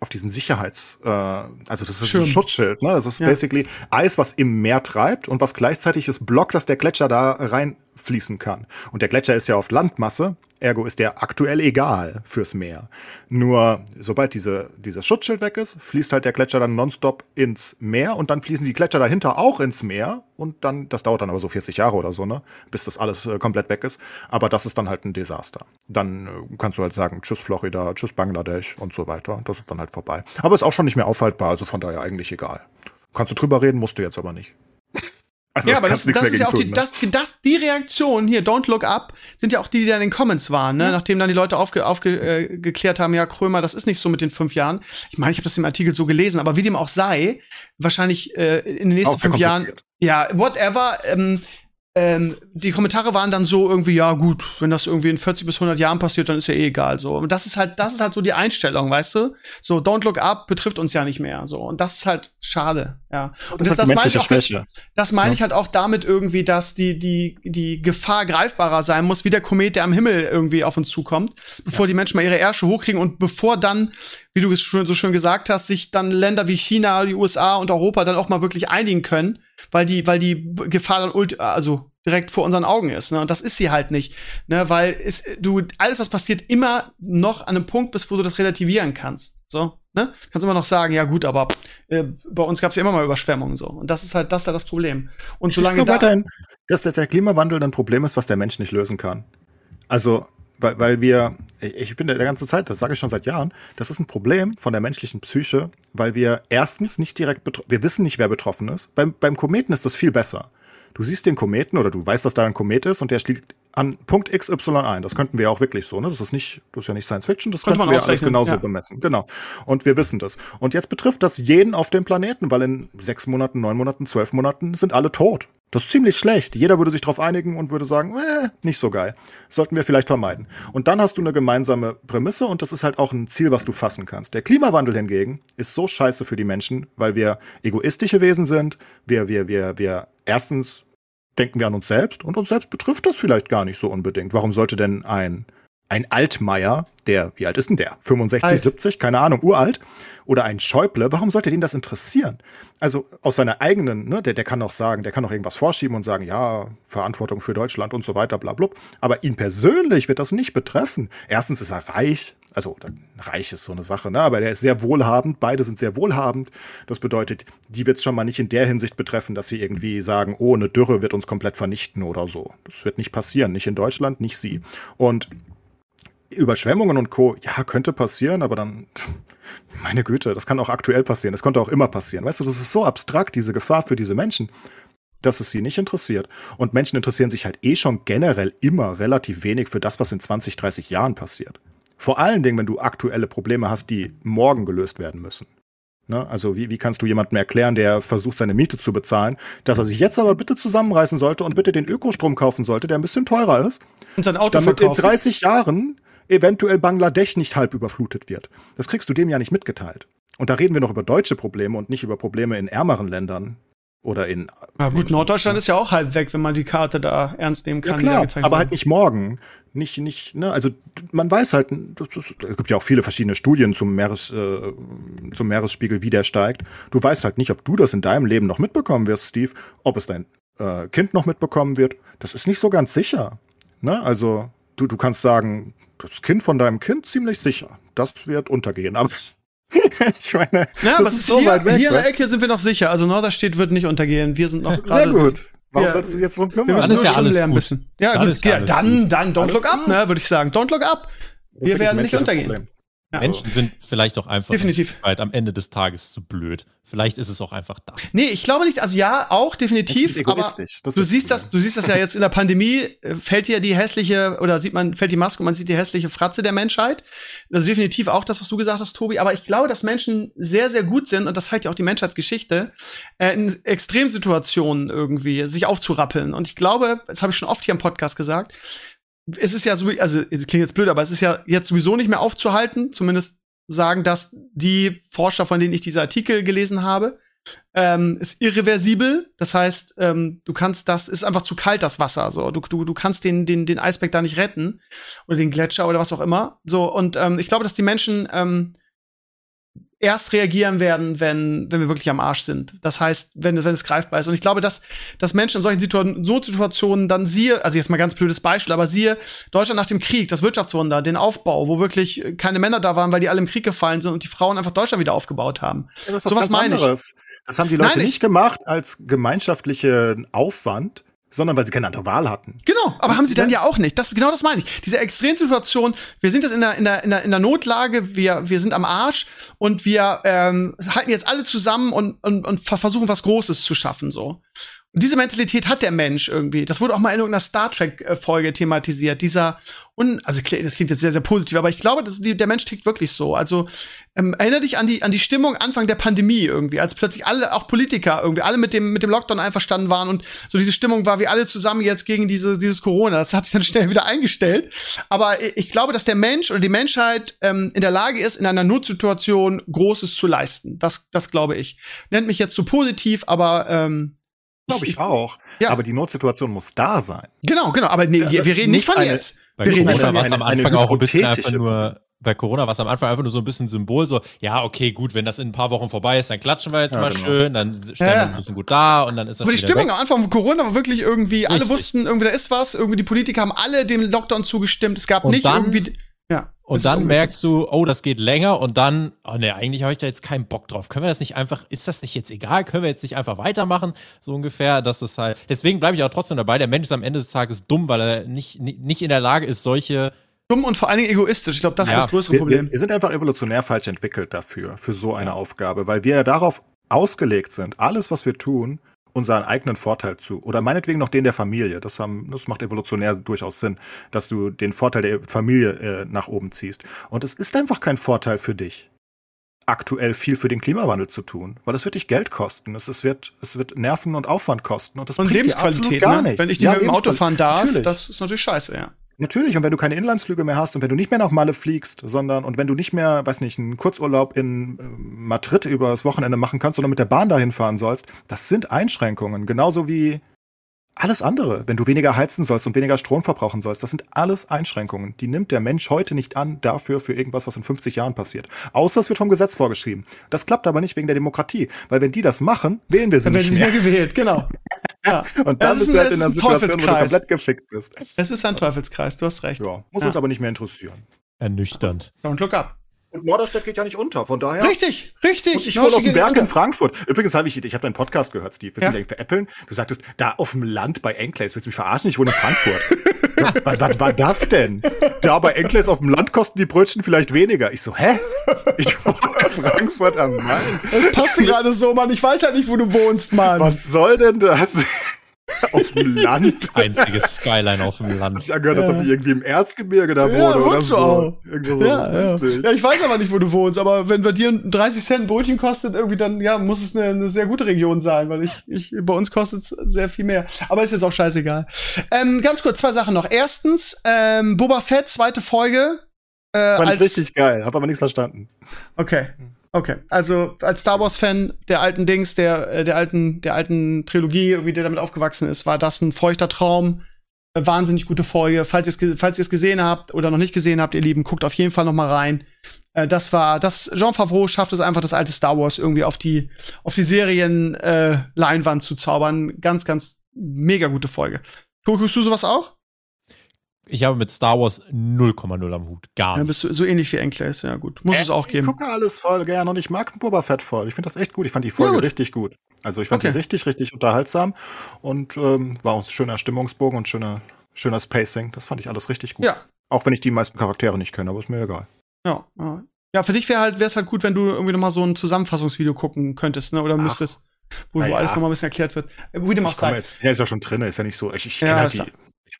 auf diesen Sicherheits, äh, also das ist ein Schutzschild, ne? Das ist basically Eis, was im Meer treibt und was gleichzeitig es blockt, dass der Gletscher da reinfließen kann. Und der Gletscher ist ja oft Landmasse. Ergo ist der aktuell egal fürs Meer. Nur sobald diese, dieses Schutzschild weg ist, fließt halt der Gletscher dann nonstop ins Meer und dann fließen die Gletscher dahinter auch ins Meer und dann, das dauert dann aber so vierzig Jahre oder so, ne, bis das alles äh, komplett weg ist. Aber das ist dann halt ein Desaster. Dann äh, kannst du halt sagen, tschüss Florida, tschüss Bangladesch und so weiter. Das ist dann halt vorbei. Aber ist auch schon nicht mehr aufhaltbar, also von daher eigentlich egal. Kannst du drüber reden, musst du jetzt aber nicht. Also ja, aber das, das ist ja auch tun, die, ne? das, das, die Reaktion hier, Don't Look Up, sind ja auch die, die da in den Comments waren, ne? Mhm. Nachdem dann die Leute aufge, aufgeklärt äh, haben, ja, Krömer, das ist nicht so mit den fünf Jahren. Ich meine, ich habe das im Artikel so gelesen, aber wie dem auch sei, wahrscheinlich äh, in den nächsten fünf Jahren, ja, whatever, ähm, ähm, die Kommentare waren dann so irgendwie, ja gut, wenn das irgendwie in vierzig bis hundert Jahren passiert, dann ist ja eh egal, so. Und das ist halt, das ist halt so die Einstellung, weißt du? So, Don't Look Up betrifft uns ja nicht mehr, so. Und das ist halt schade, ja. Und das, das, das meine ich auch, das meine ich halt auch damit irgendwie, dass die, die, die Gefahr greifbarer sein muss, wie der Komet, der am Himmel irgendwie auf uns zukommt, bevor ja. die Menschen mal ihre Ärsche hochkriegen und bevor dann, wie du es so schön gesagt hast, sich dann Länder wie China, die U S A und Europa dann auch mal wirklich einigen können, weil die, weil die Gefahr dann ulti- also direkt vor unseren Augen ist, ne? Und das ist sie halt nicht, ne? Weil es, du, alles, was passiert, immer noch an einem Punkt bist, wo du das relativieren kannst, so, ne? Kannst immer noch sagen, ja gut, aber äh, bei uns gab es ja immer mal Überschwemmungen, so. Und das ist halt, das ist halt das Problem. Und solange da weiterhin, dass der Klimawandel ein Problem ist, was der Mensch nicht lösen kann. Also, weil, weil wir, ich bin der ganze Zeit, das sage ich schon seit Jahren, das ist ein Problem von der menschlichen Psyche, weil wir erstens nicht direkt, wir wissen nicht, wer betroffen ist. Beim, beim Kometen ist das viel besser. Du siehst den Kometen oder du weißt, dass da ein Komet ist und der schlägt an Punkt X Y ein. Das könnten wir auch wirklich so, ne? Das ist nicht, das ist ja nicht Science Fiction, das könnten wir alles genauso ja. bemessen. Genau. Und wir wissen das. Und jetzt betrifft das jeden auf dem Planeten, weil in sechs Monaten, neun Monaten, zwölf Monaten sind alle tot. Das ist ziemlich schlecht. Jeder würde sich drauf einigen und würde sagen, äh, nicht so geil. Sollten wir vielleicht vermeiden. Und dann hast du eine gemeinsame Prämisse und das ist halt auch ein Ziel, was du fassen kannst. Der Klimawandel hingegen ist so scheiße für die Menschen, weil wir egoistische Wesen sind. Wir, wir, wir, wir, erstens denken wir an uns selbst und uns selbst betrifft das vielleicht gar nicht so unbedingt. Warum sollte denn ein, ein Altmaier, der, wie alt ist denn der? fünfundsechzig, alt. siebzig, keine Ahnung, uralt. Oder ein Schäuble, warum sollte den das interessieren? Also aus seiner eigenen, ne, der, der kann auch sagen, der kann auch irgendwas vorschieben und sagen, ja, Verantwortung für Deutschland und so weiter, bla, bla. Aber ihn persönlich wird das nicht betreffen. Erstens ist er reich, also reich ist so eine Sache, ne? Aber der ist sehr wohlhabend, beide sind sehr wohlhabend. Das bedeutet, die wird es schon mal nicht in der Hinsicht betreffen, dass sie irgendwie sagen, oh, eine Dürre wird uns komplett vernichten oder so. Das wird nicht passieren, nicht in Deutschland, nicht sie. Und Überschwemmungen und Co., ja, könnte passieren, aber dann, meine Güte, das kann auch aktuell passieren, das konnte auch immer passieren. Weißt du, das ist so abstrakt, diese Gefahr für diese Menschen. dass es sie nicht interessiert. Und Menschen interessieren sich halt eh schon generell immer relativ wenig für das, was in zwanzig, dreißig Jahren passiert. Vor allen Dingen, wenn du aktuelle Probleme hast, die morgen gelöst werden müssen. Ne? Also wie, wie kannst du jemandem erklären, der versucht, seine Miete zu bezahlen, dass er sich jetzt aber bitte zusammenreißen sollte und bitte den Ökostrom kaufen sollte, der ein bisschen teurer ist, und sein Auto damit verkaufen. In dreißig Jahren eventuell Bangladesch nicht halb überflutet wird. Das kriegst du dem ja nicht mitgeteilt. Und da reden wir noch über deutsche Probleme und nicht über Probleme in ärmeren Ländern. Oder in. Na gut, in Norddeutschland ist ja auch halb weg, wenn man die Karte da ernst nehmen kann. Ja klar, aber wird. Halt nicht morgen. Nicht, nicht, ne, also man weiß halt, es gibt ja auch viele verschiedene Studien zum Meeres, äh, zum Meeresspiegel, wie der steigt. Du weißt halt nicht, ob du das in deinem Leben noch mitbekommen wirst, Steve, ob es dein äh, Kind noch mitbekommen wird. Das ist nicht so ganz sicher. Ne? Also, du, du kannst sagen, das Kind von deinem Kind ziemlich sicher. Das wird untergehen. Aber ich meine, ja, das ist, ist so hier, weit weg. Hier in der Ecke sind wir noch sicher. Also Norderstedt wird nicht untergehen. Wir sind noch gerade. Sehr gut. Warum ja. solltest du jetzt drum kümmern? Dann ist ja alles gut. Bisschen. Ja, dann, gut. Ja, dann, dann Don't Look Up, ne, würde ich sagen. Don't Look Up. Wir werden nicht untergehen. Ja. Menschen sind vielleicht auch einfach definitiv am Ende des Tages zu blöd. Vielleicht ist es auch einfach das. Nee, ich glaube nicht. Also ja, auch definitiv. Das aber das du siehst cool. das, du siehst das ja jetzt in der Pandemie. Fällt ja die hässliche oder sieht man fällt die Maske und man sieht die hässliche Fratze der Menschheit. Also definitiv auch das, was du gesagt hast, Tobi. Aber ich glaube, dass Menschen sehr, sehr gut sind und das zeigt ja auch die Menschheitsgeschichte, äh, in Extremsituationen irgendwie sich aufzurappeln. Und ich glaube, das habe ich schon oft hier im Podcast gesagt. Es ist ja so, also es klingt jetzt blöd, aber es ist ja jetzt sowieso nicht mehr aufzuhalten. Zumindest sagen das die Forscher, von denen ich diese Artikel gelesen habe. Ähm, ist irreversibel. Das heißt, ähm, du kannst das, ist einfach zu kalt, das Wasser. So, du, du, du kannst den, den, den Eisberg da nicht retten. Oder den Gletscher oder was auch immer. So, und ähm, ich glaube, dass die Menschen ähm, erst reagieren werden, wenn, wenn wir wirklich am Arsch sind. Das heißt, wenn, wenn es greifbar ist. Und ich glaube, dass, dass Menschen in solchen Situ- so Situationen dann siehe, also jetzt mal ganz blödes Beispiel, aber siehe Deutschland nach dem Krieg, das Wirtschaftswunder, den Aufbau, wo wirklich keine Männer da waren, weil die alle im Krieg gefallen sind und die Frauen einfach Deutschland wieder aufgebaut haben. Ja, das ist so was meine ich. Das haben die Leute Nein, nicht gemacht als gemeinschaftlichen Aufwand, sondern weil sie keine andere Wahl hatten. Genau, aber haben sie dann ja auch nicht. Das, genau das meine ich. Diese Extremsituation, wir sind jetzt in der, in der, in der, in der Notlage, wir, wir sind am Arsch und wir ähm, halten jetzt alle zusammen und, und, und versuchen, was Großes zu schaffen. So. Und diese Mentalität hat der Mensch irgendwie. Das wurde auch mal in irgendeiner Star Trek-Folge thematisiert. Dieser, un also das klingt jetzt sehr, sehr positiv, aber ich glaube, das, der Mensch tickt wirklich so. Also ähm, erinnere dich an die, an die Stimmung Anfang der Pandemie irgendwie, als plötzlich alle, auch Politiker irgendwie, alle mit dem, mit dem Lockdown einverstanden waren und so diese Stimmung war, wir alle zusammen jetzt gegen diese, dieses Corona. Das hat sich dann schnell wieder eingestellt. Aber ich glaube, dass der Mensch oder die Menschheit ähm, in der Lage ist, in einer Notsituation Großes zu leisten. Das, das glaube ich. Nennt mich jetzt so positiv, aber ähm, glaube ich auch. Ja. Aber die Notsituation muss da sein. Genau, genau. Aber nee, wir reden nicht von jetzt. Bei wir Corona reden nicht von am Anfang auch ein bisschen einfach nur, bei Corona war es am Anfang einfach nur so ein bisschen Symbol, so, ja, okay, gut, wenn das in ein paar Wochen vorbei ist, dann klatschen wir jetzt ja, mal genau. schön, dann stellen ja. wir uns ein bisschen gut da und dann ist das aber die Stimmung weg. Am Anfang von Corona war wirklich irgendwie, alle Richtig. Wussten, irgendwie da ist was, irgendwie die Politiker haben alle dem Lockdown zugestimmt, es gab und nicht dann, irgendwie... Ja, und dann merkst du, oh, das geht länger und dann, oh ne, eigentlich habe ich da jetzt keinen Bock drauf. Können wir das nicht einfach, ist das nicht jetzt egal? Können wir jetzt nicht einfach weitermachen? So ungefähr, dass es halt, deswegen bleibe ich auch trotzdem dabei, der Mensch ist am Ende des Tages dumm, weil er nicht, nicht in der Lage ist, solche... Dumm und vor allen Dingen egoistisch. Ich glaube, das ja. ist das größere Problem. Wir, wir sind einfach evolutionär falsch entwickelt dafür, für so eine Aufgabe, weil wir ja darauf ausgelegt sind, alles, was wir tun, unseren eigenen Vorteil zu. Oder meinetwegen noch den der Familie. Das, haben, das macht evolutionär durchaus Sinn, dass du den Vorteil der Familie äh, nach oben ziehst. Und es ist einfach kein Vorteil für dich, aktuell viel für den Klimawandel zu tun. Weil es wird dich Geld kosten. Es, es, wird, es wird Nerven und Aufwand kosten. Und das und bringt Lebensqualität, dir absolut gar nichts. Ne? Wenn ich nicht ja, mit dem Auto fahren darf, natürlich. Das ist natürlich scheiße, ja. Natürlich, und wenn du keine Inlandsflüge mehr hast und wenn du nicht mehr nach Malle fliegst, sondern und wenn du nicht mehr, weiß nicht, einen Kurzurlaub in Madrid über das Wochenende machen kannst, sondern mit der Bahn dahin fahren sollst, das sind Einschränkungen, genauso wie alles andere. Wenn du weniger heizen sollst und weniger Strom verbrauchen sollst, das sind alles Einschränkungen. Die nimmt der Mensch heute nicht an, dafür für irgendwas, was in fünfzig Jahren passiert. Außer es wird vom Gesetz vorgeschrieben. Das klappt aber nicht wegen der Demokratie, weil wenn die das machen, wählen wir sie nicht mehr. Dann werden sie nicht mehr gewählt, genau. Ja. Und dann bist du halt in einer Situation, wo du komplett gefickt bist. Es ist ein Teufelskreis, du hast recht. Ja. Muss ja. uns aber nicht mehr interessieren. Ernüchternd. Don't Look Up. Und Norderstedt geht ja nicht unter, von daher. Richtig, richtig. Und ich wohne auf dem Berg in Frankfurt. Übrigens habe ich, ich habe deinen Podcast gehört, Steve, willst du mich veräppeln? Du sagtest, da auf dem Land bei Enclays, willst du mich verarschen? Ich wohne in Frankfurt. was, was war das denn? Da bei Enclays auf dem Land kosten die Brötchen vielleicht weniger. Ich so, hä? Ich wohne in Frankfurt am Main. Das passt gerade so, Mann. Ich weiß ja nicht, wo du wohnst, Mann. Was soll denn das? Auf dem Land. Einziges Skyline auf dem Land. Ich habe gehört, als ob ich irgendwie im Erzgebirge da wohne ja, oder so. Auch. so ja, ja. ja, ich weiß aber nicht, wo du wohnst, aber wenn bei dir dreißig Cent ein Brötchen kostet, irgendwie dann ja, muss es eine, eine sehr gute Region sein, weil ich, ich bei uns kostet es sehr viel mehr. Aber ist jetzt auch scheißegal. Ähm, ganz kurz, zwei Sachen noch. Erstens, ähm, Boba Fett, zweite Folge. Äh, Fand ich richtig geil, hab aber nichts verstanden. Okay. Okay, also als Star Wars-Fan der alten Dings, der, der, alten, der alten Trilogie, wie der damit aufgewachsen ist, war das ein feuchter Traum. Wahnsinnig gute Folge. Falls ihr es falls ihr es gesehen habt oder noch nicht gesehen habt, ihr Lieben, guckt auf jeden Fall noch mal rein. Das war, das Jean Favreau schafft es einfach, das alte Star Wars irgendwie auf die, auf die Serien-Leinwand äh, zu zaubern. Ganz, ganz mega gute Folge. Guckst du sowas auch? Ich habe mit Star Wars null Komma null am Hut. Gar nicht. Ja, bist du so ähnlich wie Enclays, ja gut. Muss äh, es auch geben. Ich gucke alles voll gerne und ich mag Boba Fett voll. Ich finde das echt gut. Ich fand die Folge ja, gut. richtig gut. Also ich fand okay. die richtig, richtig unterhaltsam und ähm, war auch ein schöner Stimmungsbogen und schöner, schöner Spacing. Das fand ich alles richtig gut. Ja. Auch wenn ich die meisten Charaktere nicht kenne, aber ist mir egal. Ja, ja. ja für dich wäre halt, wär's halt gut, wenn du irgendwie nochmal so ein Zusammenfassungsvideo gucken könntest, ne? Oder Ach. müsstest, wo, naja. wo alles nochmal ein bisschen erklärt wird. Wie dem auch sei. Jetzt, ja, ist ja schon drin, ist ja nicht so. Ich, ich kenne ja, halt die.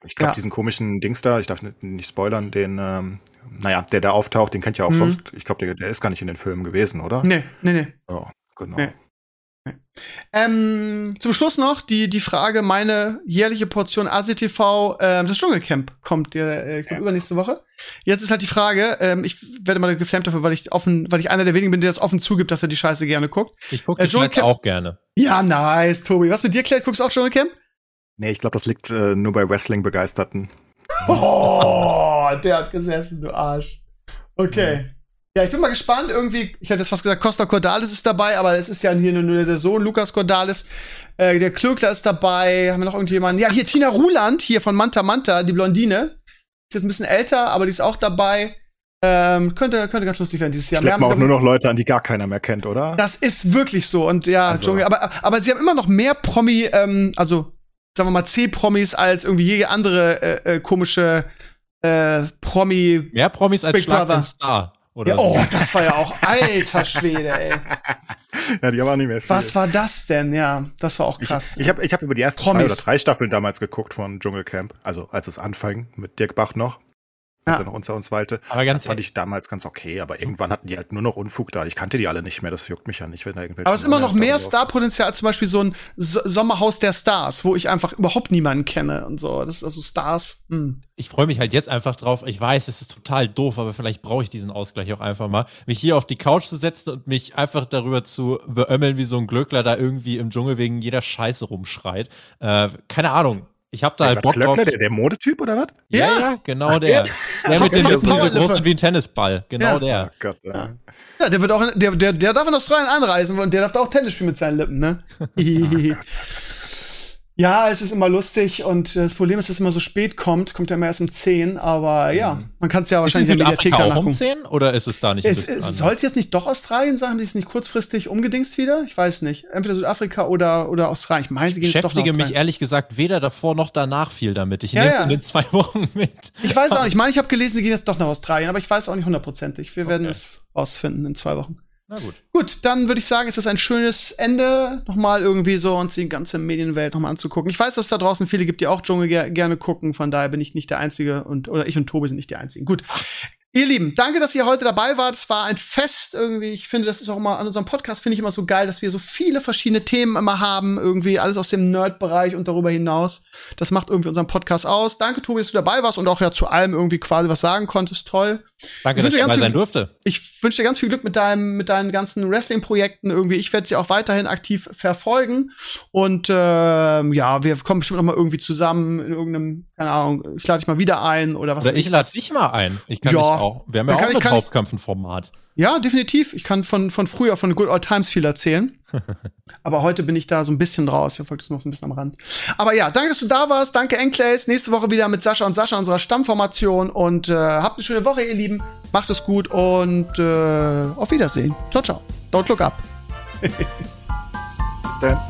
Ich glaube, ja. diesen komischen Dings da, ich darf nicht spoilern, den, ähm, naja, der da auftaucht, den kennt ja auch mhm. sonst. Ich glaube, der, der ist gar nicht in den Filmen gewesen, oder? Nee, nee, nee. Oh, genau. Nee. Nee. Ähm, zum Schluss noch die, die Frage, meine jährliche Portion A S I T V, ähm, das Dschungelcamp kommt der, äh, kommt ja. übernächste Woche. Jetzt ist halt die Frage, ähm, ich werde mal geflammt dafür, weil ich offen, weil ich einer der wenigen bin, der das offen zugibt, dass er die Scheiße gerne guckt. Ich gucke äh, die Scheiße auch gerne. Ja, nice, Tobi. Was mit dir, Claire? Guckst du auch Dschungelcamp? Nee, ich glaube, das liegt äh, nur bei Wrestling-Begeisterten. Oh, der hat gesessen, du Arsch. Okay. Ja, ja ich bin mal gespannt. Irgendwie, ich hatte jetzt fast gesagt, Costa Cordalis ist dabei, aber es ist ja hier nur der Sohn, Lukas Cordalis. Äh, der Klöckler ist dabei. Haben wir noch irgendjemanden? Ja, hier Tina Ruland, hier von Manta Manta, die Blondine. Ist jetzt ein bisschen älter, aber die ist auch dabei. Ähm, könnte, könnte ganz lustig werden dieses Jahr. Schleppt man auch nur noch Leute an, die gar keiner mehr kennt, oder? Das ist wirklich so. Und ja, also. Dschungel, aber, aber sie haben immer noch mehr Promi, ähm, also sagen wir mal, C-Promis als irgendwie jede andere äh, äh, komische äh, Promi. Mehr Promis als Schlag den Star. Oder ja, oh, so. Das war ja auch alter Schwede, ey. Ja, die haben auch nicht mehr viel. Was war das denn? Ja, das war auch krass. Ich, ich habe ich hab über die ersten Promis. zwei oder drei Staffeln damals geguckt von Dschungelcamp. Also, als es anfing mit Dirk Bach noch. Als ja. er noch unter uns weilte. Aber ganz das fand ich damals ganz okay, aber irgendwann hatten die halt nur noch Unfug da. Ich kannte die alle nicht mehr, das juckt mich ja nicht. Wenn da irgendwelche aber es ist immer noch mehr Starpotenzial als zum Beispiel so ein so Sommerhaus der Stars, wo ich einfach überhaupt niemanden kenne und so. Das ist also Stars. Hm. Ich freue mich halt jetzt einfach drauf. Ich weiß, es ist total doof, aber vielleicht brauche ich diesen Ausgleich auch einfach mal. Mich hier auf die Couch zu setzen und mich einfach darüber zu beömmeln, wie so ein Glöckler da irgendwie im Dschungel wegen jeder Scheiße rumschreit. Äh, keine Ahnung. Ich hab da halt Bock drauf. Der, der Modetyp oder was? Ja, ja, genau der. Der, der mit den so großen wie ein Tennisball. Genau ja. der. Oh Gott, ja. ja, der wird auch, in, der, der, der darf in Australien anreisen und der darf da auch Tennis spielen mit seinen Lippen, ne? oh ja, es ist immer lustig und das Problem ist, dass es immer so spät kommt. Kommt ja immer erst um zehn, aber ja, man kann es ja wahrscheinlich in der Mediathek danach gucken. Ist es in Südafrika auch um zehn oder ist es da nicht? Soll es jetzt nicht doch Australien sein? Haben die es nicht kurzfristig umgedingst wieder? Ich weiß nicht. Entweder Südafrika oder, oder Australien. Ich meine, sie gehen doch nach Australien. Ich beschäftige mich ehrlich gesagt weder davor noch danach viel damit. Ich ja, nehme es ja. in den zwei Wochen mit. Ich weiß auch nicht. Ich meine, ich habe gelesen, sie gehen jetzt doch nach Australien, aber ich weiß auch nicht hundertprozentig. Wir okay. werden es rausfinden in zwei Wochen. Na gut. Gut, dann würde ich sagen, ist das ein schönes Ende, nochmal irgendwie so uns die ganze Medienwelt nochmal anzugucken. Ich weiß, dass es da draußen viele gibt, die auch Dschungel ger gerne gucken, von daher bin ich nicht der Einzige und oder ich und Tobi sind nicht die Einzigen. Gut, ihr Lieben, danke, dass ihr heute dabei wart. Es war ein Fest irgendwie. Ich finde, das ist auch immer an unserem Podcast, finde ich immer so geil, dass wir so viele verschiedene Themen immer haben, irgendwie alles aus dem Nerd-Bereich und darüber hinaus. Das macht irgendwie unseren Podcast aus. Danke, Tobi, dass du dabei warst und auch ja zu allem irgendwie quasi was sagen konntest. Toll. Danke, dass ich dabei sein durfte. Ich wünsche dir ganz viel Glück mit deinem, mit deinen ganzen Wrestling-Projekten irgendwie. Ich werde sie auch weiterhin aktiv verfolgen. Und äh, ja, wir kommen bestimmt noch mal irgendwie zusammen in irgendeinem, keine Ahnung, ich lade dich mal wieder ein oder was. Oder ich lade dich mal ein. Ich kann ja. dich auch. Wir haben ja auch ein Hauptkampf-Format. Ja, definitiv. Ich kann von, von früher, von Good Old Times viel erzählen. Aber heute bin ich da so ein bisschen raus. Ich verfolge das noch so ein bisschen am Rand. Aber ja, danke, dass du da warst. Danke, Enclaves. Nächste Woche wieder mit Sascha und Sascha, unserer Stammformation. Und äh, habt eine schöne Woche, ihr Lieben. Macht es gut und äh, auf Wiedersehen. Ciao, ciao. Don't look up. Bis dann.